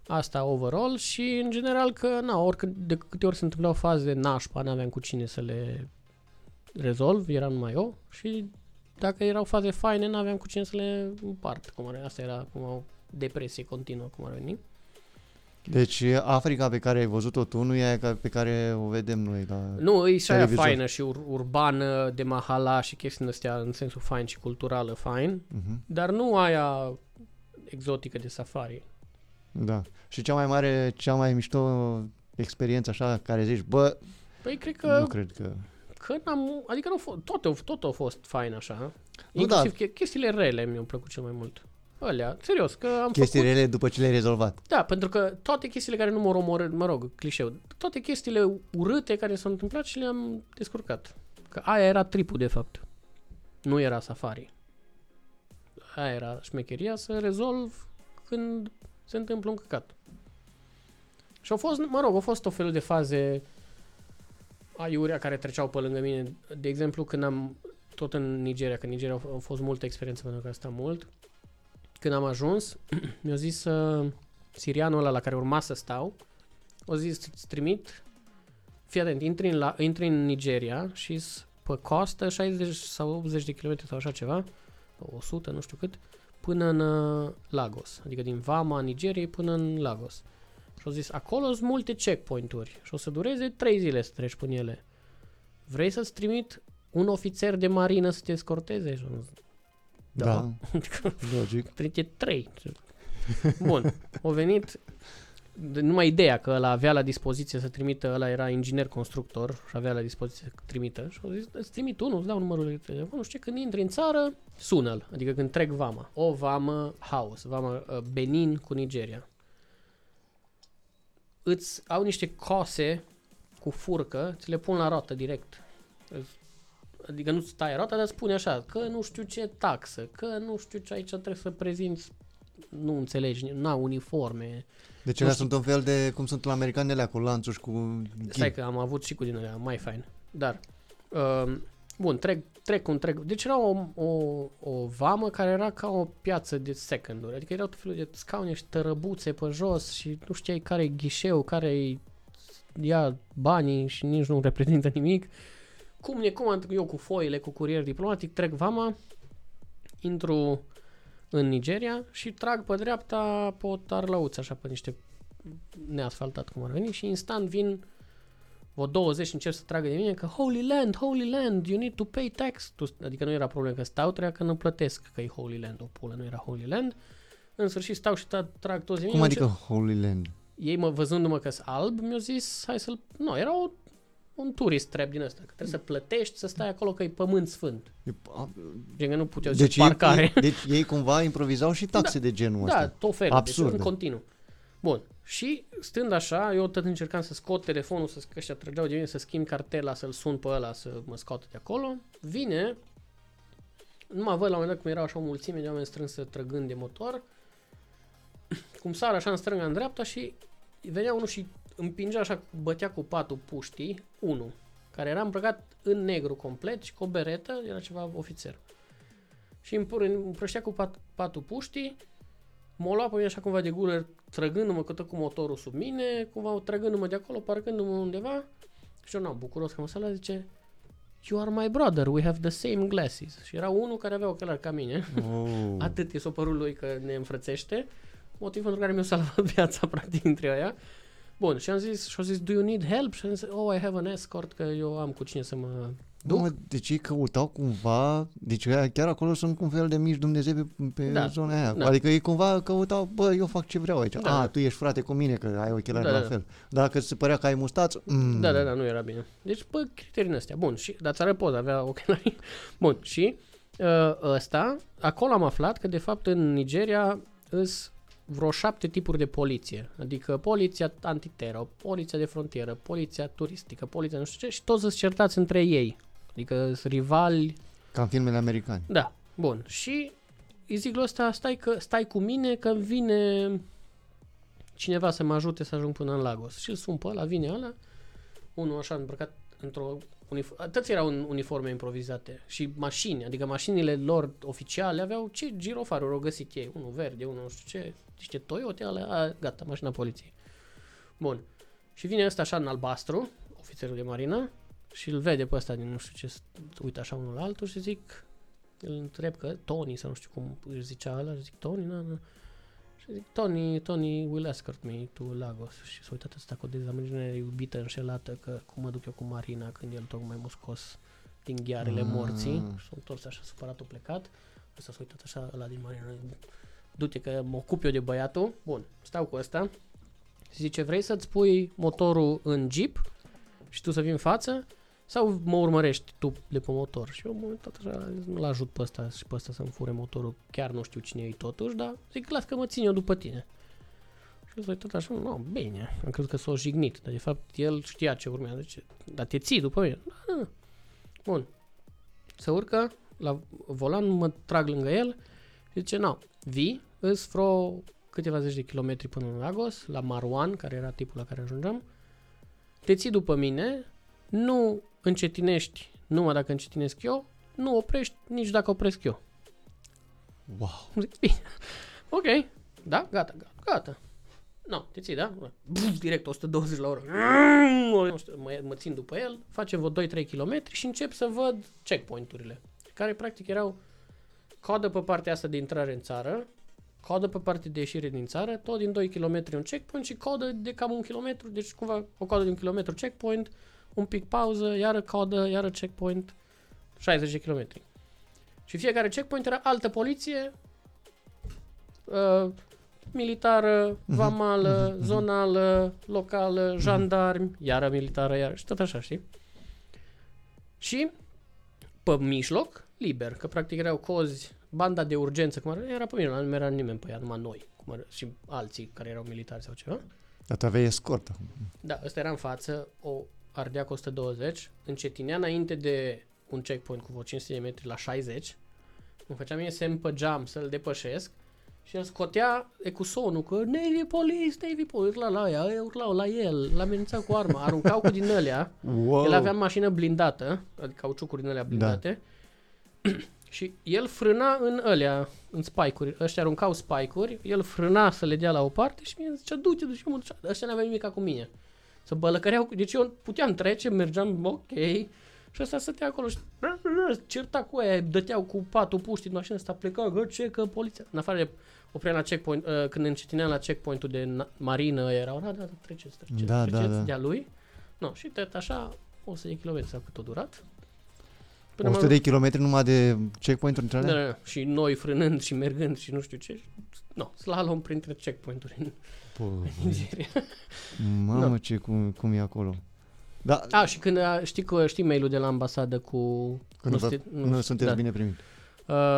Asta overall și în general că, de câte ori se întâmplau faze nașpa, n-aveam cu cine să le rezolv, eram numai eu și dacă erau faze faine, n-aveam cu cine să le împart. Asta era o depresie continuă, cum ar veni. Deci Africa pe care ai văzut-o tu nu e aia pe care o vedem noi la Nu, e și aia faină și urbană, de mahala și chestiile astea în sensul fain și culturală fain, dar nu aia exotică de safari. Da. Și cea mai mișto experiență așa care zici, bă, păi cred că... Nu cred că... adică tot a fost fain așa. Inclusiv chestiile rele mi-au plăcut cel mai mult. Alea, serios, că am chestiile făcut... după ce le-ai rezolvat. Da, pentru că toate chestiile care nu m-au omorât, mă rog, clișeu, toate chestiile urâte care s-au întâmplat și le-am descurcat. Că aia era tripul, de fapt. Nu era safari. Aia era șmecheria să rezolv când se întâmplă un căcat. Și au fost tot felul de faze aiurea care treceau pe lângă mine. De exemplu, când am tot în Nigeria, că în Nigeria au fost multe experiențe pentru că asta mult. Când am ajuns, mi-a zis sirianul ăla la care urma să stau, a zis, îți trimit, fii atent, intri în Nigeria și pe coastă 60 sau 80 de kilometri sau așa ceva, 100, nu știu cât, până în Lagos, adică din vama Nigeriei până în Lagos. Și-au zis, acolo sunt multe checkpoint-uri și o să dureze 3 zile să treci până ele. Vrei să-ți trimit un ofițer de marină să te escorteze? Da, logic. Trece 3. Bun, au venit, numai ideea că ăla avea la dispoziție să trimită, ăla era inginer constructor și avea la dispoziție să trimită și au zis, îți trimit unul, îți dau numărul de telefon, nu știu ce, când intri în țară, sună-l, adică când trec vama, o vamă house, vama Benin cu Nigeria. Îți au niște cose cu furcă, ți le pun la roată direct. Adică nu-ți tai roata, dar spune așa, că nu știu ce taxă, că nu știu ce aici trebuie să prezinți, nu înțelegi, n-au uniforme. Deci ele sunt un fel de, cum sunt la americanele alea, cu lanțuri, cu... Stai că am avut și cu din alea, mai fain. Dar, bun, trec. Deci era o vamă care era ca o piață de seconduri, adică erau tot felul de scaune și tărăbuțe pe jos și nu știai care-i ghișeu, care-i ia banii și nici nu reprezintă nimic. Cum eu cu foile, cu curier diplomatic, trec vama, intru în Nigeria și trag pe dreapta pe o tarlăuță, așa, pe niște neasfaltat, cum ar veni, și instant vin vreo 20 și încep să tragă de mine că Holy Land, you need to pay tax. Adică nu era problemă că stau, treia că nu plătesc că e Holy Land, o pulă, nu era Holy Land. În sfârșit stau și trag toți de mine. Cum adică Holy Land? Ei, văzându-mă că-s alb, mi-au zis, hai să-l... Nu, era un tourist trap din ăsta, că trebuie să plătești să stai acolo că e pământ sfânt. Gen că nu puteau zice parcare. Deci ei cumva improvizau și taxe de genul ăsta. Da, tot felul, absurd. Deci în continuu. Bun, și stând așa, eu tot încercam să scot telefonul, că ăștia trăgeau de mine, să schimb cartela, să-l sun pe ăla, să mă scoată de acolo. Vine, nu mă văd la un moment dat cum era așa o mulțime de oameni strânsă trăgând de motor, cum sar așa în stânga, în dreapta și venea unul și împingea așa, bătea cu patul puștii, unul, care era îmbrăcat în negru complet și cu o beretă, era ceva ofițer. Și împrăștea cu patul puștii, m-a luat pe mine așa cumva de gură, trăgându-mă că tot cu motorul sub mine, cumva trăgându-mă de acolo, parcându-mă undeva. Și eu, bucuros că mă săla, zice, you are my brother, we have the same glasses. Și era unul care avea ochelari ca mine, atât e s-o părul lui că ne înfrățește, motiv pentru care mi-a salvat viața, practic, între aia. Bun, și au zis, do you need help? Și am zis, I have an escort, că eu am cu cine să mă duc. Mă, deci ei căutau cumva, deci chiar acolo sunt un fel de mici Dumnezei pe zona aia. Da. Adică ei cumva căutau, eu fac ce vreau aici. Da. Tu ești frate cu mine, că ai ochelari la fel. Dacă ți se părea că ai mustață... Da, nu era bine. Deci, criteriile astea. Bun, și, dar țară poza avea ochelari. Bun, și ăsta, acolo am aflat că, de fapt, în Nigeria îs vreo 7 tipuri de poliție, adică poliția antitero, poliția de frontieră, poliția turistică, poliția nu știu ce, și toți îți certați între ei, adică sunt rivali. Ca în filmele americane. Da, bun. Și îi zic lui ăsta, stai cu mine că vine cineva să mă ajute să ajung până în Lagos. Și îl sun pe ăla, vine ăla, unul așa îmbrăcat într-o toți erau în uniforme improvizate și mașini, adică mașinile lor oficiale aveau ce girofaruri au găsit ei, unul verde, unul nu știu ce, niște Toyota, alea, gata, mașina poliției. Bun, și vine ăsta așa în albastru, ofițerul de marină, și îl vede pe ăsta din nu știu ce, uită așa unul la altul și zic, îl întreb că Tony sau nu știu cum își zicea ăla, zic Tony, na. Și zic, Tony will escort me to Lagos. Și s-a uitat ăsta cu o dezamăgire iubită, înșelată, că cum mă duc eu cu Marina când el tocmai m-a scos din ghearele morții. Și s-a întors așa supărat, a plecat. Ăsta s-a uitat așa ăla din Marina, du-te că mă ocup eu de băiatul. Bun, stau cu ăsta. Și zice, vrei să-ți pui motorul în jeep și tu să vii în față? Sau mă urmărești tu de pe motor? Și eu mă uitat așa, nu-l ajut pe ăsta și pe ăsta să-mi fure motorul, chiar nu știu cine e totuși, dar zic, las că mă țin eu după tine. Și eu s-a uitat așa, bine, am crezut că s-a jignit, dar de fapt el știa ce urmează, zice, dar te ții după mine. Da. Bun, se urcă, la volan mă trag lângă el și zice, vii, îs vreo câteva zeci de kilometri până în Lagos, la Marwan, care era tipul la care ajungeam, te ții după mine, nu încetinești numai dacă încetinesc eu nu oprești nici dacă opresc eu. Wow. Zic, bine. Ok. Da? Gata. Nu, te ții, da? Buf, direct 120 la oră. Mă țin după el, facem vreo 2-3 km și încep să văd checkpoint-urile, care practic erau coadă pe partea asta de intrare în țară, coadă pe partea de ieșire din țară, tot din 2 km un checkpoint și coadă de cam 1 km, deci cumva o coadă de 1 km checkpoint, un pic pauză, iară coadă, iară checkpoint, 60 de km. Și fiecare checkpoint era altă poliție, militară, vamală, zonală, locală, jandarmi, iară militară, iară și tot așa, știi? Și pe mijloc, liber, că practic erau cozi, banda de urgență, cum era pe mine, nu era nimeni pe ea, numai noi, cum era, și alții care erau militari sau ceva. Dar tu aveai escortă. Da, ăsta era în față, o Ardeac 120, încetinea înainte de un checkpoint cu vreo 500 de metri la 60, îmi făcea mie semn pe geam să-l depășesc și el scotea ecusonul că Navy Police, urla la aia, urlau la el, l-amenințau cu arma, aruncau cu din alea, wow. El avea mașină blindată, adică cauciucuri din alea blindate, da. Și el frâna în alea, în spike-uri, ăștia aruncau spike-uri, el frâna să le dea la o parte și mie zicea du-te, mă ducea, ăștia n-avea nimica cu mine, să bălăcăreau, deci eu puteam trece, mergeam, ok, și ăsta stătea acolo și certa cu aia, dăteau cu patul puștii din mașină, ăsta pleca, că poliția, în afară de oprea la checkpoint, când încetineam la checkpoint-ul de marină, erau, da, treceți, de-a lui, no, și tot așa, 100 de km sau cât o durat. Până 100 de kilometri numai de checkpoint-uri între alea? Da, și noi frânând și mergând și nu știu ce, no, slalom printre checkpoint-uri în Nigeria. Mamă, no. Ce, cum e acolo? Da. A, și când știi mail-ul de la ambasadă cu... Nu sunteți da. Bine primit.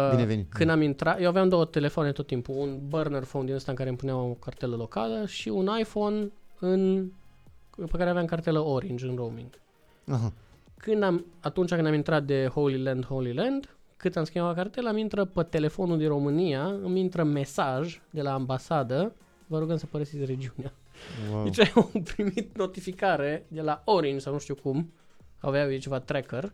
Binevenit. Când am intrat, eu aveam 2 telefoane tot timpul, un burner phone din ăsta în care îmi puneam o cartelă locală și un iPhone pe care aveam cartelă Orange în roaming. Aha. Atunci când am intrat de Holy Land, cât am schimbat cartela, îmi intră pe telefonul din România, îmi intră mesaj de la ambasadă, vă rugăm să părăsiți regiunea. Wow. Deci am primit notificare de la Orange sau nu știu cum, aveau ei ceva tracker,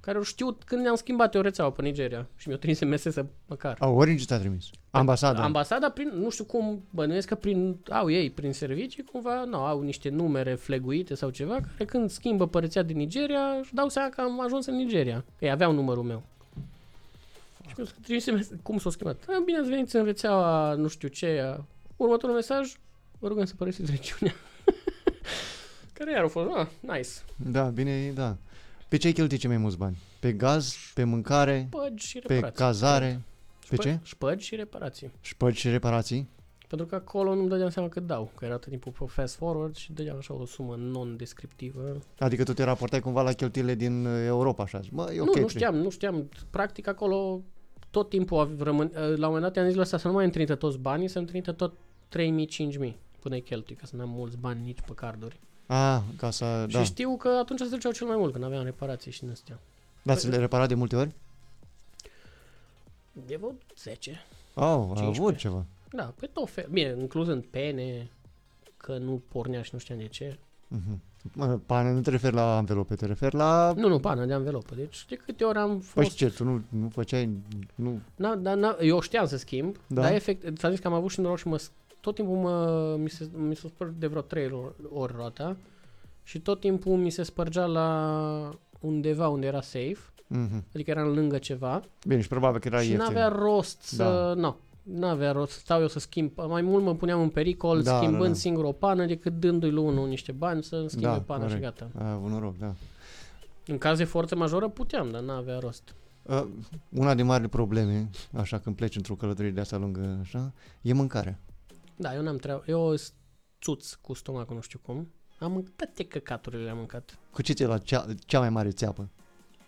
care au știut când ne-am schimbat eu rețeaua pe Nigeria și mi-au trimis SMS măcar. Orange te-a trimis? Ambasada? Ambasada, prin, nu știu cum, bănuiesc că au ei prin servicii, cumva nu, au niște numere fleguite sau ceva, care când schimbă pe rețea din Nigeria, își dau seama că am ajuns în Nigeria. Ei aveau numărul meu. Și mi-au trimis SMS, cum s-au schimbat? Bine ați venit în rețeaua nu știu ce, următorul mesaj, vă rugăm să părăsiți regiunea. Care iar au fost, nice. Da, bine, da. Pe ce ai cheltuit mai mulți bani? Pe gaz, pe mâncare, pe cazare, pe ce? Șpăgi și reparații. Șpăgi și reparații? Pentru că acolo nu-mi dădeam seama cât dau, că era tot timpul pe fast forward și dădeam așa o sumă non-descriptivă. Adică tu te raportai cumva la cheltuielile din Europa, așa? Mă, e ok. Nu știam. Practic acolo tot timpul la un moment dat i-am zis la asta să nu mai îmi trimită toți banii, să îmi trimită tot 3.000-5.000 până-i cheltui, ca să n-am mulți bani nici pe carduri. Și da. Știu că atunci se duceau cel mai mult, când aveam reparații și din astea. Dar ți le repara de multe ori? De vreo 10. Au, a avut ceva. Da, pe tot fel. Bine, incluzând pene, că nu pornea și nu știam de ce. Uh-huh. Pane, nu te referi la anvelope, te referi la... Nu, pană de anvelope. Deci de câte ori am fost... Păi și ce, tu nu făceai... Nu... Da, eu știam să schimb, da? Dar efect, ți-am zis că am avut și noroc și tot timpul mi se spărge de vreo 3 ori roata și tot timpul mi se spărgea la undeva unde era safe, adică era lângă ceva. Bine, și probabil că era ieftin. Și n-avea rost să... Da. N-avea rost să stau eu să schimb. Mai mult mă puneam în pericol schimbând singur o pană decât dându-i lui unul niște bani să schimbe pana corect. Și gata. A avut noroc, da. În caz de forță majoră puteam, dar n-avea rost. Una din marile probleme, așa când pleci într-o călătorie de asta lungă, așa, e mâncarea. Da, eu n-am treabă. Eu țuț cu stomacul, nu știu cum. Am mâncat toate căcaturile, le-am mâncat. Cu ce ți-ai luat cea mai mare țeapă?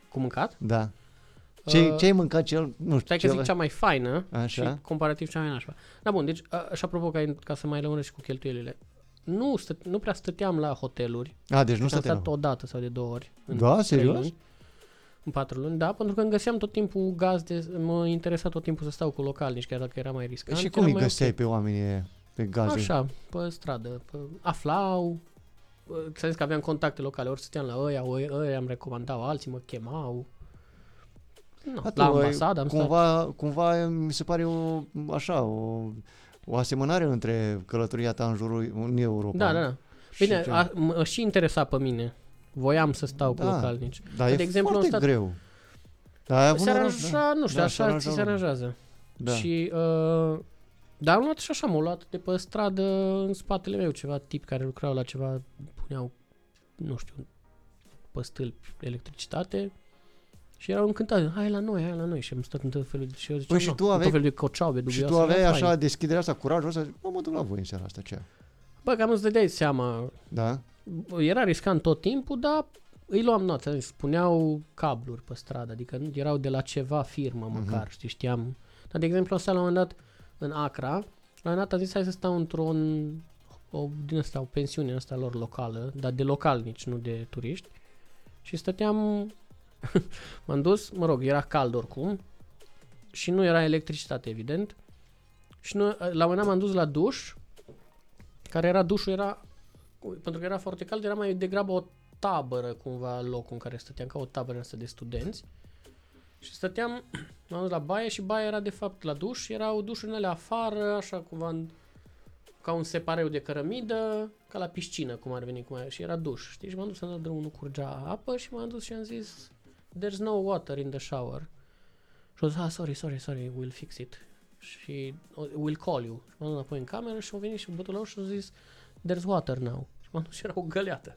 Cu mâncat? Da. Ce ai mâncat cel, nu știu. Stai că zic cea mai faină așa? Și comparativ cea mai nașpa. Da, bun, deci așa apropo ca să mai lămuresc și cu cheltuielile. Nu prea stăteam la hoteluri. Deci nu stăteam. Am stat o dată sau de 2 ori. Da, serios? În 4 luni, da, pentru că îmi găseam tot timpul gazde, mă interesa tot timpul să stau cu localnici, chiar dacă era mai riscant. Și cum îi găseai pe oamenii pe gaze? Așa, pe stradă, aflau, să zic că aveam contacte locale, ori stăteam la ăia, îmi recomandau, alții mă chemau. No, la ambasadă am stat. Cumva mi se pare o asemănare între călătoria ta în jurul Uniunii Europene. Da, da, da. Bine, mă și interesa pe mine. Voiam să stau cu localnici. Da, de exemplu, foarte greu. Da, se aranjează, nu știu, așa ți se aranjează. Da. Și, dar am luat și așa, m-au luat de pe stradă în spatele meu ceva tip care lucrau la ceva, puneau, nu știu, pe stâlpi electricitate și erau încântați. Hai la noi, hai la noi. Și am stat în tot felul de... Și eu ziceam, și tu aveai, tot felul de cocioabe dubioase. Și tu aveai așa deschiderea asta, curajul ăsta, mă duc la voi în seara asta, ce? Bă, cam îți dădeai seama. Da? Era riscant tot timpul, dar îi luam notă. Puneau cabluri pe stradă, adică erau de la ceva firmă măcar, știi, știam. Dar, de exemplu, asta la un moment dat în Accra, la un moment dat am zis hai să stau într-o pensiune asta lor locală, dar de localnici, nu de turiști. Și stăteam, m-am dus, mă rog, era cald oricum și nu era electricitate, evident. Și nu, la un moment dat m-am dus la duș, care era, dușul era, pentru că era foarte cald, era mai degrabă o tabără cumva locul în care stăteam, ca o tabără asta de studenți. Și stăteam, m-am dus la baie și baia era de fapt la duș, erau dușurile alea afară, așa cumva ca un separeu de cărămidă, ca la piscină, cum ar veni, și era duș, știi? Și m-am dus, am dat drumul, nu curgea apă și m-am dus și am zis there's no water in the shower. Și am zis, sorry, we'll fix it. Și we'll call you. Și m-am dus înapoi în cameră și m-am venit și bătul la ușă și am zis there's water now. Mă, nu, și era o găleată.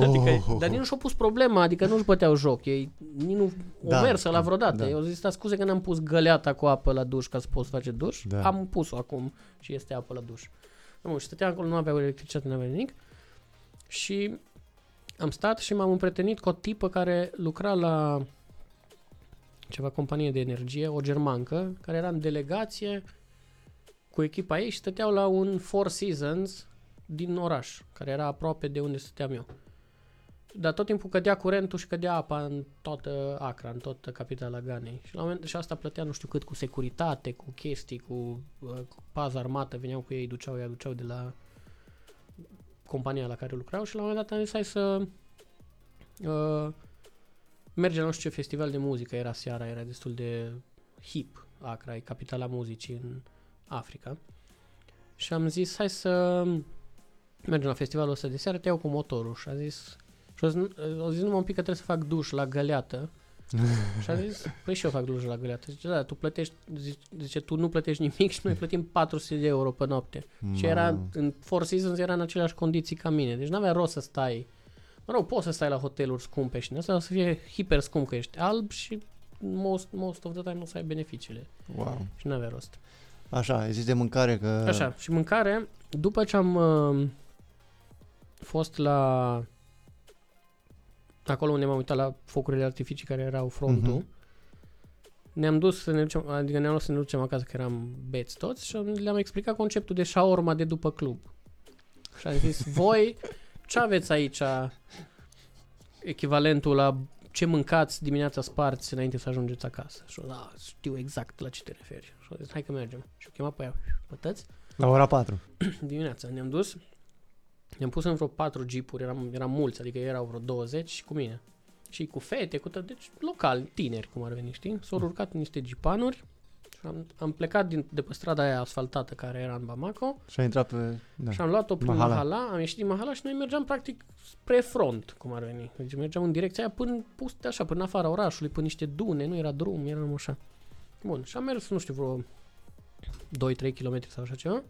Adică, dar nici nu și-au pus problema, adică nu-și băteau joc. Ei nici nu o mersă la vreodată. Da. Eu zic, scuze că n-am pus găleata cu apă la duș ca să poți face duș. Da. Am pus-o acum și este apă la duș. Nu, și stăteam acolo, nu aveau electricitate, nu avea nimic. Și am stat și m-am împrietenit cu o tipă care lucra la ceva companie de energie, o germancă, care era în delegație cu echipa ei și stăteau la un Four Seasons din oraș, care era aproape de unde stăteam eu. Dar tot timpul cădea curentul și cădea apa în toată Accra, în toată capitala Ghanei. Și la un moment, și asta plătea nu știu cât, cu securitate, cu chestii, cu pază armată, veneau cu ei, îi aduceau de la compania la care lucrau și la un moment dat am zis hai să mergem la nu știu ce festival de muzică, era seara, era destul de hip Accra, e capitala muzicii în Africa. Și am zis hai să mergem la festivalul ăsta de seară, te iau cu motorul. Și a zis, numai un pic că trebuie să fac duș la găleată. Și a zis, păi și eu fac duș la găleată. Zice, da, tu plătești, zice, tu nu plătești nimic și noi plătim 400 de euro pe noapte. Și era, în Four Seasons era în aceleași condiții ca mine, deci n-avea rost să stai. Mă rog, poți să stai la hoteluri scumpe și asta o să fie hiper scump că ești alb și most of the time nu o să ai beneficiile. Wow. Și n-avea rost. Așa, zis de mâncare că... Așa, și mâncare, după ce am... fost la acolo unde m-am uitat la focurile de artificii care erau frontul. Ne-am dus să ne ducem, adică ne-am luat să ne ducem acasă că eram beți toți și le-am explicat conceptul de shaorma de după club. Și am zis, voi ce aveți aici echivalentul la ce mâncați dimineața sparți înainte să ajungeți acasă? Și da, știu exact la ce te referi. Și zis, hai că mergem. Și o chemat pe ea, pătăți. La ora 4. Dimineața ne-am dus. Ne-am pus în vreo 4 jeepuri, eram mulți, adică erau vreo 20 și cu mine. Și cu fete, deci locali, tineri, cum ar veni, știi? S-au urcat niște jeepanuri și am plecat de pe strada aia asfaltată care era în Bamako. Și am intrat pe... Da. Și am luat-o prin Mahala, am ieșit din Mahala și noi mergeam practic spre front, cum ar veni. Deci mergeam în direcția aia până afara orașului, până niște dune, nu era drum, eram așa. Bun, și am mers, nu știu, vreo 2-3 km sau așa ceva.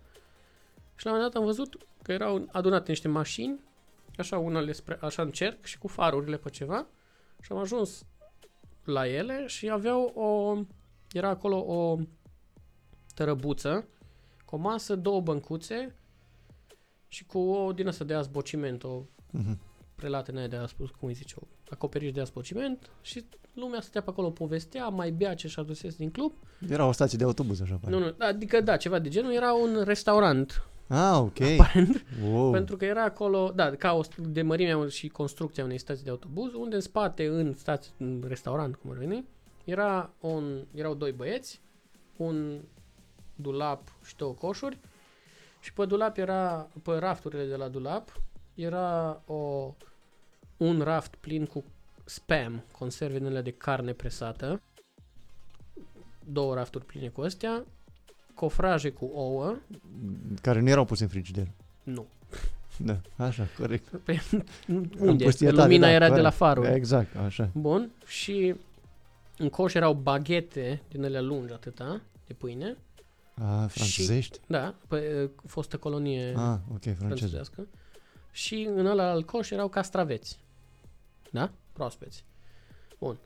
Și la un moment dat am văzut că erau adunate niște mașini, așa unele așa în cerc și cu farurile pe ceva. Și am ajuns la ele și era acolo o tărăbuță cu o masă, 2 băncuțe și cu o din asta de azbociment, o prelată de azbociment, cum îi zice, o acoperiș de azbociment și lumea stătea pe acolo, povestea, mai bea ce-și adusese din club. Era o stație de autobuz, așa pare. Nu, adică da, ceva de genul, era un restaurant. Ah, ok. Aparent, wow. Pentru că era acolo, da, ca de mărimea și construcția unei stații de autobuz, unde în spate, în restaurant, cum ar veni, erau 2 băieți, un dulap și 2 coșuri și pe dulap pe rafturile de la dulap, era un raft plin cu spam, conserve din alea de carne presată două rafturi pline cu astea, cofraje cu ouă. Care nu erau puse în frigider. Nu. Da, așa, corect. Unde? Lumina era de la farul. Exact, așa. Bun, și în coș erau baghete din alea lungi atâta, de pâine. A, franțuzești? Și, da, fostă colonie franțuzească. Și în ăla al coș erau castraveți. Da? Proaspeți. Bun.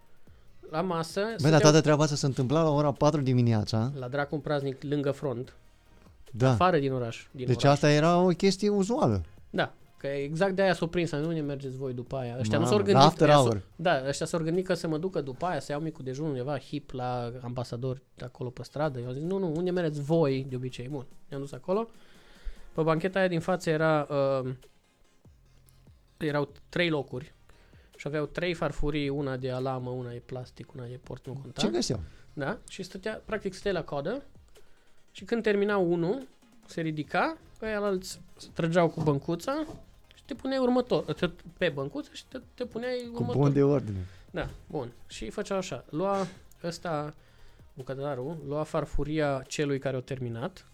La masă... Băi, dar toată treaba asta se întâmpla la ora 4 dimineața. La dracu un praznic lângă front. Da. Afară din oraș. Deci asta era o chestie uzuală. Da. Că exact de aia s-o prins. Nu ne mergeți voi după aia. Ăștia nu s-au gândit. After hour. Da, ăștia s-au gândit că se mă ducă după aia să iau micul dejun undeva hip la ambasador acolo pe stradă. Eu zic, nu, unde mergeți voi de obicei? Bun. Ne-am dus acolo. Pe bancheta aia din față era... erau trei locuri. Și aveau trei farfurii, una de alamă, una e plastic, una e port, nu conta. Ce găseau? Da, și stătea, practic stătea la coadă și când termina unul, se ridica, pe aia alți trăgeau cu băncuța și te puneai următor, pe băncuță și te puneai următor. Cu bon de ordine. Da, bun. Și făceau așa, lua ăsta, bucătarul, lua farfuria celui care a terminat,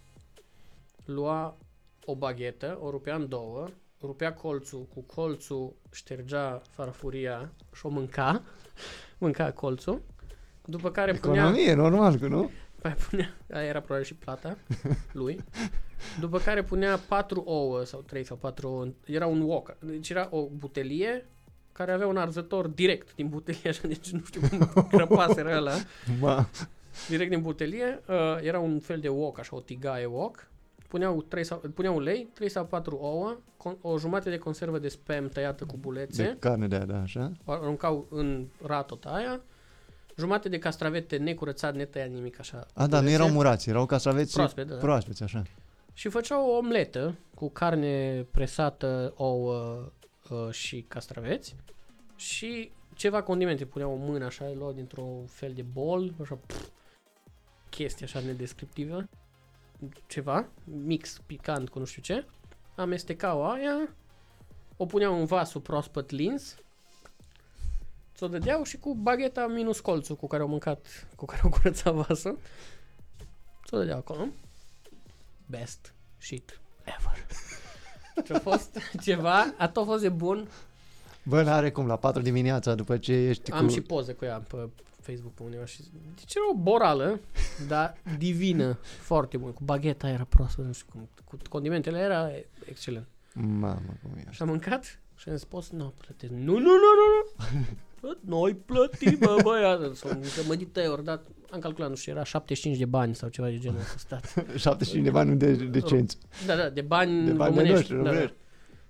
lua o baghetă, o rupea în două, rupea colțul, cu colțul ștergea farfuria și o mânca colțul, după care punea... Economie, normal, că nu? Aia era probabil și plata lui, după care punea 4 ouă sau 3 sau 4 ouă, era un wok, deci era o butelie care avea un arzător direct din butelie, așa, deci nu știu cum crăpaseră ăla, direct din butelie, era un fel de wok, așa, o tigaie wok. Puneau ulei, 3 sau 4 ouă, o jumătate de conservă de spam tăiată cu bulețe. De carne de aia, da, așa. O aruncau în ratota aia. Jumătate de castravete necurățat, netăiat nimic, așa. A, da, nu erau murați, erau castraveți proaspeți, așa. Și făceau o omletă cu carne presată, ouă și castraveți. Și ceva condimente, puneau o mână, așa, luau dintr-un fel de bol, așa, chestie așa nedescriptivă. Ceva, mix picant cu nu știu ce, amestecau aia, o puneau în vasul proaspăt lins, ți-o dădeau și cu bagheta minus colțul cu care au mâncat, cu care au curățat vasul, ți-o dădeau acolo. Best shit ever. Ce-a fost ceva, a tot fost de bun. Bă, n-are cum, la 4 dimineața după ce ești cu... Am și poze cu ea pe Facebook pe undeva și... Deci era o borală, dar divină, foarte bună. Cu bagheta era proastă, nu știu cum, cu condimentele era excelent. Mamă, cum e așa. Și am mâncat și am spus, nu, plătesc. Nu, noi plătim, bă, băiat. S-au mădit tăi ori, dar am calculat, nu știu, era 75 de bani sau ceva de genul ăsta. 75 de bani decenți. Da, de bani românești.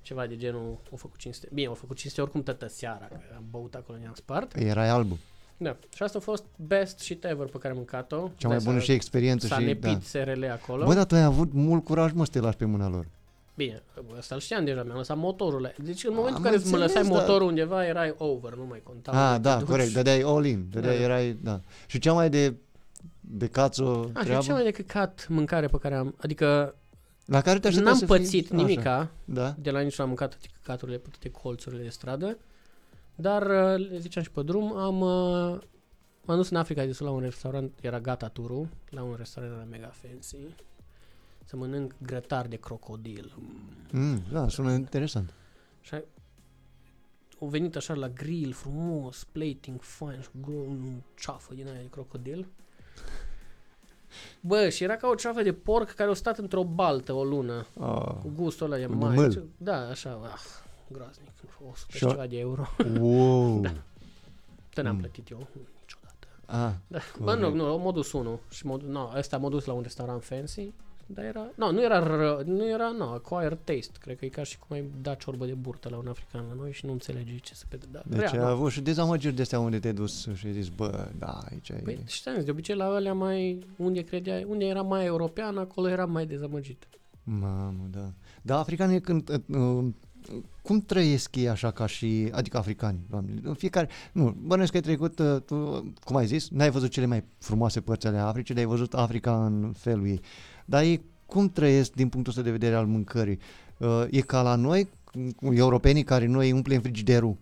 Ceva de genul, au făcut 500. Bine, au făcut 500 oricum tătă seara, că am băut acolo, ne-am spart. Erai albă. Da. Și asta a fost best shit ever pe care am mâncat-o. Cea mai bună și experiență. S-a nepit SRL acolo. Bă, dar tu ai avut mult curaj, mă, să te lași pe mâna lor. Bine, ăsta-l știam deja, mi-am lăsat motorul. Deci în momentul în care îți lăsai motorul undeva, erai over, nu mai conta. Ah, da, corect, dădeai all in, erai, da. Și cea mai de cațo treabă? Și cea mai de căcat mâncare pe care am, adică la care te așteptai să fii? N-am pățit nimica, da? De la niciun am mâncat toate căcaturile pe toate colțurile de stradă, dar, le ziceam și pe drum, m-am dus în Africa de Sud la un restaurant, era gata turul, la un restaurant era mega fancy, să mănânc grătar de crocodil. Da, sună interesant. Și au venit așa la grill frumos, plating fain și ceafă din aia de crocodil. Bă, și era ca o ceafă de porc care a stat într-o baltă o lună, cu gustul ăla de mare. Da, așa, groaznic, 100 și ceva de euro. Wow! Da. N-am plătit eu niciodată. Da. Bă, nu, m-a dus unul și ăsta m-a dus la un restaurant fancy, dar era, nu era acquired taste, cred că e ca și cum ai da ciorbă de burtă la un african la noi și nu înțelegi ce se petrece. Deci ai avut și dezamăgiri de astea unde te-ai dus și ai zis, bă, da, aici e... Păi, știam, de obicei la alea mai, unde era mai european, acolo era mai dezamăgit. Mamă, da. Dar africanii când... Cum trăiesc ei așa ca și... Adică africani, doamne, fiecare... Nu, bănuiesc că ai trecut, tu, cum ai zis, n-ai văzut cele mai frumoase părți ale Africii, dar ai văzut Africa în felul ei. Dar ei cum trăiesc din punctul ăsta de vedere al mâncării? E ca la noi, europenii, care noi îi umplem frigiderul.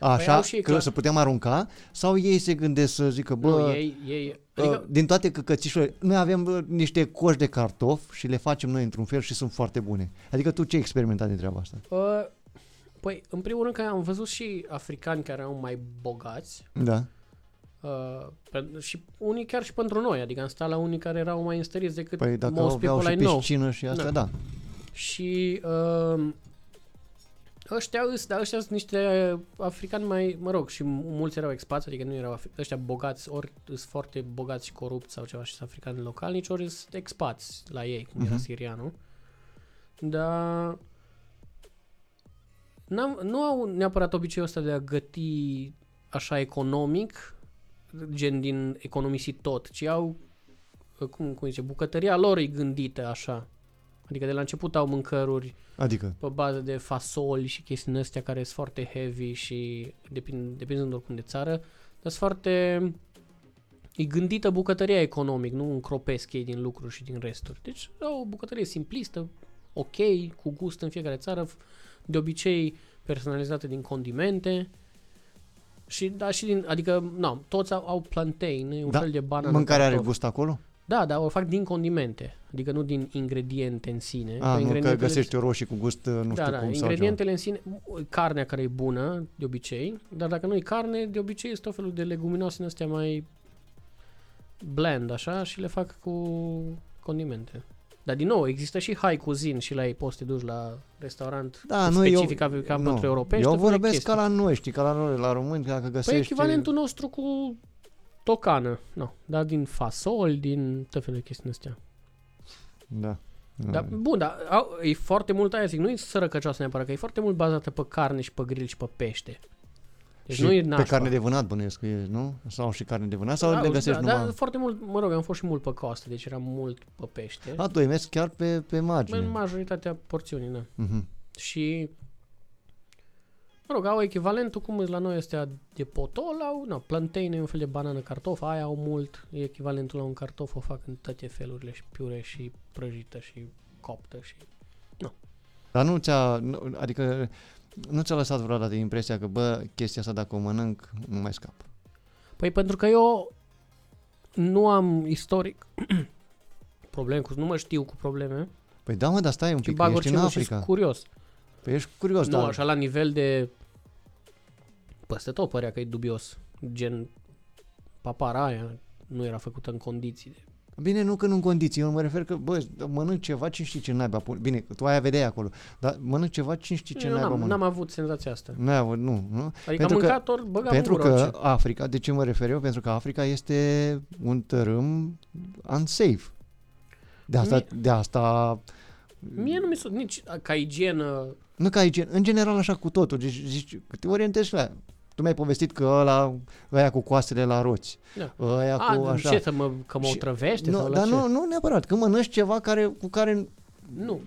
Așa, păi că să putem arunca, sau ei se gândesc să zică, bă, nu, ei, adică, din toate căcățișurile, noi avem niște coși de cartofi și le facem noi într-un fel și sunt foarte bune. Adică tu ce ai experimentat din treaba asta? Păi, în primul rând că am văzut și africani care erau mai bogați. Da. Și unii chiar și pentru noi, adică am stat la unii care erau mai înstăriți decât păi dacă aveau și piscină și astea, da. Și ăștia sunt niște africani mai, mă rog, și mulți erau expați, adică nu erau ăștia bogați, ori sunt foarte bogați și corupți sau ceva și sunt africani localnici, ori sunt expați la ei, cum era sirianul. Dar nu au neapărat obiceiul ăsta de a găti așa economic, gen din economisi tot, ci au, cum zice, bucătăria lor e gândită așa. Adică de la început au mâncăruri pe bază de fasoli și chestii din astea care sunt foarte heavy și depinzând oricum de țară, dar sunt foarte... E gândită bucătăria economic, nu încropesc ei din lucruri și din resturi. Deci au o bucătărie simplistă, ok, cu gust în fiecare țară, de obicei personalizată din condimente. Și da, și din, adică, nu, toți au plantain, un fel de banană. Mâncarea are gust acolo? Da, dar o fac din condimente, adică nu din ingrediente în sine. A, nu că găsești o roșie cu gust, nu știu cum ingredientele în sine, carnea care e bună, de obicei, dar dacă nu e carne, de obicei este tot felul de leguminoase în astea mai bland, așa, și le fac cu condimente. Dar din nou, există și high cuisine și la ei poți să te duci la restaurant specific ca pentru europeni. Eu vorbesc ca la noi, știi, ca la noi, la români, dacă găsești... Păi echivalentul nostru cu tocană, nu, dar din fasol, din tot felul de chestii astea. Da. Dar, bun, dar e foarte mult aia, zic, nu e sărăcăcioasă neapărat, că e foarte mult bazată pe carne și pe grill și pe pește. Deci și nu e pe carne de vânat bănuiesc, nu? Sau și carne de vânat sau le găsești numai? Da, foarte mult, mă rog, am fost și mult pe coastă, deci era mult pe pește. A, tu ai mers chiar pe margine. În majoritatea porțiunii, da. Și, mă rog, au echivalentul cum la noi astea de potol, au, na, plantain, un fel de banană, cartof, aia au mult, e echivalentul la un cartof, o fac în toate felurile, și piure, și prăjită, și coptă, și, nu. Dar nu ți-a, adică... Nu ți-a lăsat vreodată impresia că, bă, chestia asta dacă o mănânc, nu mai scap? Păi pentru că eu nu am istoric probleme, nu mă știu cu probleme. Păi da, mă, dar stai un pic, că ești în Africa. Și curios. Păi ești curios, nu, da. Nu, așa la nivel de... Peste tot părea că e dubios. Gen, papara aia nu era făcută în condiții de... Bine, nu că nu în condiții, eu mă refer că, bă, mănânc ceva, cine știe ce naiba pun. Bine, tu aia vedeai acolo, dar mănânc ceva, cine știe ce naiba mănânc. N-am avut senzația asta. Nu. Adică am mâncat ori băgam în gură. Pentru că Africa, de ce mă refer eu? Pentru că Africa este un tărâm unsafe. De asta... Mie nu mi sunt nici ca igienă... Nu ca igienă, în general așa cu totul, deci te orientezi la... Tu mi-ai povestit că ăia cu coastele la roți. Ăia cu așa. Ce, că mă otrăvește? Nu, dar nu neapărat. Că mănânci ceva cu care... Nu.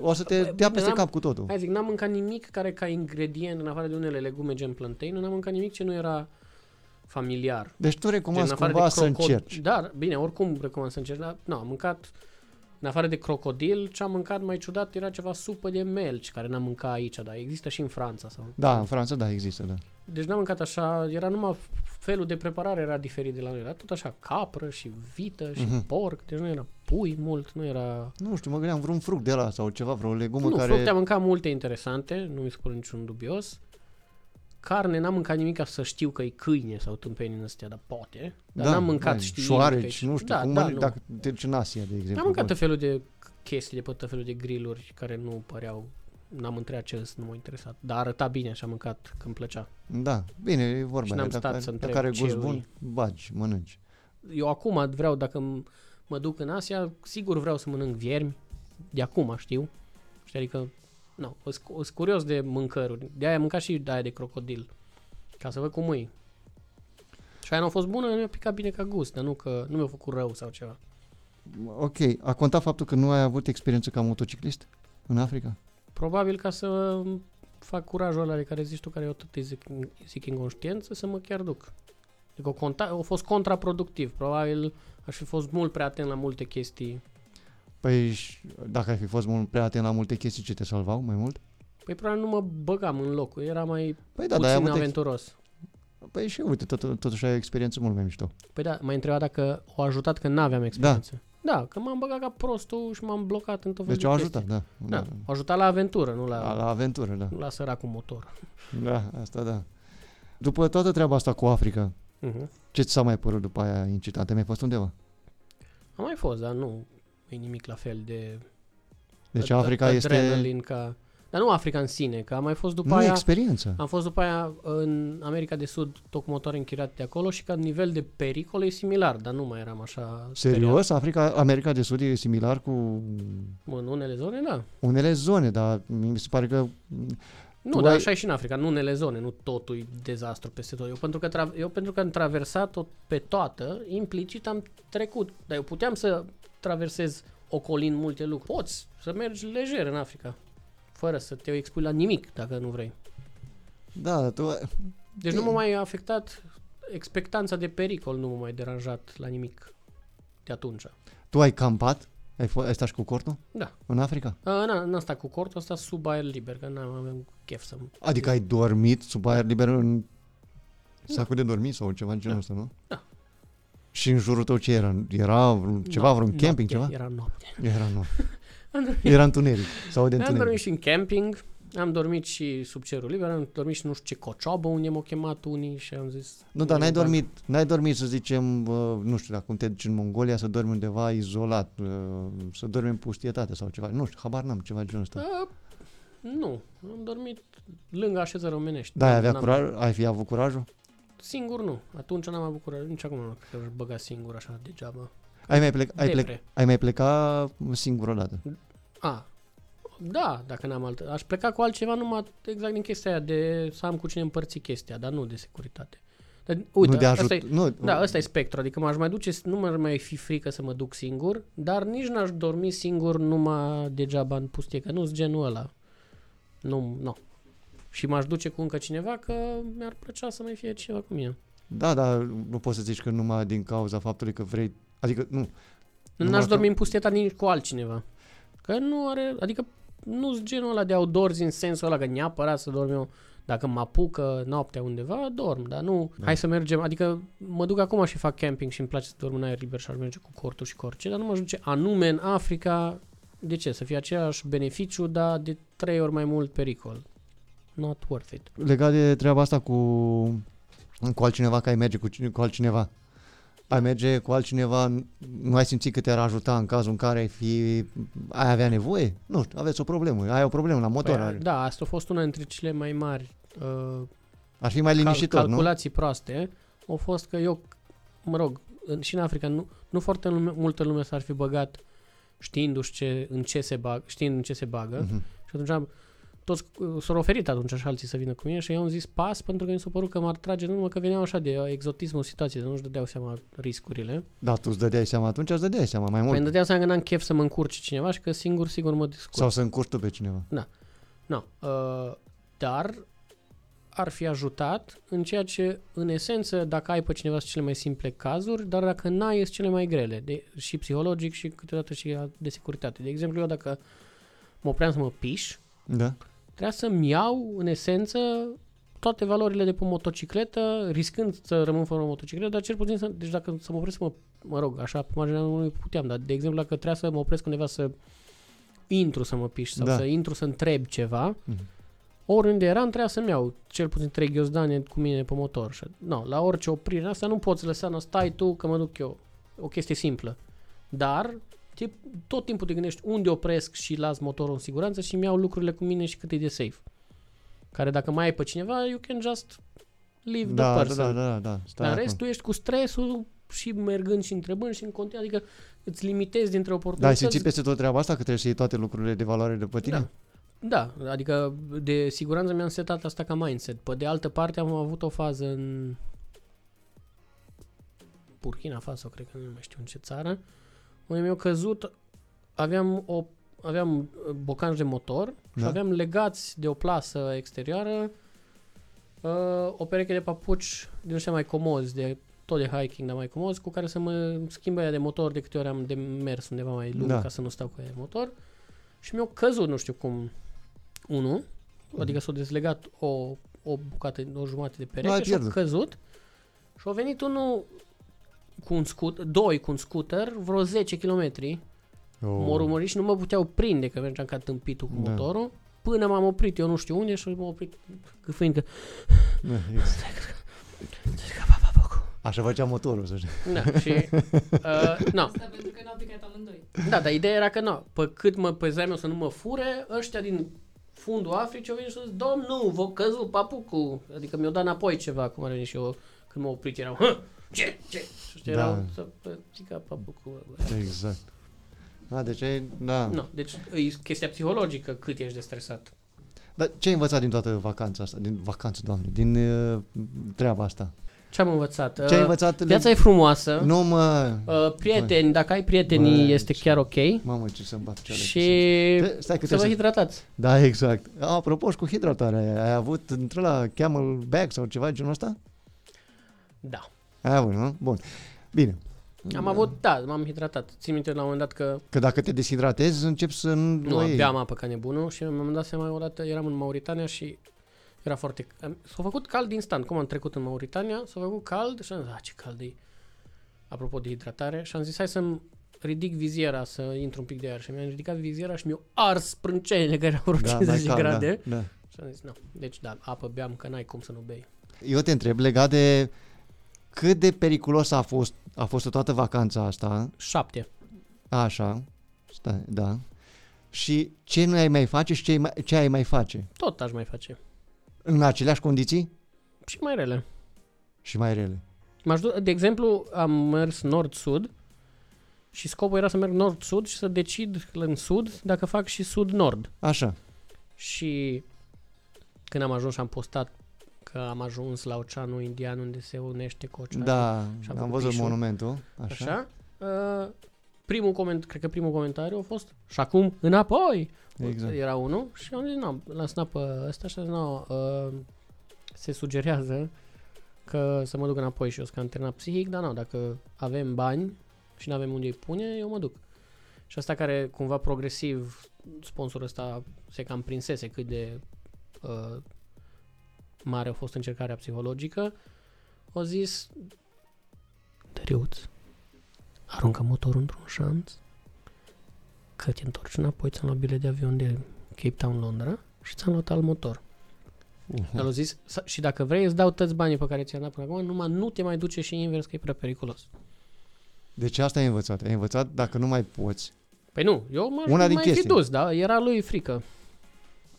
O să te dea peste cap cu totul. Hai zic, n-am mâncat nimic care ca ingredient, în afară de unele legume gen plantain, n-am mâncat nimic ce nu era familiar. Deci tu recomanzi cumva să încerci. Da, bine, oricum recomand să încerci. Dar, nu, am mâncat, în afară de crocodil, ce am mâncat mai ciudat era ceva supă de melci, care n-am mâncat aici, dar există și în Franța. Sau... Da, în Franța, da, există, da. Deci n-am mâncat așa, era numai felul de preparare era diferit de la noi, era tot așa capră și vită și porc, deci nu era pui mult, nu era... Nu știu, mă gândeam vreun fruct de la sau ceva, vreo legumă care... Nu, fructe am mâncat multe interesante, nu mi se pune niciun dubios. Carne, n-am mâncat nimic ca să știu că e câine sau tâmpenii ăstea, dar poate. Dar n-am mâncat știind șoareci, nu știu, cum mănânc, dacă te duci în Asia, de exemplu. Am mâncat tot felul de chestii, de tot felul de grilluri care nu păreau... N-am întrebat ce nu m-a interesat, dar arăta bine și am mâncat când plăcea. Da, bine, e vorba. Și n-am stat să întreb ce e. Dacă are gust bun, bagi, mănânci. Eu acum vreau, dacă mă duc în Asia, sigur vreau să mănânc viermi, de acum știu. Și adică, nu, sunt curios de mâncăruri. De-aia am mâncat și de-aia de crocodil, ca să văd cum e. Și aia n-a fost bună, mi-a picat bine ca gust, dar nu că nu mi-a făcut rău sau ceva. Ok, a contat faptul că nu ai avut experiență ca motociclist în Africa? Probabil ca să fac curajul ăla de care zici tu, care eu tot zic inconștiență, să mă chiar duc. Adică a fost contraproductiv. Probabil aș fi fost mult prea atent la multe chestii. Păi dacă ai fi fost mult prea atent la multe chestii, ce te salvau mai mult? Păi probabil nu mă băgam în locul, era mai puțin aventuros. Păi și uite, totuși ai o experiență mult mai mișto. Păi da, m-ai întrebat dacă o ajutat că n-aveam experiență. Da, că m-am băgat ca prostul și m-am blocat în tot felul de chestii. Deci o ajutat, da. O ajutat la aventură, nu la... La aventură, da. Nu la săracul motor. Da, asta da. După toată treaba asta cu Africa, ce ți s-a mai părut după aia incitant? Ai mai fost undeva? Am mai fost, dar nu e nimic la fel de... Deci Africa este... Dar nu Africa în sine, că am mai fost după aia... experiență. Am fost după aia în America de Sud, tot cu motoare închiriate de acolo și ca nivel de pericol e similar, dar nu mai eram așa... Serios? America de Sud e similar cu... În unele zone, da. Unele zone, dar mi se pare că... Nu, dar așa e și în Africa, în unele zone, nu totul e dezastru peste tot. Eu pentru că am traversat-o pe toată, implicit am trecut, dar eu puteam să traversez ocolind multe lucruri. Poți să mergi lejer în Africa, fără să te expui la nimic, dacă nu vrei. Da, Deci nu m-a mai afectat expectanța de pericol, nu m-a mai deranjat la nimic de atunci. Tu ai campat? Ai stat și cu cortul? Da. În Africa? N-am stat cu cortul, am stat sub aer liber, că n-am chef să... Adică ai dormit sub aer liber în sacul de dormit sau ceva în genul ăsta, nu? Da. Și în jurul tău ce era? Era ceva, vreun camping, ceva? Era noapte. Era întuneric. Am dormit și în camping, am dormit și sub cerul liber, am dormit și nu știu ce cociobă unde m-au chemat unii și am zis... Nu, dar n-ai dormit, să zicem, nu știu, dacă te duci în Mongolia să dormi undeva izolat, să dormi în pustietate sau ceva, nu știu, habar n-am, ceva de genul ăsta. Nu, am dormit lângă așeză românești. Da, ai fi avut curajul? Singur nu, atunci n-am avut curajul, nici acum nu, că aș băga singur așa degeaba. Ai mai pleca singur o dată? Da, dacă n-am altă. Aș pleca cu altceva numai exact din chestia aia de să am cu cine împărți chestia, dar nu de securitate. Dar, uite, nu de ăsta e spectru, adică m-aș mai duce, nu m-ar mai fi frică să mă duc singur, dar nici n-aș dormi singur numai degeaba în pustie, că nu-s genul ăla. Nu. Și m-aș duce cu încă cineva că mi-ar plăcea să mai fie ceva cu mine. Da, dar nu poți să zici că numai din cauza faptului că vrei, adică nu. N-aș dormi în pustieta nici cu altcineva. Că nu are, adică nu-s genul ăla de outdoors în sensul ăla că neapărat să dorm eu, dacă mă apucă noaptea undeva, dorm, dar nu, hai să mergem, adică mă duc acum și fac camping și îmi place să dorm în aer liber și aș merge cu cortul și cu orice, dar nu mă ajunge anume în Africa, de ce, să fie același beneficiu, dar de 3 ori mai mult pericol. Not worth it. Legat de treaba asta cu altcineva, că ai merge cu altcineva. Ai merge cu altcineva, nu ai simțit că te-ar ajuta în cazul în care ai avea nevoie? Nu știu, aveți o problemă, ai o problemă la motor. Păi, da, asta a fost una dintre cele mai mari ar fi mai liniștitor, calculații proaste. Au fost că eu, mă rog, și în Africa nu foarte multă lume s-ar fi băgat știindu-și știind în ce se bagă. Și atunci toți s-au oferit atunci și alții să vină cu mine și eu am zis pas pentru că mi s-a părut că m-ar trage, nu numai că veneau așa de exotismul situației, nu-și dădeau seama riscurile. Da, tu îți dădeai seama atunci, îți dădeai seama mai mult. Păi îmi dădeam seama că n-am chef să mă încurce cineva și că singur mă descurc. Sau să încurci tu pe cineva. Da. Dar ar fi ajutat în ceea ce, în esență, dacă ai pe cineva sunt cele mai simple cazuri, dar dacă n-ai, sunt cele mai grele, și psihologic și câteodată și de securitate. De exemplu, eu dacă mă opream să mă piș, da. Trebuia să-mi iau, în esență, toate valorile de pe motocicletă, riscând să rămân fără o motocicletă, dar cel puțin deci dacă să mă opresc, mă rog, așa, pe marginea nu puteam, dar, de exemplu, dacă trebuia să mă opresc undeva să intru să mă piș sau să intru să întreb ceva, oriunde eram, trebuia să-mi iau cel puțin 3 ghiozdane cu mine pe motor. Și, la orice oprire asta nu poți lăsa, stai tu că mă duc eu. O chestie simplă. Dar... tot timpul te gândești unde opresc și las motorul în siguranță și îmi iau lucrurile cu mine și cât e de safe. Care dacă mai ai pe cineva, you can just leave the person. Dar în rest tu ești cu stresul și mergând și întrebând și în continuare, adică îți limitezi dintre oportunități. Dar ai simțit peste tot treaba asta că trebuie să iei toate lucrurile de valoare de pe tine? Da, adică de siguranță mi-am setat asta ca mindset. Pe de altă parte am avut o fază în Burkina Faso, cred că nu mai știu în ce țară. Unde mi-au căzut, aveam bocanj de motor și aveam legați de o plasă exterioară o pereche de papuci din ăștia mai comozi, tot de hiking, dar mai comozi, cu care să mă schimb aia de motor de câte ori am de mers undeva mai lung ca să nu stau cu aia de motor. Și mi-au căzut, nu știu cum, unul Adică s-a dezlegat o bucată, o jumătate de pereche și a căzut. Și a venit unul cu un scooter, doi cu un scooter, vreo 10 km. M-au urmărit și nu mă puteau prinde că mergeam ca tâmpitul cu motorul. Până m-am oprit, eu nu știu unde, și m-am oprit gâfâind că... Așa făcea motorul, să știi. Da, și... Asta pentru că n-au picat amândoi. Da, dar ideea era că nu. Pe cât mă pezeam eu să nu mă fure, ăștia din fundul Africii au venit și au zis, domnul, v-a căzut papucul. Adică mi-au dat înapoi ceva, cum ar veni și eu, când m-au oprit, erau, ce? Și ăștia erau, să pica papucul. Exact. Deci e chestia psihologică, cât ești de stresat. Dar ce ai învățat din toată vacanța asta? Din treaba asta? Ce am învățat? Viața e frumoasă. Nu mă... prieteni, dacă ai prietenii, este chiar ok. Mamă, ce să-mi bat cealaltă. Și să vă hidratați. Da, exact. Apropo, și cu hidratarea, ai avut într-ala Camelback sau ceva genul ăsta? Da. Ai avut, nu? Bun. Bine. Am avut, m-am hidratat. Țin minte la un moment dat că... Că dacă te deshidratezi, începi să... Nu, beam apă ca nebunul și m-am dat seama odată, eram în Mauritania și era foarte... S-a făcut cald instant, cum am trecut în Mauritania, s-a făcut cald și am zis, ce cald e, apropo de hidratare, și am zis, hai să-mi ridic viziera, să intru un pic de aer, și mi-am ridicat viziera și mi-o ars sprâncenele, care erau vreo 50 grade. Da. Și am zis, deci apă beam, că n-ai cum să nu bei. Eu te întreb legat de... Cât de periculos a fost toată vacanța asta? 7. Așa, da. Și ce nu ai mai face și ce ai mai face? Tot aș mai face. În aceleași condiții? Și mai rele. De exemplu, am mers nord-sud și scopul era să merg nord-sud și să decid în sud dacă fac și sud-nord. Așa. Și când am ajuns și am postat că am ajuns la Oceanul Indian, unde se unește cu oceanul. Da, am văzut pișul, monumentul. Așa. Primul comentariu a fost, și acum înapoi, exact. Era unul și am zis, l-am sunat pe ăsta și se sugerează că să mă duc înapoi și eu sunt antrenat psihic, dar dacă avem bani și nu avem unde îi pune, eu mă duc. Și asta care cumva progresiv, sponsorul ăsta se cam prinsese cât de... mare a fost încercarea psihologică, au zis, Dăriuț, aruncă motorul într-un șanț, că te întorci înapoi, ți-am luat bilet de avion de Cape Town, Londra și ți-am luat alt motor. Dar au zis, și dacă vrei îți dau toți banii pe care ți-am dat până acum, numai nu te mai duce și invers, că e prea periculos. Deci asta ai învățat. Ai învățat dacă nu mai poți. Păi nu, eu m-am fi dus, da? Era lui frică.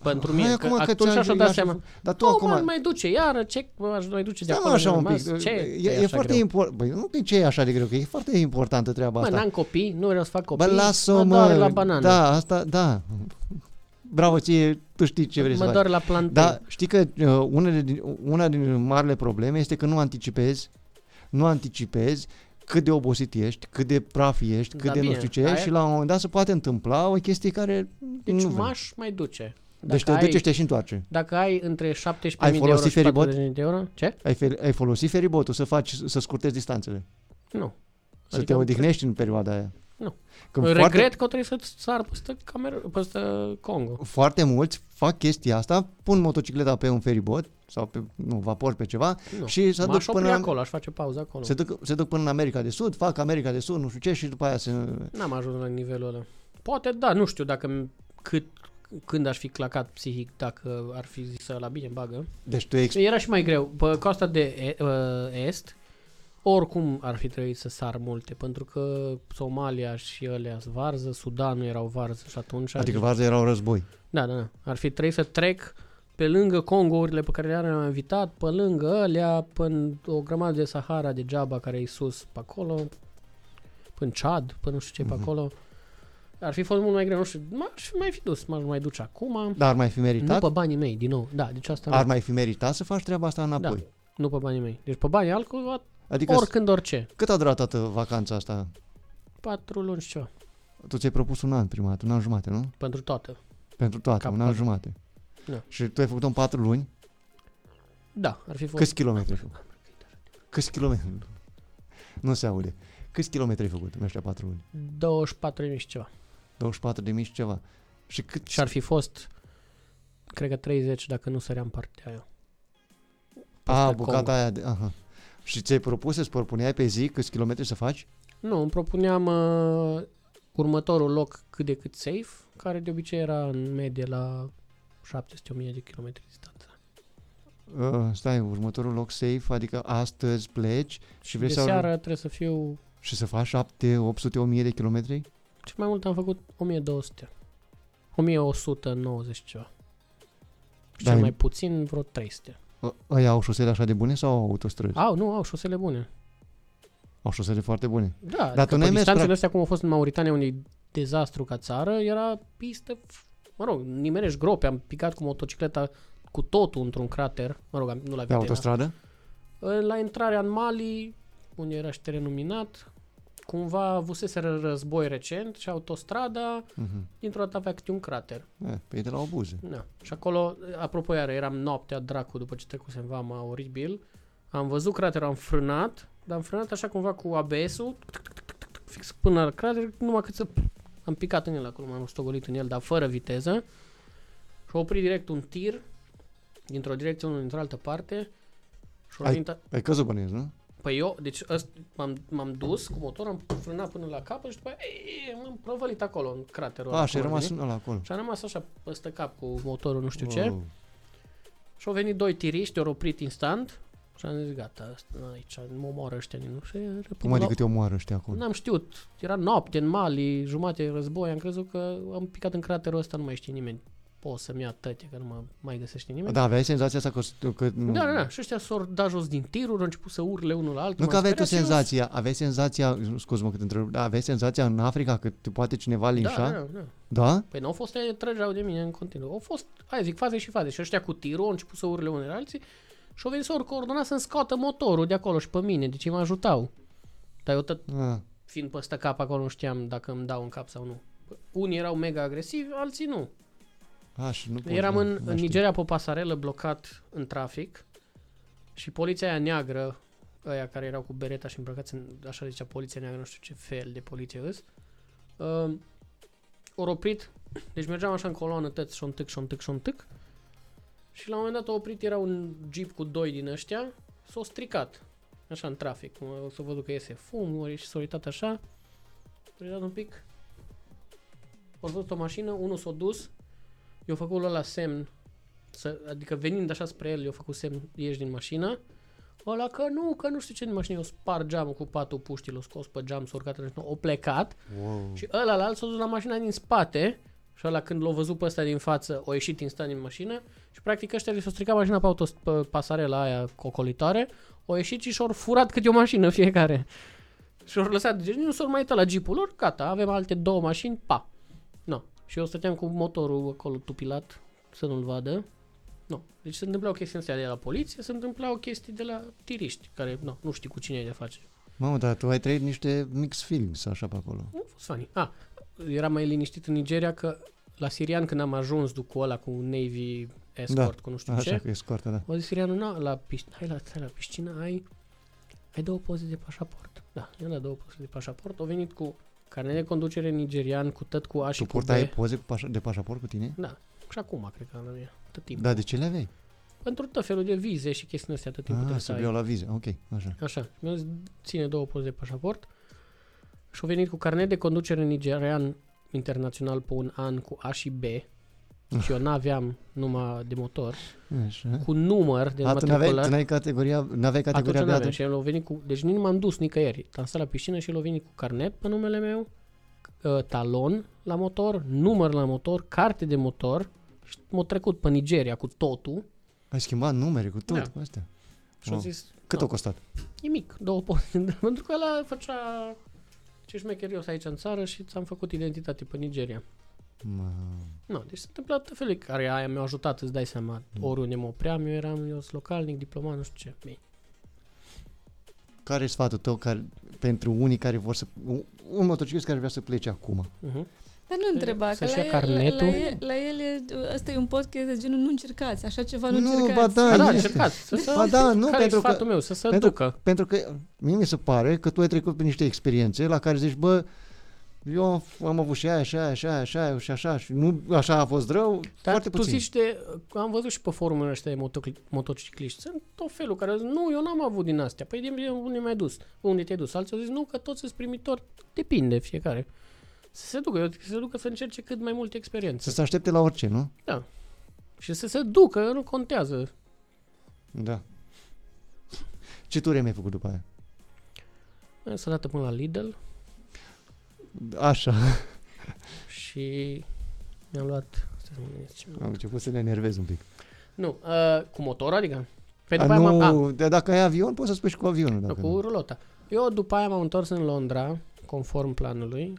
Pentru mine, că atunci și-a dat seama, dar tu acum mai duce iară, ce aș mai duce de acolo? Așa un pic. E foarte important, nu că ce e așa de greu, că e foarte importantă treaba asta. Mă, n-am copii, nu vreau să fac copii, mă doare la banană. Da, asta, da. Bravo ție, tu știi ce vrei să faci. Mă doare la plantain. Dar știi că una din marile probleme este că nu anticipezi cât de obosit ești, cât de praf ești, cât de nu știu ce ești și la un moment dat se poate întâmpla o chestie care nu m-aș mai duce. Deci te duce și te și întoarce. Dacă ai între 17.000 de euro și 40.000 de euro, ce? Ai folosit feribotul să scurtezi distanțele? Nu. Să adică te odihnești în perioada aia? Nu. Regret că trebuie să-ți sar peste Congo. Foarte mulți fac chestia asta, pun motocicleta pe un feribot sau pe vapor, pe ceva și se duc până acolo, aș face pauză acolo. Se duc până în America de Sud, fac America de Sud, nu știu ce și după aia se... N-am ajuns la nivelul ăla. Poate nu știu dacă când aș fi clacat psihic, dacă ar fi zis la bine, bagă. Deci era și mai greu. Pe coasta de est, oricum ar fi trebuit să sar multe, pentru că Somalia și alea sunt varză, Sudanul erau varză și atunci... Adică varză erau război. Da. Ar fi trebuit să trec pe lângă Congourile pe care le-am invitat, pe lângă alea, până o grămadă de Sahara degeaba care e sus pe acolo, până Chad, până nu știu ce pe acolo... Ar fi fost mult mai greu, nu știu, m-aș mai fi dus, m-aș mai duce acum. Dar ar mai fi meritat? Nu pe banii mei, din nou. Da, deci asta ar mai fi meritat să faci treaba asta înapoi? Da, nu pe banii mei. Deci pe banii altcui, adică oricând, orice. Cât a durat toată vacanța asta? 4 luni și ceva. Tu ți-ai propus un an prima dată, un an jumate, nu? Pentru toată, cap un an jumate. Da. Și tu ai făcut-o în 4 luni? Da, ar fi fost... Câți kilometri? Nu se aude. Câți kilometri ai făcut în ăștia 4 luni? 24.000 și ceva. Și cât... Și ar fi fost cred că 30 dacă nu săream partea aia. Bucata aia. Aha. Și ți-ai propus, îți propuneai pe zi câți kilometri să faci? Nu, îmi propuneam următorul loc cât de cât safe, care de obicei era în medie la 700.000 de kilometri distanță. Stai, următorul loc safe, adică astăzi pleci și vrei de să... De seara trebuie să fiu... Și să faci 800.000 de kilometri? Ce mai mult am făcut 1.200. 1.190 ceva. Și cel mai puțin vreo 300. Aia au șosele așa de bune sau au autostrăzi? Au șosele bune. Au șosele foarte bune. Da, dar adică pe distanțele astea cum a fost în Mauritania, unde e dezastru ca țară, era pistă, nimerești grope, am picat cu motocicleta cu totul într-un crater, nu la viteză. Pe autostradă? La intrarea în Mali, unde era și terenul minat, cumva avuseseră război recent și autostrada, dintr-o dată avea câte un crater. Păi de la obuze. Da. Și acolo, apropo, iară, eram noaptea dracu, după ce trecusem vama oribil, am văzut craterul, am frânat, dar am frânat așa cumva cu ABS-ul, fix până la crater, numai cât să... Am picat în el acolo, m-am stogolit în el, dar fără viteză. Și-a oprit direct un tir, dintr-o direcție, unul dintr-o altă parte. Ai căzut bănuiesc, nu? Păi eu, deci m-am dus cu motorul, am frânat până la capăt și după aia m-am prăvălit acolo, în craterul ăla. Și a rămas ăla acolo. Și a rămas așa, peste cap, cu motorul, nu știu ce. Și-au venit doi tiriști, au oprit instant. Și am zis, gata, aici mă omoară ăștia. Cum adică te omoară ăștia acolo? N-am știut, era noapte în Mali, jumate război, am crezut că am picat în craterul ăsta, nu mai știe nimeni. Poți să-mi ia tăte, că nu mă mai găsește nimeni. Da, aveai senzația asta că... Da, și ăștia s-au dat jos din tiruri, au început să urle unul la altul. Nu că aveai tu senzația, aveai senzația în Africa că te poate cineva linșa? Da? Păi n-au fost, trăgeau de mine în continuu. Au fost, faze și faze. Și ăștia cu tirul au început să urle unul la alții. Și au venit să coordonat să-mi scoată motorul de acolo și pe mine, deci mă ajutau. Dar eu fiind păstă cap acolo, nu știam dacă îmi dau în cap sau nu. Unii erau mega agresivi, alții nu. Eram în Nigeria pe o pasarelă blocat în trafic și poliția aia neagră, aia care erau cu bereta și îmbrăcați în, așa zicea, poliția neagră, nu știu ce fel de poliție îs, ori oprit, deci mergeam așa în coloană, tăți, șontâc. Și la un moment dat a oprit, era un jeep cu doi din ăștia, s-a stricat, așa, în trafic. S-a văzut că iese fum, ori și s-a uitat așa, s-a uitat un pic, a văzut o mașină, unul s-a dus, i-a făcut ăla semn, adică venind așa spre el, i-a făcut semn, ieși din mașină, ăla că nu știu ce din mașină, i-a spart geamul cu patul puștii, l-a scos pe geam, s-a urcat, o plecat și ăla la alt s-a dus la mașina din spate. Și ăla când l-a văzut pe ăsta din față, a ieșit instant din mașină și practic ăștia li s-a stricat mașina pe pasarela aia cocolitoare, a ieșit și și-au furat câte o mașină fiecare. Și-au lăsat, deci nu s-au mai uitat la jeepul lor, gata, avem alte două mașini, pa. No. Și eu stăteam cu motorul acolo tupilat, să nu-l vadă. No. Deci se întâmplau chestii de la poliție, se întâmplau chestii de la tiriști, care nu știi cu cine ai de face. Mamă, dar tu ai trăit niște mix films așa pe acolo. Nu fost funny. Era mai liniștit în Nigeria că la sirian când am ajuns cu ăla cu Navy Escort, cu nu știu ce. Așa, cu escortă, da. O zis sirianul, la piscină, ai două poze de pașaport. Da, i-am dat două poze de pașaport. Au venit cu carnet de conducere nigerian, cu tot cu A și cu B. Tu purtai poze de pașaport cu tine? Da, și acum cred că am tot timpul. Da, de ce le aveai? Pentru tot felul de vize și chestiile astea tot timpul trebuie să ai. La vize, ok, așa. Așa, mi-a zis, ține două poze de pașaport. Și au venit cu carnet de conducere nigerian internațional pe un an cu A și B. Și eu n-aveam numai de motor. Așa. Cu număr de matriculă. Tu n-aveai categoria B atunci? Și el a venit cu... Deci nu m-am dus nicăieri. Am stat la piscină și el a venit cu carnet pe numele meu, talon la motor, număr la motor, carte de motor. Și m-a trecut pe Nigeria cu totul. Ai schimbat numere cu tot? Da. Cu astea. Și au zis... Cât a costat? Nimic. Două poze. Pentru că ăla făcea... Ce șmecher eu aici în țară și ți-am făcut identitate pe Nigeria. No, deci s-a întâmplat tot felul care aia mi-a ajutat, îți dai seama. Oriunde mă opream, eu eram localnic, diplomat, nu știu ce. Bine. Care e sfatul tău pentru unii care vor să... Un motociclist care vrea să plece acum? Dar nu întreba, că la el, ăsta e un podcast de genul, nu încercați, așa ceva nu încercați. Care-i sfatul meu? Să se ducă. Pentru că mie mi se pare că tu ai trecut prin niște experiențe la care zici, eu am avut și aia, și aia, și aia, și aia, și așa, și nu așa a fost rău, dar foarte puțin. Tu zici de, am văzut și pe forumele ăștia de motocicliști, sunt tot felul care zic, nu, eu n-am avut din astea, păi unde mi-ai dus, unde te-ai dus, alții au zis, nu, că toți sunt primitori, depinde fiecare. Să se ducă, să încerce cât mai multe experiențe. Să se aștepte la orice, nu? Da. Și să se ducă, nu contează. Da. Ce ture mi-ai făcut după aia? Am sărat până la Lidl. Așa. Și mi-am luat... Am început să ne enervez un pic. Nu, cu motor, adică? Păi după nu, aia dacă ai avion, poți să spui și cu avionul. Dacă cu rulota. Eu după aia m-am întors în Londra, conform planului.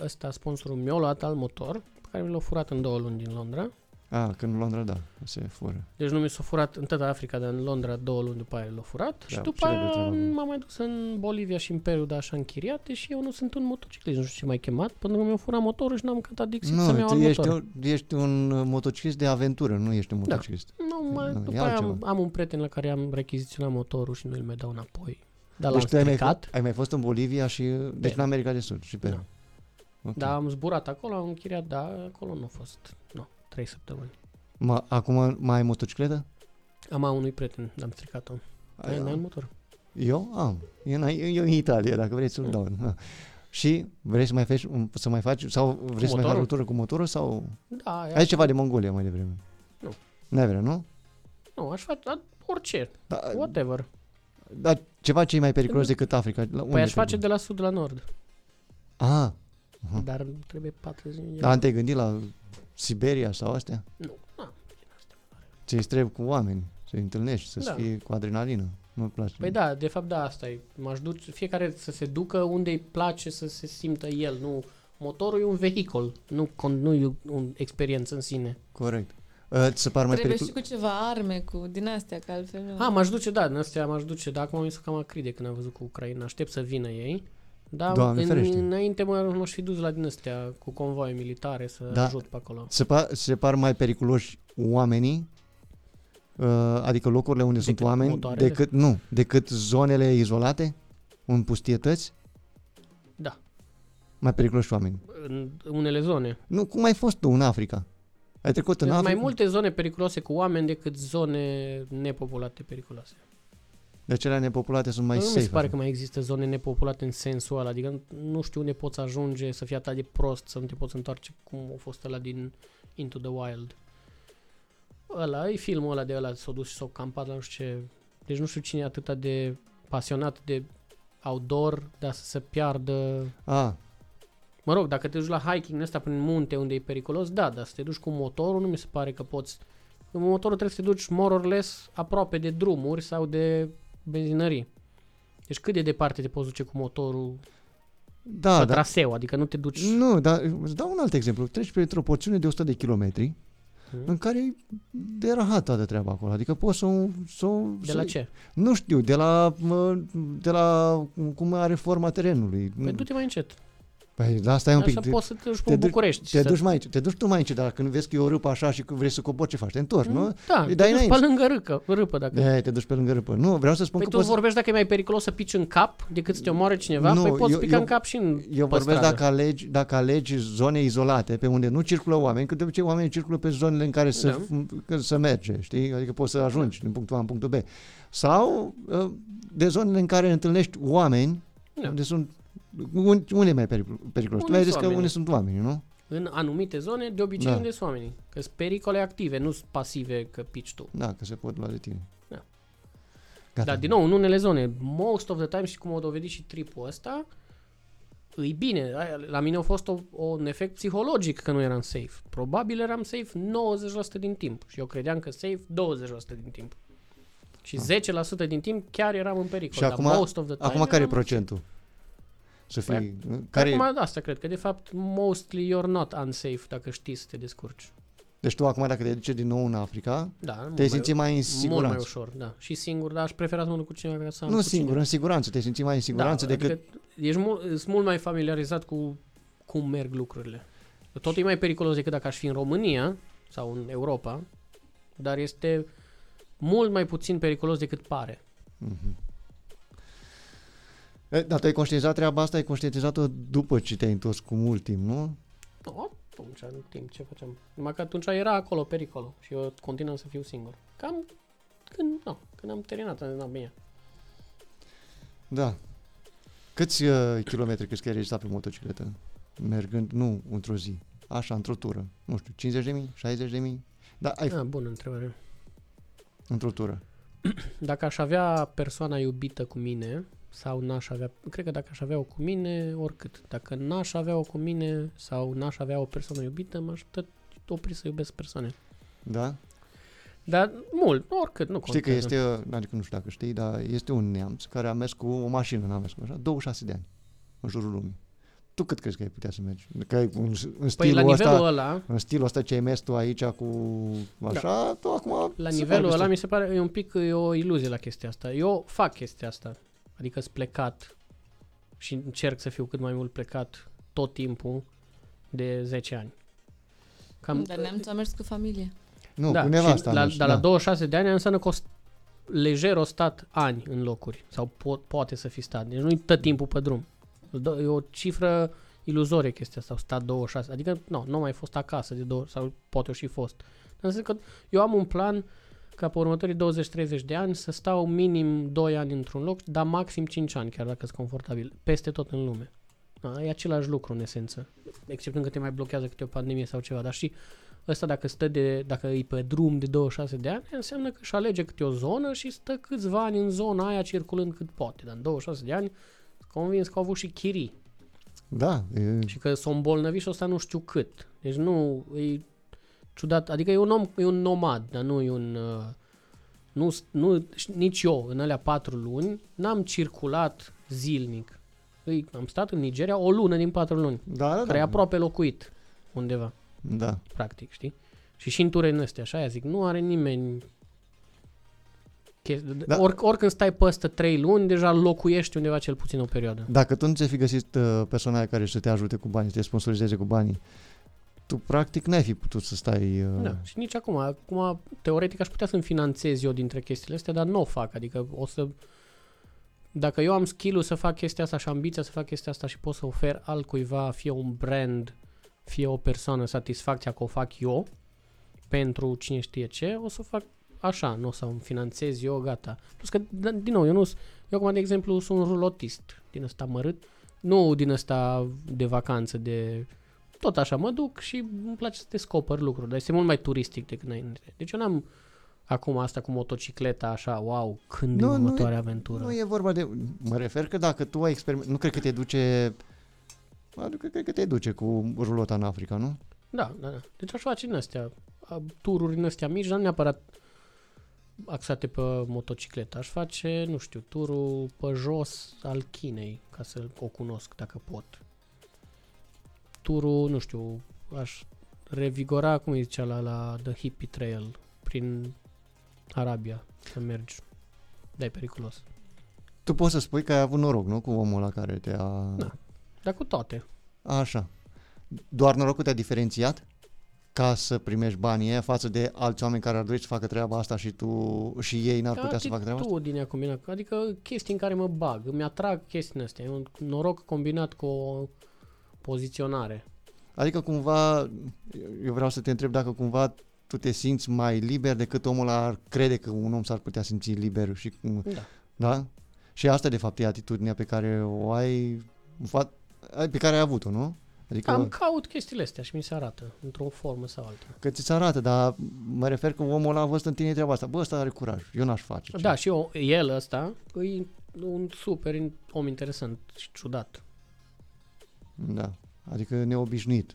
Ăsta, sponsorul mi-a luat alt motor, pe care mi l-a furat în 2 luni din Londra. A, că în Londra, da, se fură. Deci nu mi s-a furat în toată Africa, dar în Londra 2 luni după aia l-a furat. Da, și după aia m-am mai dus în Bolivia și în Peru, dar așa închiriate, și eu nu sunt un motociclist, nu știu ce m-ai chemat, pentru că mi-a furat motorul și n-am cătat adicție să-mi iau alt motor. Nu, tu ești un motociclist de aventură, nu ești un motociclist. Da. Nu, mai, după aia am un prieten la care am rechiziționat motorul și nu îl mai dau înapoi. Dar deci l-am stricat. Deci ai mai fost în Bolivia și deci în America de Sud și Peru. Da. Okay. Dar am zburat acolo, am închiriat, dar acolo nu a fost. Nu. 3 săptămâni. Acum mai ai motocicletă? Am a unui prieten, l-am stricat-o. N-ai motor? Eu am. Eu în Italia, dacă vrei să-l dau. Da. Și vrei să mai faci, sau vrei cu să motorul? Mai faci ruptură cu motorul? Sau... Da. Ai ceva de Mongolia mai devreme? Nu. N-ai vrea, nu? Nu, aș face orice. Da, whatever. Dar ceva ce e mai periculos decât Africa? Păi aș face de la sud la nord. Ah. Uh-huh. Dar trebuie 4 zile. Dar te-ai gândit la... Siberia sau astea? Nu, n-am din astea. Ți-i trebuie cu oameni, să-i întâlnești, să-ți fii cu adrenalină. Nu-mi place. Păi da, de fapt da, asta e. M-aș duce, fiecare să se ducă unde îi place să se simtă el. Nu, motorul e un vehicul, nu e o experiență în sine. Corect. Trebuie și cu ceva arme, cu din astea, că altfel nu... Ha, m-aș duce, da, din astea m-aș duce, dar acum am zis că cam acride când am văzut cu Ucraina. Aștept să vină ei. Da, înainte m-aș fi dus la din astea cu convoaie militare să ajut pe acolo. Se par mai periculoși oamenii, adică locurile unde decât sunt oameni, motoarele? decât zonele izolate, în pustietăți? Da. Mai periculoși oameni. În unele zone. Nu, cum ai fost tu în Africa? Ai trecut în Africa? Mai multe zone periculoase cu oameni decât zone nepopulate periculoase. Deci cele nepopulate sunt mai safe. Nu mi se pare că mai există zone nepopulate în sensul ăla, adică nu știu unde poți ajunge să fii atât de prost, să nu te poți întoarce cum a fost ăla din Into the Wild. Ăla, e filmul ăla de ăla, s-a dus și s-a campat la nu știu ce, deci nu știu cine e atât de pasionat de outdoor, dar să se piardă... Mă rog, dacă te duci la hiking ăsta prin munte unde e periculos, da, dar să te duci cu motorul nu mi se pare că poți... În motorul trebuie să te duci more or less aproape de drumuri sau de... benzinării. Deci cât de departe te poți duce cu motorul sau traseu, adică nu te duci... Nu, dar îți dau un alt exemplu. Treci printr-o porțiune de 100 de kilometri în care e de rahat toată treaba acolo. Adică poți să... De la ce? Nu știu, de la cum are forma terenului. Păi du-te mai încet. Păi da, stai un pic. Așa poți să te duci pe București. Te duci tu mai încet, dar când vezi că e o râpă așa și că vrei să cobori, ce faci? Te întorci, nu? Da, te duci pe lângă râpă. Te duci pe lângă râpă. Nu, vreau să spun că... Păi tu vorbești dacă e mai periculos să pici în cap decât să te omoare cineva, nu, păi poți pica în cap și în păstradă. Eu vorbesc dacă alegi zone izolate pe unde nu circulă oameni, că de obicei oamenii circulă pe zonele în care să merge, știi? Adică poți să ajungi din punctul A în punctul B. Sau de zonele în care întâlnești oameni, unde sunt... Unde e mai periculos? Tu ai zis că unde sunt oamenii, nu? În anumite zone, de obicei unde sunt oamenii. Că sunt pericole active, nu sunt pasive că pici tu. Da, că se pot lua de tine. Da. Gata. Dar din nou, în unele zone, most of the time, și cum o dovedit și tripul ăsta, îi bine. La mine a fost un efect psihologic că nu eram safe. Probabil eram safe 90% din timp. Și eu credeam că safe 20% din timp. Și 10% din timp chiar eram în pericol. Și acum care e procentul? Acum asta cred că de fapt mostly you're not unsafe dacă știi să te descurci. Deci tu acum dacă te duci din nou în Africa, te simți mai în siguranță. Mult mai ușor, da. Și singur, dar aș prefera să mă duc cu cineva. Nu singur, în siguranță, te simți mai în siguranță decât... Ești mult mai familiarizat cu cum merg lucrurile. Tot e mai periculos decât dacă aș fi în România sau în Europa, dar este mult mai puțin periculos decât pare. Dar tu ai conștientizat treaba asta, ai conștientizat-o după ce te-ai întors cu mult timp, nu? Nu, atunci, în timp, ce facem? Numai că atunci era acolo, pericolo, și eu continuam să fiu singur. Cam când am terminat, am zis, bine. Da. Câți kilometri crezi că ai rezistat pe motocicletă? Mergând, nu într-o zi, așa, într-o tură. Nu știu, 50.000, 60.000? Da, ai... bună întrebare. Într-o tură. Dacă aș avea persoana iubită cu mine... sau n-aș avea, cred că dacă aș avea-o cu mine, oricât. Dacă n-aș avea-o cu mine sau n-aș avea o persoană iubită, m-aș tot opri să iubesc persoane. Da? Dar mult, oricât, nu contează. Știi că este, adică nu știu dacă știi, dar este un neamț care a mers cu o mașină, n-a mers cu așa, 26 de ani în jurul lumii. Tu cât crezi că ai putea să mergi? Că ai în stilul în stilul ăsta ce ai mers tu aici cu așa, da. Tu acum... La nivelul ăla mi se pare, e un pic, e o iluzie la chestia asta. Eu fac chestia asta. Adică sunt plecat și încerc să fiu cât mai mult plecat tot timpul de 10 ani. Dar neamțul a mers cu familie. Nu, da, cu nevasta. Dar la 26 de ani înseamnă că lejer o stat ani în locuri. Sau poate să fi stat. Deci nu-i tot timpul pe drum. E o cifră iluzorie chestia asta. Au stat 26. Adică nu am mai fost acasă de două, sau poate o și fost. Dar înseamnă că eu am un plan... ca pe următorii 20-30 de ani să stau minim 2 ani într-un loc, dar maxim 5 ani, chiar dacă sunt confortabil, peste tot în lume. E același lucru în esență, exceptând că te mai blochează câte o pandemie sau ceva, dar și ăsta dacă e pe drum de 26 de ani, înseamnă că își alege câte o zonă și stă câțiva ani în zona aia circulând cât poate, dar în 26 de ani sunt convins că au avut și chirii. Da. Și că s-o îmbolnăvi și ăsta nu știu cât. Deci nu... ciudat, adică e un om, e un nomad, dar nu e un... Nu, nici eu, în alea 4 luni, n-am circulat zilnic. Am stat în Nigeria o lună din 4 luni, care e aproape locuit undeva, da. Practic, știi? Și în ture în astea, așa aia zic, nu are nimeni... Da. Oricând stai peste 3 luni, deja locuiești undeva cel puțin o perioadă. Dacă tu nu ți-ai fi găsit persoana care să te ajute cu banii, să te sponsorizeze cu banii, tu practic n-ai fi putut să stai... Da, și nici acum. Acum, teoretic, aș putea să-mi finanțez eu dintre chestiile astea, dar nu o fac. Adică dacă eu am skill-ul să fac chestia asta și ambiția să fac chestia asta și pot să ofer altcuiva, fie un brand, fie o persoană, satisfacția că o fac eu, pentru cine știe ce, o să o fac așa, nu o să-mi finanțez eu, gata. Plus că, din nou, eu acum, de exemplu, sunt un rulotist din ăsta mărât, nu din ăsta de vacanță, de... Tot așa mă duc și îmi place să descopăr lucruri, dar este mult mai turistic decât înainte. Deci eu n-am acum asta cu motocicleta așa, wow, când e următoarea aventură. Nu e vorba de... Mă refer că dacă tu ai experiment... Nu cred că te duce... Cred că te duce cu rulota în Africa, nu? Da. Deci aș face din astea, tururi în astea mici, dar nu neapărat axate pe motocicletă. Aș face, nu știu, turul pe jos al Chinei, ca să o cunosc dacă pot. Turul, nu știu, aș revigora, cum îi zicea, la The Hippie Trail, prin Arabia, să mergi. Da, e periculos. Tu poți să spui că ai avut noroc, nu? Cu omul ăla care te-a... Da, dar cu toate. Așa. Doar norocul te-a diferențiat ca să primești banii aia față de alți oameni care ar dori să facă treaba asta și tu și ei n-ar putea să facă treaba asta? Atitudinea combinată, adică chestii în care mă bag, îmi atrag chestiile astea. E un noroc combinat cu o poziționare. Adică cumva, eu vreau să te întreb dacă cumva tu te simți mai liber decât omul ar crede că un om s-ar putea simți liber și cum, da? Și asta de fapt e atitudinea pe care o ai, pe care ai avut-o, nu? Adică am caut chestiile astea și mi se arată într-o formă sau alta. Că ți se arată, dar mă refer că omul ăla a văzut în tine treaba asta. Bă, ăsta are curaj, eu n-aș face. Da, ce? Și el ăsta e un super om interesant și ciudat. Da, adică neobișnuit.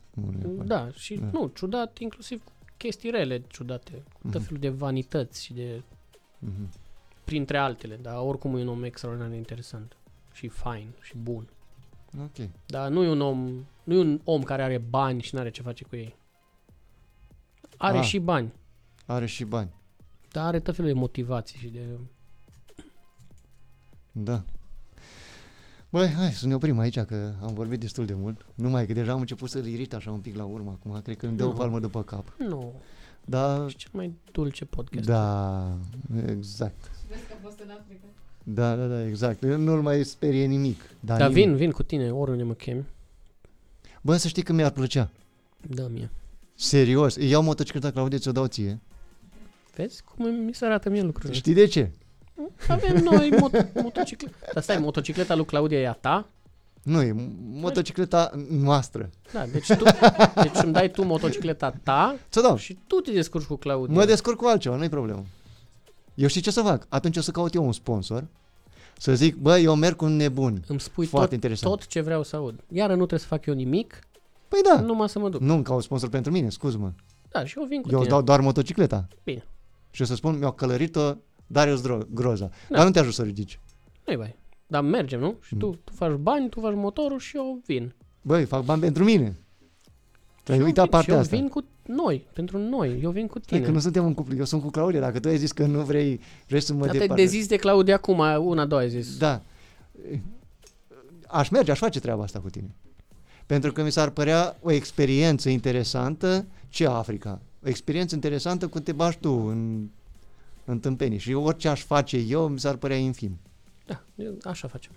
Da, și da. Nu, ciudat, inclusiv cu chestii rele ciudate, cu tot felul de vanități și de... printre altele, dar oricum e un om extraordinar de interesant și fain și bun. Ok. Dar nu e un om care are bani și n-are ce face cu ei. Are și bani. Are și bani. Dar are tot felul de motivații și de... Da. Băi, hai să ne oprim aici, că am vorbit destul de mult. Numai că deja am început să-l irit așa un pic la urmă acum. Cred că îmi dă o palmă după cap. Nu. Da. Cel mai dulce podcast. Da, exact. Și vezi că a fost în Africa. Da, da, da, exact. Nu-l mai sperie nimic. Dar vin cu tine, oriunde mă chemi. Bă, să știi că mi-ar plăcea. Da, mie. Serios, iau motocicleta, Claudia, ți-o dau ție. Vezi cum mi se arată mie lucrurile. Știi de ce? Avem noi motocicleta. Dar stai, motocicleta lui Claudia e a ta? Nu, e motocicleta noastră. Da, deci îmi dai tu motocicleta ta și tu te descurci cu Claudia. Mă descurc cu altceva, nu-i problemă. Eu știi ce să fac? Atunci o să caut eu un sponsor. Să zic, bă, eu merg cu un nebun. Îmi spui tot ce vreau să aud. Iară nu trebuie să fac eu nimic. Păi da. Numai să mă duc. Nu-mi caut sponsor pentru mine, scuz-mă. Da, și eu vin cu tine. Eu dau doar motocicleta. Bine. Și o să spun, mi-a călărit-o Darius Groza. Da. Dar nu te ajut să ridici. Nu-i bai. Dar mergem, nu? Și tu faci bani, tu faci motorul și eu vin. Băi, fac bani pentru mine. Te-ai uitat partea asta. Eu vin cu noi, pentru noi. Eu vin cu tine. Că nu suntem un cuplu, eu sunt cu Claudia. Dacă tu ai zis că nu vrei să mă departe. Dar te dezis de Claudia acum, una, două ai zis. Da. Aș merge, aș face treaba asta cu tine. Pentru că mi s-ar părea o experiență interesantă, ce Africa. O experiență interesantă cum te bași tu în tâmpenii. Și orice aș face eu, mi s-ar părea infim. Da, așa facem.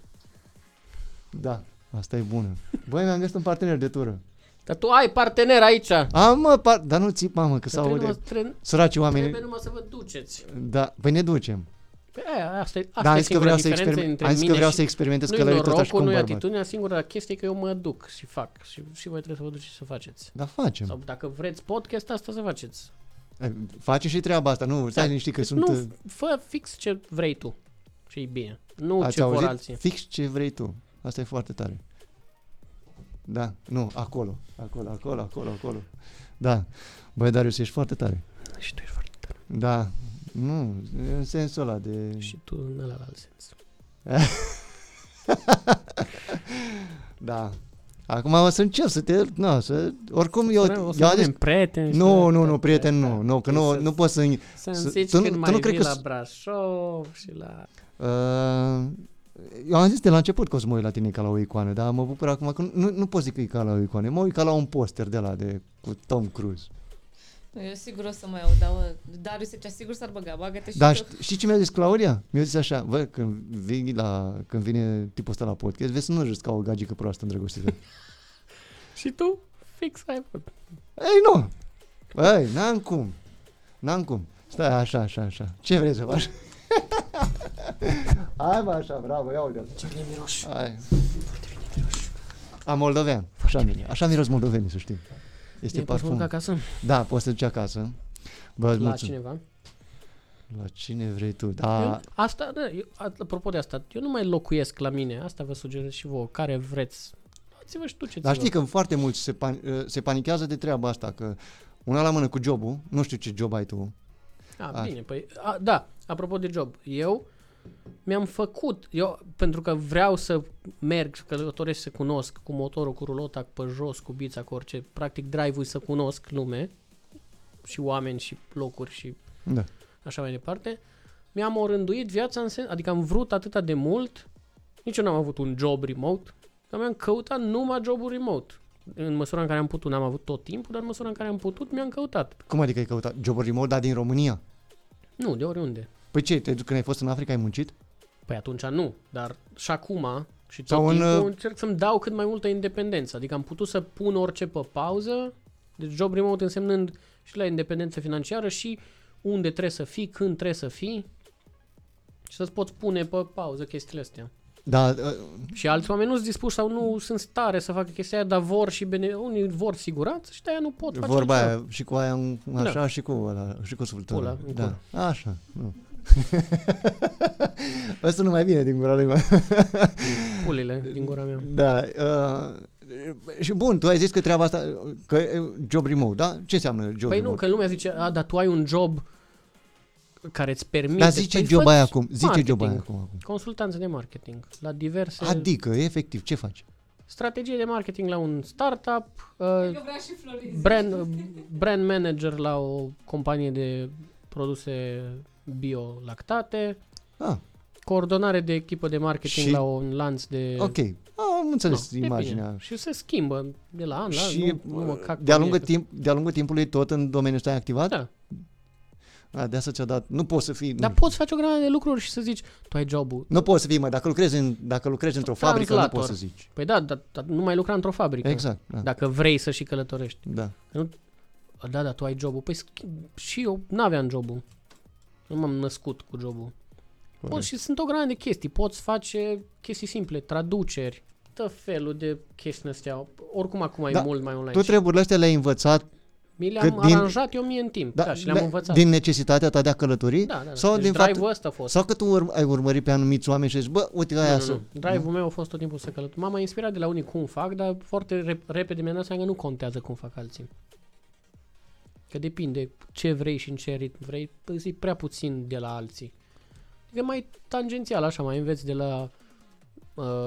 Da, asta e bună. Băi, mi-am găsit un partener de tură. Dar tu ai partener aici. Am, mă, dar nu țipa, mă, că s-aude. Săraci oameni. Trebuie numai să vă duceți. Da, păi ne ducem. Păi aia, asta e singura diferență între mine și... Am zis că vreau să experimentez călării tot așa cu un bărbat. Nu-i norocul, nu-i atitudinea, singura chestie că eu mă duc și fac. Și voi trebuie să vă duceți să faceți. Da, facem. Sau dacă vreți podcast, asta să faceți. Face și treaba asta, nu, stai liniștit că sunt... Nu, fă fix ce vrei tu. Și e bine. Nu ce vor alții. Fix ce vrei tu. Asta e foarte tare. Da, nu, acolo. Da. Băi, Darius, ești foarte tare. Și tu ești foarte tare. Da. Nu, în sensul ăla de... Și tu în ăla la alt sens. Da. Acum o să încerc să te... No, să, oricum eu... O să avem prieteni. Nu, prieteni nu. Că nu poți să... Să-mi zici când mai vii la Brașov și la... Eu am zis de la început că o să mă uit la tine ca la o icoană, dar mă bucur acum că nu pot zic că e ca la o icoană, mă uit ca la un poster de ăla cu Tom Cruise. Eu sigur o să mai aud, dar eu sigur s-ar băga, bagă-te și dar tu. Dar știi ce mi-a zis Claudia? Mi-a zis așa, bă, când vine tipul ăsta la podcast, vezi să nu râzi ca o gagică proastă îndrăgostită. Și tu? Fix ai făcut. Ei, nu! Băi, n-am cum. Stai așa. Ce vrei să faci? Hai, mă, așa, bravo, ia uite-o. Ce bine miros. Hai. Foarte bine miros. A, moldovean. Așa miros moldovenii, să știi. Este parfum. De acasă? Da, poți să duci acasă. Bă, la cineva? La cine vrei tu. Da. Eu, apropo de asta, eu nu mai locuiesc la mine. Asta vă sugerez și vouă. Care vreți. Luați-vă și tu ce. Dar știi că foarte mulți se panichează de treaba asta. Că una la mână cu jobul. Nu știu ce job ai tu. Bine, păi, da, apropo de job, eu mi-am făcut, pentru că vreau să merg, să călătoresc, să cunosc cu motorul, cu rulota, pe jos, cu bița, cu orice, practic drive-ul să cunosc lume și oameni și locuri și așa mai departe, mi-am orânduit viața în sens, adică am vrut atâta de mult, nici eu n-am avut un job remote, dar mi-am căutat numai jobul remote. În măsura în care am putut, n-am avut tot timpul, dar în măsura în care am putut, mi-am căutat. Cum adică ai căutat? Joburi remote, dar din România? Nu, de oriunde. Păi ce, când ai fost în Africa ai muncit? Păi atunci nu, dar și acum și tot timpul încerc să-mi dau cât mai multă independență. Adică am putut să pun orice pe pauză, deci job remote însemnând și la independență financiară și unde trebuie să fii, când trebuie să fii și să-ți poți pune pe pauză chestiile astea. Da, și alți oameni nu sunt dispuși sau nu sunt stare să facă chestia aia, dar vor și unii vor siguranță și de aia nu pot face. Vorba aia, și cu aia așa și cu ăla, și cu sufletul. Da. Așa, nu. Asta nu mai vine din gura lui mea. Pulile din gura mea. Da. Și bun, tu ai zis că treaba asta, că e job remote, da? Ce înseamnă job remote? Păi nu, că lumea zice, dar tu ai un job care îți permite... Dar zice job aia acum. Consultanță de marketing. La diverse... Adică, efectiv, ce faci? Strategie de marketing la un startup. Brand manager la o companie de produse biolactate. Coordonare de echipă de marketing și... la un lanț de... Ok. Am înțeles imaginea. Și se schimbă de la an la an. Și de-a lungul timpului tot în domeniul ăsta ai activat? Da. Da, de asta ți-a dat. Nu poți să fii. Dar poți să faci o grămadă de lucruri și să zici, tu ai jobul. Nu poți să fii, mă, dacă lucrezi într-o fabrică, nu poți să zici. Păi da, dar nu mai lucra într-o fabrică. Exact. Da. Dacă vrei să și călătorești. Da. Da, tu ai jobul. Păi și eu n-aveam jobul. Nu m-am născut cu jobul. Poți și sunt o grămadă de chestii. Poți face chestii simple, traduceri, tot felul de chestii astea. Oricum acum e mult mai online. Tu treburile astea le-ai învățat. Mi le-am aranjat eu mie în timp, și le-am învățat. Din necesitatea ta de a călători? Da. Sau deci din drive-ul ăsta a fost. Sau că tu ai urmărit pe anumiți oameni și zici, bă, uite aia să... Nu. Drive-ul meu a fost tot timpul să călători. M-am mai inspirat de la unii cum fac, dar foarte repede mi-am dat seama că nu contează cum fac alții. Că depinde ce vrei și în ce ritm vrei, zic prea puțin de la alții. E mai tangențial, așa, mai înveți de la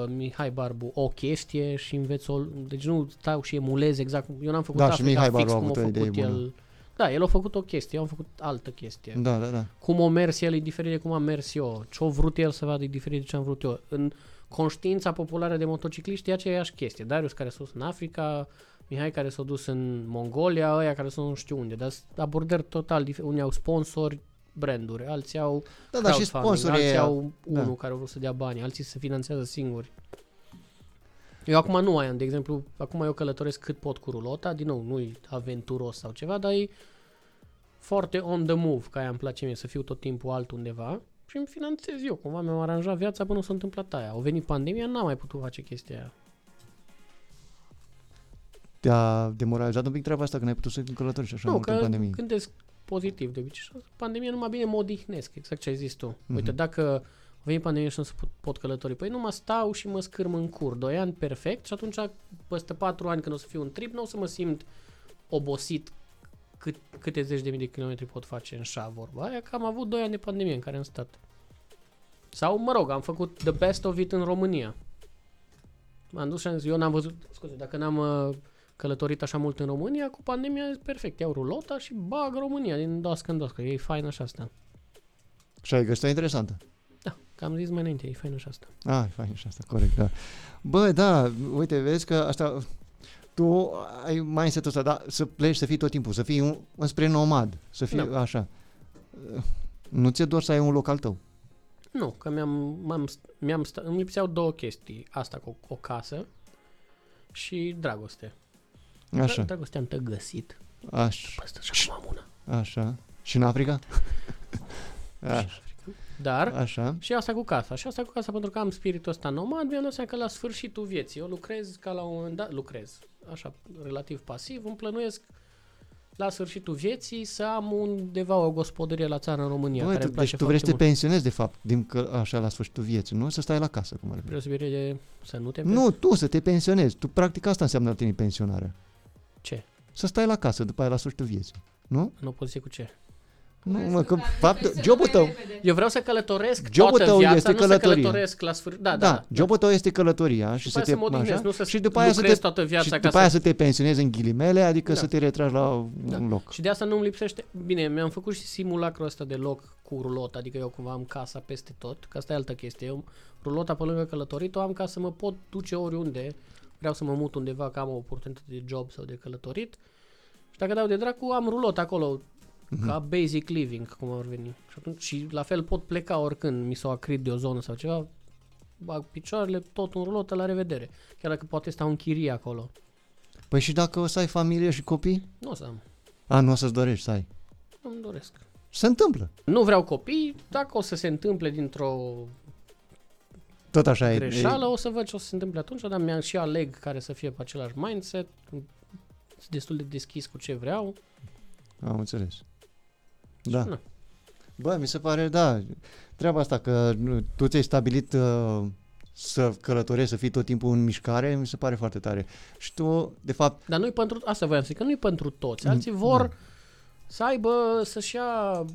Mihai Barbu o chestie și înveți o... Deci nu stau și emulez exact. Eu n-am făcut Africa fix Barbu cum a făcut el. Bună. Da, el a făcut o chestie, eu am făcut altă chestie. Da. Cum a mers el e diferit de cum am mers eu. Ce-a vrut el să vadă e diferit de ce am vrut eu. În conștiința populară de motocicliști e aceeași chestie. Darius care s-a dus în Africa, Mihai care s-a dus în Mongolia, ăia care nu știu unde. Dar abordări total diferite. Unii au sponsori, branduri, alții au crowdfunding, alții au unul care au vrut să dea bani, alții se finanțează singuri. Eu acum nu am, de exemplu, acum eu călătoresc cât pot cu rulota, din nou, nu-i aventuros sau ceva, dar e foarte on the move, că aia îmi place mie, să fiu tot timpul altundeva și îmi finanțez eu, cumva mi-am aranjat viața până s-a întâmplat aia. Au venit pandemia, n-am mai putut face chestia aia. Te-a demoralizat un pic treaba asta, că n-ai putut să călătorești așa mult în pandemie? Nu, că gândesc pozitiv de obicei. Pandemia numai bine mă odihnesc, exact ce ai zis tu. Uite, dacă vine pandemia și nu se pot călători, păi numai stau și mă scârm în cur. 2 ani perfect și atunci peste 4 ani când o să fiu în trip, nu o să mă simt obosit câte 10.000 de kilometri pot face în șa, vorba aia, că am avut 2 ani de pandemie în care am stat. Sau, mă rog, am făcut the best of it în România. M-am dus și am zis, eu n-am văzut, scuze, dacă n-am... călătorit așa mult în România, cu pandemia perfect. Iau rulota și bag România din doască în doască. E fain așa asta. Și ai găsit-o interesantă. Da, că am zis mai înainte, e fain așa asta. E fain așa asta, corect, da. Bă, da, uite, vezi că asta... Tu ai mindset-ul ăsta, da, să pleci, să fii tot timpul, să fii înspre nomad, să fii așa. Nu ți-e doar să ai un loc al tău? Nu, că îmi lipseau 2 chestii. Asta cu o casă și dragoste. Așa. Dragostea am găsit. Așa. Așa. Și în Africa? Așa. Dar așa. Și asta cu casa. Și asta cu casa pentru că am spiritul ăsta nomad. Mi-am dat seama că la sfârșitul vieții eu lucrez ca la un moment dat. Lucrez așa relativ pasiv. Îmi plănuiesc la sfârșitul vieții să am undeva o gospodărie la țară în România. Bă, care îmi place. Deci tu vrei să te pensionezi de fapt așa la sfârșitul vieții, nu? Să stai la casă cum ar fi. Deosebire de să nu te pensionezi. Nu, tu să te pensionezi. Tu practic asta înseamnă la tine pensionarea. Ce? Să stai la casă după aia la sfârșitul vieții, nu? În opoziție cu ce? Nu, mă, că faptul, jobul tău... Eu vreau să călătoresc toată viața, este nu să călătoresc la sfârșit. Da. Jobul tău este călătoria și să te așa, nu să și după aia să te toată viața și după aia să te pensionezi în ghilimele, adică să te retragi la un loc. Și de asta nu îmi lipsește. Bine, mi-am făcut și simulacrul ăsta de loc cu rulota, adică eu cumva am casa peste tot, că asta e altă chestie. Eu rulota pe lângă călătorit o am ca să mă pot duce oriunde. Vreau să mă mut undeva, că am o oportunitate de job sau de călătorit. Și dacă dau de dracu, am rulot acolo, ca basic living, cum ar veni. Și atunci, și la fel pot pleca oricând, mi s-o acrit de o zonă sau ceva, bag picioarele, tot în rulotă, la revedere. Chiar dacă poate stau în chirie acolo. Păi și dacă o să ai familie și copii? Nu o să am. Nu o să-ți dorești să ai? Nu-mi doresc. Se întâmplă. Nu vreau copii, dacă o să se întâmple dintr-o... Tot așa greșeală, o să văd ce o să se întâmple atunci, dar mi-am și aleg care să fie pe același mindset, sunt destul de deschis cu ce vreau. Am înțeles. Da. Na. Bă, mi se pare, treaba asta că tu ți-ai stabilit să călătorești, să fii tot timpul în mișcare, mi se pare foarte tare. Și tu, de fapt... Dar nu-i pentru... Asta voiam să zic, că nu-i pentru toți. Alții vor să aibă,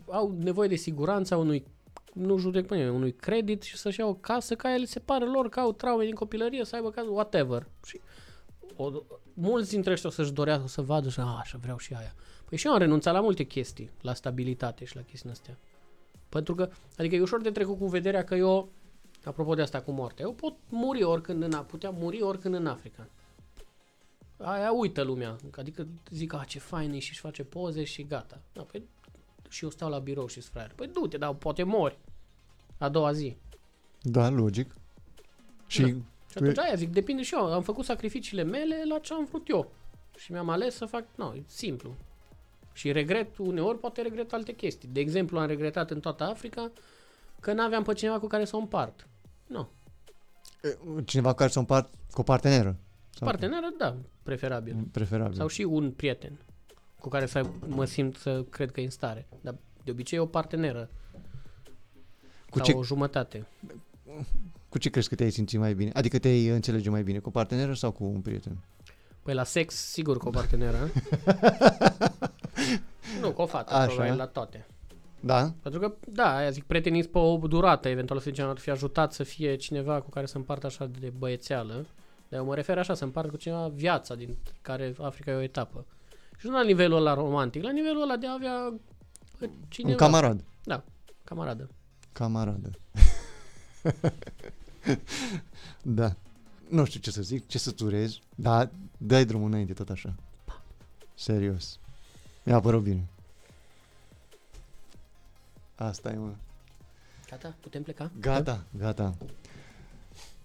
au nevoie de siguranța unui unui credit și să-și ia o casă, ca el se pare lor că au traume din copilărie, să aibă casă, whatever. Și mulți dintre ăștia o să-și dorească să vadă și așa vreau și aia. Păi și eu am renunțat la multe chestii, la stabilitate și la chestiile astea. Pentru că, adică e ușor de trecut cu vederea că eu, apropo de asta cu moartea, eu puteam muri oricând în Africa. Aia uită lumea, adică zic, ce fain e și face poze și gata. Da, păi și eu stau la birou și-s fraier. Păi du-te, dar poate mori a doua zi. Da, logic. Și, da. Și atunci aia zic, depinde și eu. Am făcut sacrificiile mele la ce am vrut eu. Și mi-am ales să fac, nu, e simplu. Și regret, uneori poate regret alte chestii. De exemplu, am regretat în toată Africa că n-aveam pe cineva cu care să o împart. Nu. Cineva cu care să o împart cu o parteneră? Sau parteneră, cu... da, preferabil. Preferabil. Sau și un prieten cu care să mă simt să cred că e în stare. Dar de obicei o parteneră. Cu sau ce... o jumătate. Cu ce crezi că te-ai simțit mai bine? Adică te-ai înțelege mai bine? Cu o parteneră sau cu un prieten? Păi la sex, sigur cu o parteneră. Nu, cu o fată, probabil la toate. Da? Pentru că, da, aia zic, prieteniți pe o durată, eventual să zicem, ar fi ajutat să fie cineva cu care să împartă așa de băiețeală. Dar eu mă refer așa, să împart cu cineva viața, din care Africa e o etapă. Și nu la nivelul ăla romantic, la nivelul ăla de a avea cineva. Un camarad. Da, camaradă. Camaradă. Da. Nu știu ce să zic, ce să turez, dar dai drumul înainte tot așa. Serios. Mi-a părut bine. Asta e, mă. Gata? Putem pleca? Gata, gata.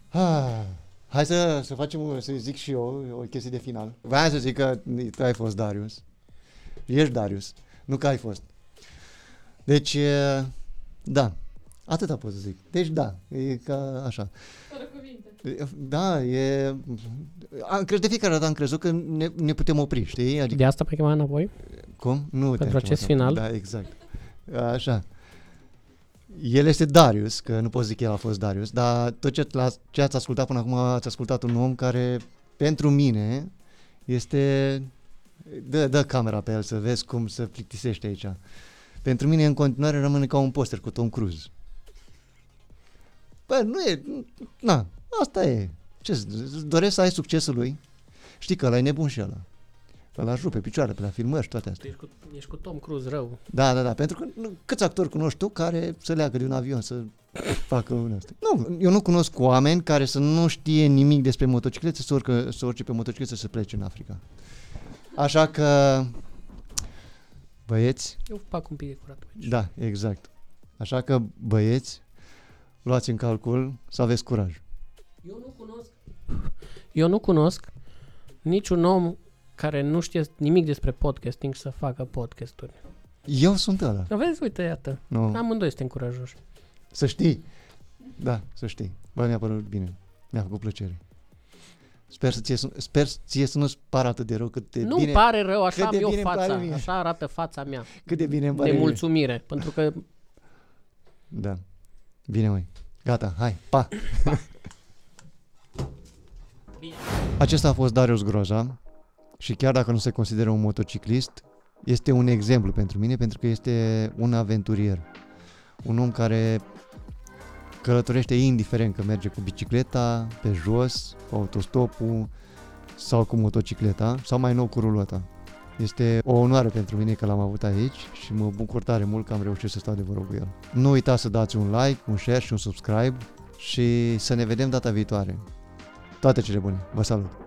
Ah, hai să facem, să zic și eu, o chestie de final. Vreau să zic că tu ai fost Darius. Ești Darius. Nu că ai fost. Deci, da. Atâta pot să zic. Deci, da. E ca așa. Fără cuvinte. Da, e... de fiecare dată am crezut că ne putem opri, știi? Adică... De asta pe chema înapoi? Cum? Nu. Pentru acest final. Da, exact. Așa. El este Darius, că nu pot zic că el a fost Darius, dar tot ce ați ascultat până acum, ați ascultat un om care, pentru mine, este... Dă camera pe el să vezi cum se plictisește aici. Pentru mine, în continuare, rămâne ca un poster cu Tom Cruise. Bă, nu e... Na, asta e. Îți doresc să ai succesul lui? Știi că ăla e nebun și ăla. Ăla își rupe picioare pe la filmări și toate astea. Ești cu Tom Cruise rău. Da, da, da. Pentru că câți actori cunoști tu care să leagă de un avion să facă un ăsta? Nu, eu nu cunosc oameni care să nu știe nimic despre motociclete, să urce pe motociclete să plece în Africa. Așa că... Băieți... Eu fac un pic de curat aici. Da, exact. Așa că, băieți, luați în calcul să aveți curaj. Eu nu cunosc niciun om care nu știe nimic despre podcasting să facă podcasturi. Eu sunt ăla. Vezi, uite, iată. No. Amândoi suntem curajoși. Să știi. Da, să știi. Bă, mi-a părut bine. Mi-a făcut plăcere. Sper ție să nu-ți pară atât de rău cât de nu bine... Nu pare rău, așa am eu fața. Așa arată fața mea. Cât de bine îmi pare. De mulțumire. Mie. Pentru că... Da. Bine, măi. Gata, hai, pa! Pa. Bine. Acesta a fost Darius Groza. Și chiar dacă nu se consideră un motociclist, este un exemplu pentru mine, pentru că este un aventurier. Un om care călătorește indiferent că merge cu bicicleta, pe jos, cu autostopul sau cu motocicleta sau mai nou cu rulota. Este o onoare pentru mine că l-am avut aici și mă bucur tare mult că am reușit să stau de vorbă cu el. Nu uitați să dați un like, un share și un subscribe și să ne vedem data viitoare. Toate cele bune! Vă salut!